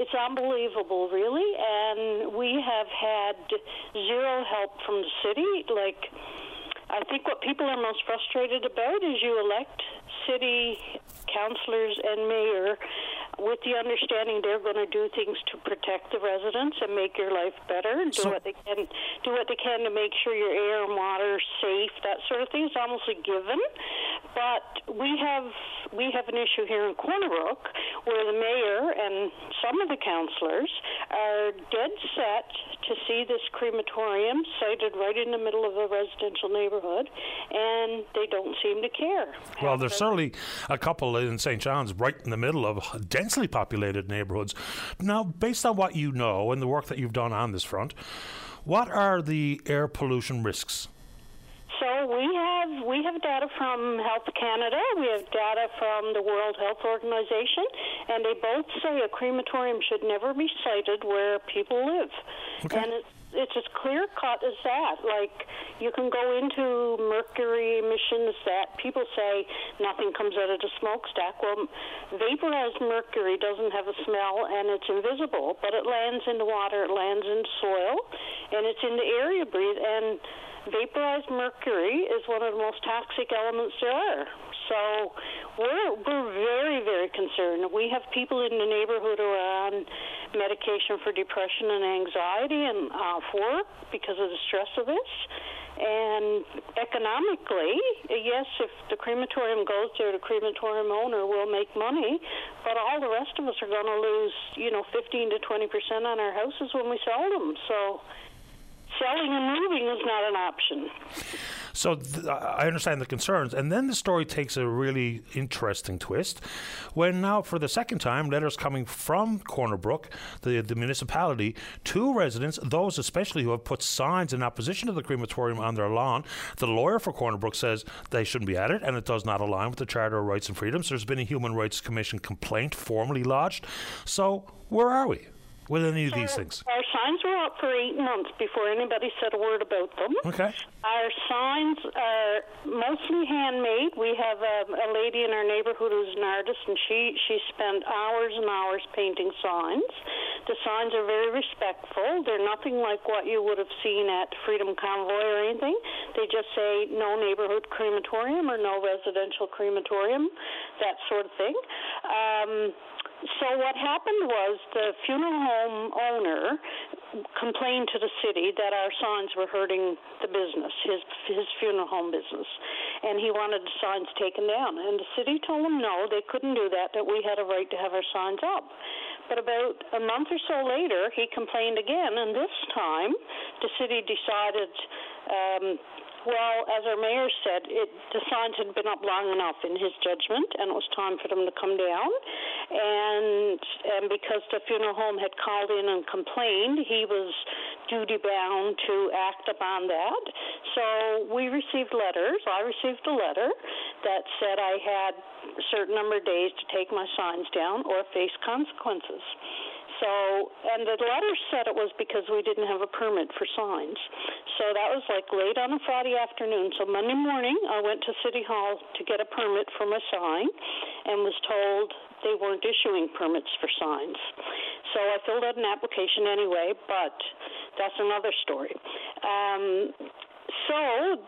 it's unbelievable, really. And we have had zero help from the city. Like, I think what people are most frustrated about is you elect city councillors and mayor with the understanding they're going to do things to protect the residents and make your life better, and do what they can to make sure your air and water are safe, that sort of thing. It's almost a given. But we have an issue here in Corner Brook where the mayor and some of the councillors are dead set to see this crematorium sited right in the middle of a residential neighborhood, and they don't seem to care. Well, there's certainly a couple in St. John's right in the middle of densely populated neighborhoods. Now, based on what you know and the work that you've done on this front, what are the air pollution risks? So Well, we have data from Health Canada, we have data from the World Health Organization, and they both say a crematorium should never be sited where people live. Okay. And it's as clear-cut as that. Like, you can go into mercury emissions that people say nothing comes out of the smokestack. Well, vaporized mercury doesn't have a smell, and it's invisible, but it lands in the water, it lands in soil, and it's in the air you breathe, and vaporized mercury is one of the most toxic elements there are. So we're very, very concerned. We have people in the neighborhood who are on medication for depression and anxiety and off work because of the stress of this. And economically, yes, if the crematorium goes there, the crematorium owner will make money, but all the rest of us are going to lose, 15 to 20% on our houses when we sell them. So selling and moving is not an option. So I understand the concerns. And then the story takes a really interesting twist when now, for the second time, letters coming from Corner Brook, the municipality, to residents, those especially who have put signs in opposition to the crematorium on their lawn. The lawyer for Corner Brook says they shouldn't be at it, and it does not align with the Charter of Rights and Freedoms. There's been a Human Rights Commission complaint formally lodged. So where are we with any of these things? Our signs were up for 8 months before anybody said a word about them. Okay. Our signs are mostly handmade. We have a lady in our neighborhood who's an artist, and she spent hours and hours painting signs. The signs are very respectful. They're nothing like what you would have seen at Freedom Convoy or anything. They just say no neighborhood crematorium or no residential crematorium, that sort of thing. So what happened was the funeral home owner complained to the city that our signs were hurting the business, his funeral home business, and he wanted the signs taken down. And the city told him no, they couldn't do that we had a right to have our signs up. But about a month or so later, he complained again, and this time the city decided, well, as our mayor said, the signs had been up long enough in his judgment, and it was time for them to come down. And because the funeral home had called in and complained, he was duty-bound to act upon that. So we received letters. I received a letter that said I had a certain number of days to take my signs down or face consequences. So, and the letter said it was because we didn't have a permit for signs. So that was like late on a Friday afternoon. So Monday morning, I went to City Hall to get a permit for my sign and was told they weren't issuing permits for signs. So I filled out an application anyway, but that's another story. So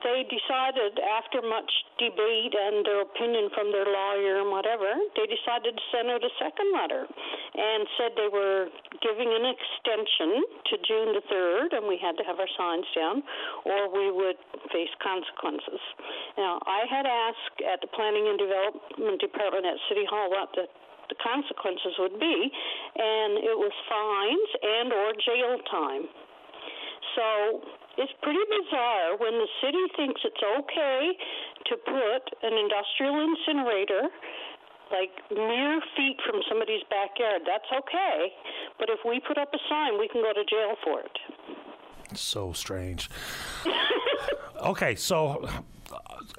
they decided, after much debate and their opinion from their lawyer and whatever, they decided to send out a second letter and said they were giving an extension to June the 3rd and we had to have our signs down or we would face consequences. Now, I had asked at the Planning and Development Department at City Hall what the consequences would be, and it was fines and or jail time. So it's pretty bizarre when the city thinks it's okay to put an industrial incinerator like mere feet from somebody's backyard. That's okay, but if we put up a sign, we can go to jail for it. It's so strange. Okay, so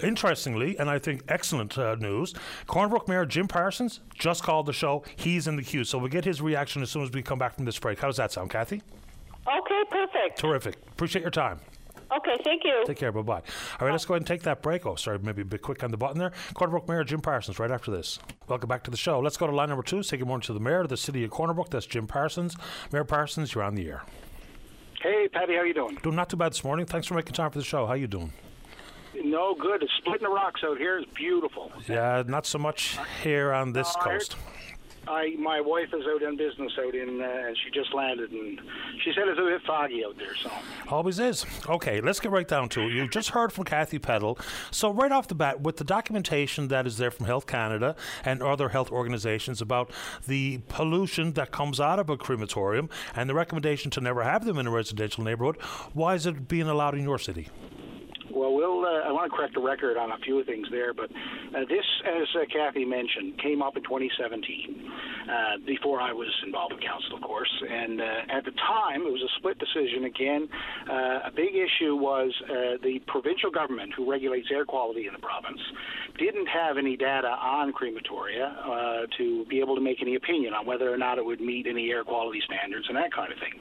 interestingly, and I think excellent news, Corner Brook Mayor Jim Parsons just called the show. He's in the queue, so we'll get his reaction as soon as we come back from this break. How does that sound, Kathy? Okay, perfect. Terrific. Appreciate your time. Okay, thank you. Take care. Bye-bye. All right, Let's go ahead and take that break. Oh, sorry, maybe a bit quick on the button there. Corner Brook Mayor Jim Parsons right after this. Welcome back to the show. Let's go to line number 2. Say good morning to the mayor of the city of Corner Brook. That's Jim Parsons. Mayor Parsons, you're on the air. Hey, Patty, how you doing? Doing not too bad this morning. Thanks for making time for the show. How you doing? No good. It's splitting the rocks out here. It's beautiful. Yeah, not so much here on this coast. My wife is out on business and she just landed, and she said it's a bit foggy out there. So always is. Okay, let's get right down to it. You just heard from Kathy Peddle. So right off the bat, with the documentation that is there from Health Canada and other health organizations about the pollution that comes out of a crematorium and the recommendation to never have them in a residential neighborhood, why is it being allowed in your city? Well, I want to correct the record on a few things there, but this, as Kathy mentioned, came up in 2017. before I was involved in council, of course. And at the time, it was a split decision again. A big issue was the provincial government, who regulates air quality in the province, didn't have any data on crematoria to be able to make any opinion on whether or not it would meet any air quality standards and that kind of thing.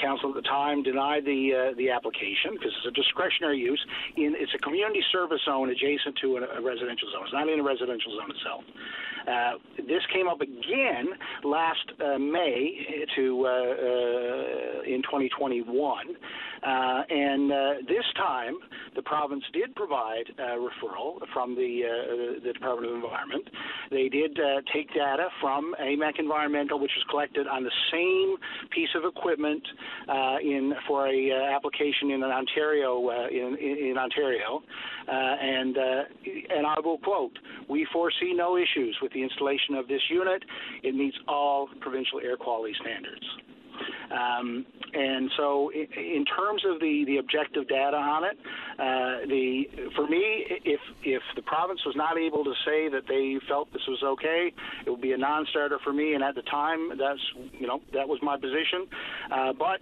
Council at the time denied the application because it's a discretionary use. It's a community service zone adjacent to a residential zone. It's not in a residential zone itself. This came up again last May in 2021, and this time the province did provide a referral from the Department of Environment. They did take data from AMAC Environmental, which was collected on the same piece of equipment for a application in Ontario. And I will quote: "We foresee no issues with the installation of this unit. It meets all provincial air quality standards." And so in terms of the objective data on it, for me, if the province was not able to say that they felt this was okay, it would be a non-starter for me. And at the time, that was my position. But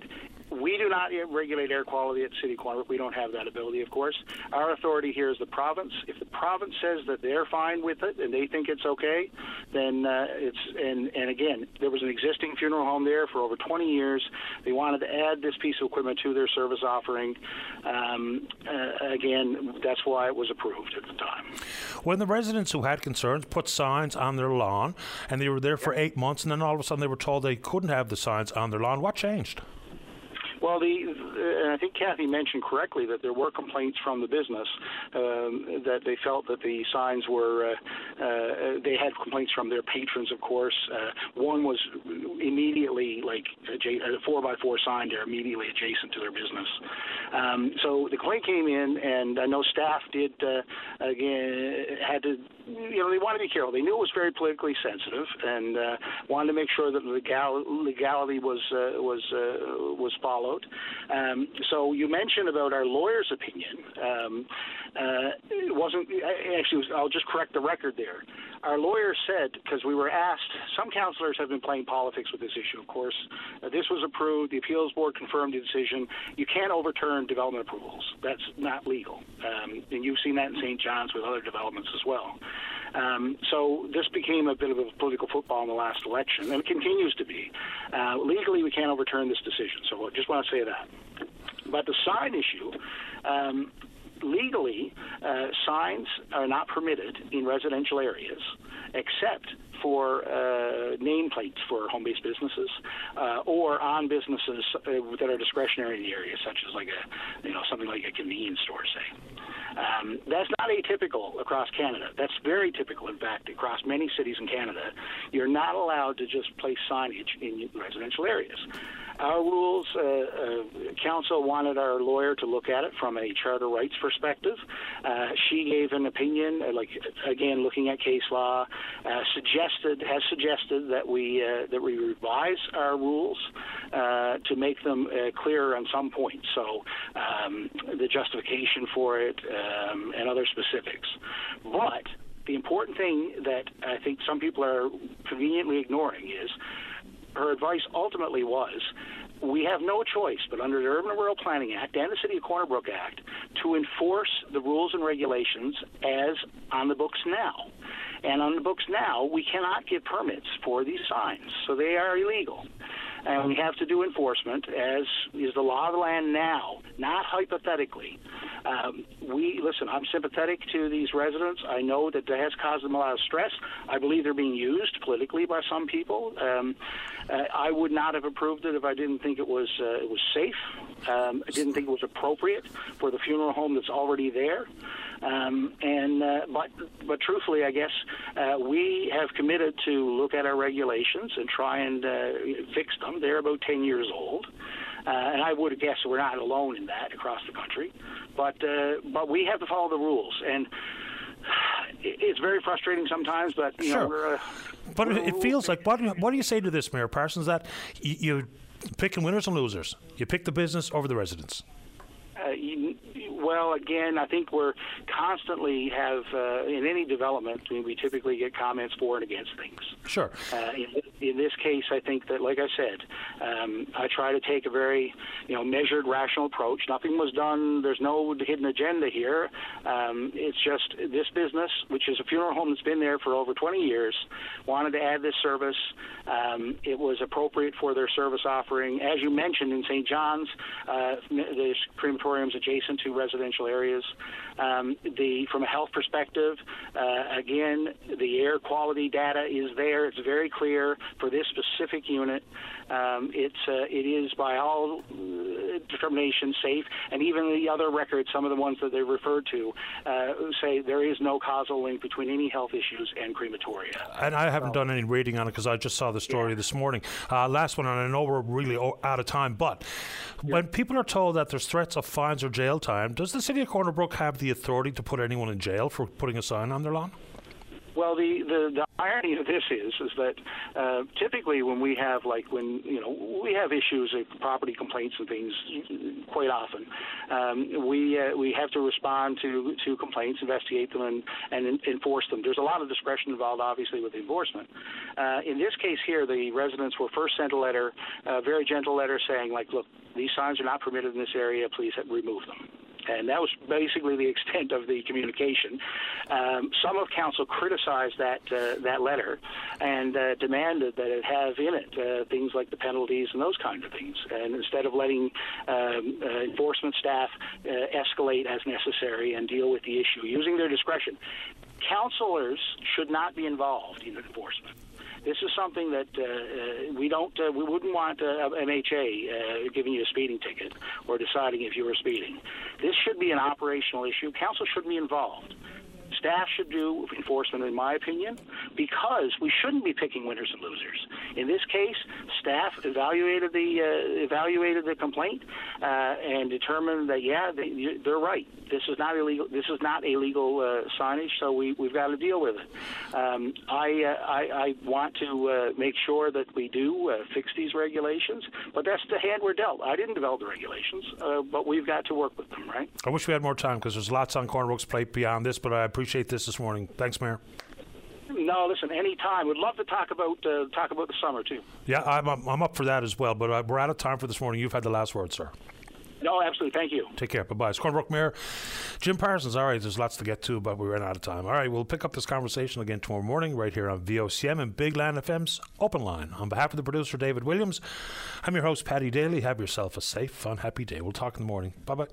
we do not regulate air quality at City Corner Brook. We don't have that ability, of course. Our authority here is the province. If the province says that they're fine with it and they think it's okay, then and again, there was an existing funeral home there for over 20 years. They wanted to add this piece of equipment to their service offering. Again, that's why it was approved at the time. When the residents who had concerns put signs on their lawn, and they were there for 8 months, and then all of a sudden they were told they couldn't have the signs on their lawn, what changed? Well, and I think Kathy mentioned correctly that there were complaints from the business that they felt that the signs were they had complaints from their patrons, of course. One was immediately like a 4x4 sign there immediately adjacent to their business. So the complaint came in, and I know staff did, again, had to, they wanted to be careful. They knew it was very politically sensitive and wanted to make sure that legality was followed. So you mentioned about our lawyer's opinion. It wasn't actually. I'll just correct the record there. Our lawyer said, because we were asked, some councillors have been playing politics with this issue. Of course, this was approved. The appeals board confirmed the decision. You can't overturn development approvals. That's not legal. And you've seen that in St. John's with other developments as well. So this became a bit of a political football in the last election, and it continues to be. Legally, we can't overturn this decision. So I just want to say that. But the sign issue. Legally, signs are not permitted in residential areas except for nameplates for home-based businesses or on businesses that are discretionary in the area, such as like something like a convenience store, say. That's not atypical across Canada. That's very typical, in fact, across many cities in Canada. You're not allowed to just place signage in residential areas. Our rules, council wanted our lawyer to look at it from a charter rights perspective. She gave an opinion, again, looking at case law, suggested that we revise our rules to make them clearer on some points. So the justification for it and other specifics. But the important thing that I think some people are conveniently ignoring is her advice ultimately was, we have no choice but under the Urban and Rural Planning Act and the City of Corner Brook Act to enforce the rules and regulations as on the books now. And on the books now, we cannot give permits for these signs, so they are illegal. And we have to do enforcement as is the law of the land now, not hypothetically. Listen, I'm sympathetic to these residents. I know that has caused them a lot of stress. I believe they're being used politically by some people. I would not have approved it if I didn't think it was safe. I didn't think it was appropriate for the funeral home that's already there. But truthfully, I guess we have committed to look at our regulations and try and fix them. They're about 10 years old. And I would guess we're not alone in that across the country. But we have to follow the rules. And it's very frustrating sometimes, but, you know, we're but it feels like, what do you say to this, Mayor Parsons, that you're picking winners and losers? You pick the business over the residents. Well, again, I think we're constantly have, in any development, we typically get comments for and against things. Sure. In this case, I think that, like I said, I try to take a very, measured, rational approach. Nothing was done. There's no hidden agenda here. It's just this business, which is a funeral home that's been there for over 20 years, wanted to add this service. It was appropriate for their service offering. As you mentioned, in St. John's, the crematorium's adjacent to residential areas. From a health perspective, again, the air quality data is there. It's very clear for this specific unit. It is by all determination safe, and even the other records, some of the ones that they referred to, say there is no causal link between any health issues and crematoria. And I haven't done any reading on it because I just saw the story this morning. Last one, and I know we're really out of time, but when people are told that there's threats of fines or jail time, does the City of Corner Brook have the authority to put anyone in jail for putting a sign on their lawn? Well, the irony of this is that typically when we have, we have issues of property complaints and things quite often, we have to respond to complaints, investigate them, and enforce them. There's a lot of discretion involved, obviously, with enforcement. In this case here, the residents were first sent a letter, a very gentle letter saying, look, these signs are not permitted in this area. Please remove them. And that was basically the extent of the communication. Some of council criticized that letter and demanded that it have in it things like the penalties and those kinds of things. And instead of letting enforcement staff escalate as necessary and deal with the issue using their discretion, councillors should not be involved in enforcement. This is something that we wouldn't want MHA giving you a speeding ticket or deciding if you were speeding. This should be an operational issue. Council shouldn't be involved. Staff should do enforcement, in my opinion, because we shouldn't be picking winners and losers. In this case, staff evaluated the complaint and determined that they're right. This is not illegal. This is not illegal signage, so we've got to deal with it. I want to make sure that we do fix these regulations, but that's the hand we're dealt. I didn't develop the regulations, but we've got to work with them, right? I wish we had more time because there's lots on Corner Brook's plate beyond this, but I appreciate this morning. Thanks, Mayor. No, listen, any time. We'd love to talk about the summer too. Yeah, I'm up for that as well. But we're out of time for this morning. You've had the last word, sir. No, absolutely. Thank you. Take care. Bye-bye. It's Corner Brook Mayor Jim Parsons. All right, there's lots to get to, but we ran out of time. All right, we'll pick up this conversation again tomorrow morning right here on VOCM and Big Land FM's Open Line. On behalf of the producer, David Williams, I'm your host, Patty Daly. Have yourself a safe, fun, happy day. We'll talk in the morning. Bye-bye.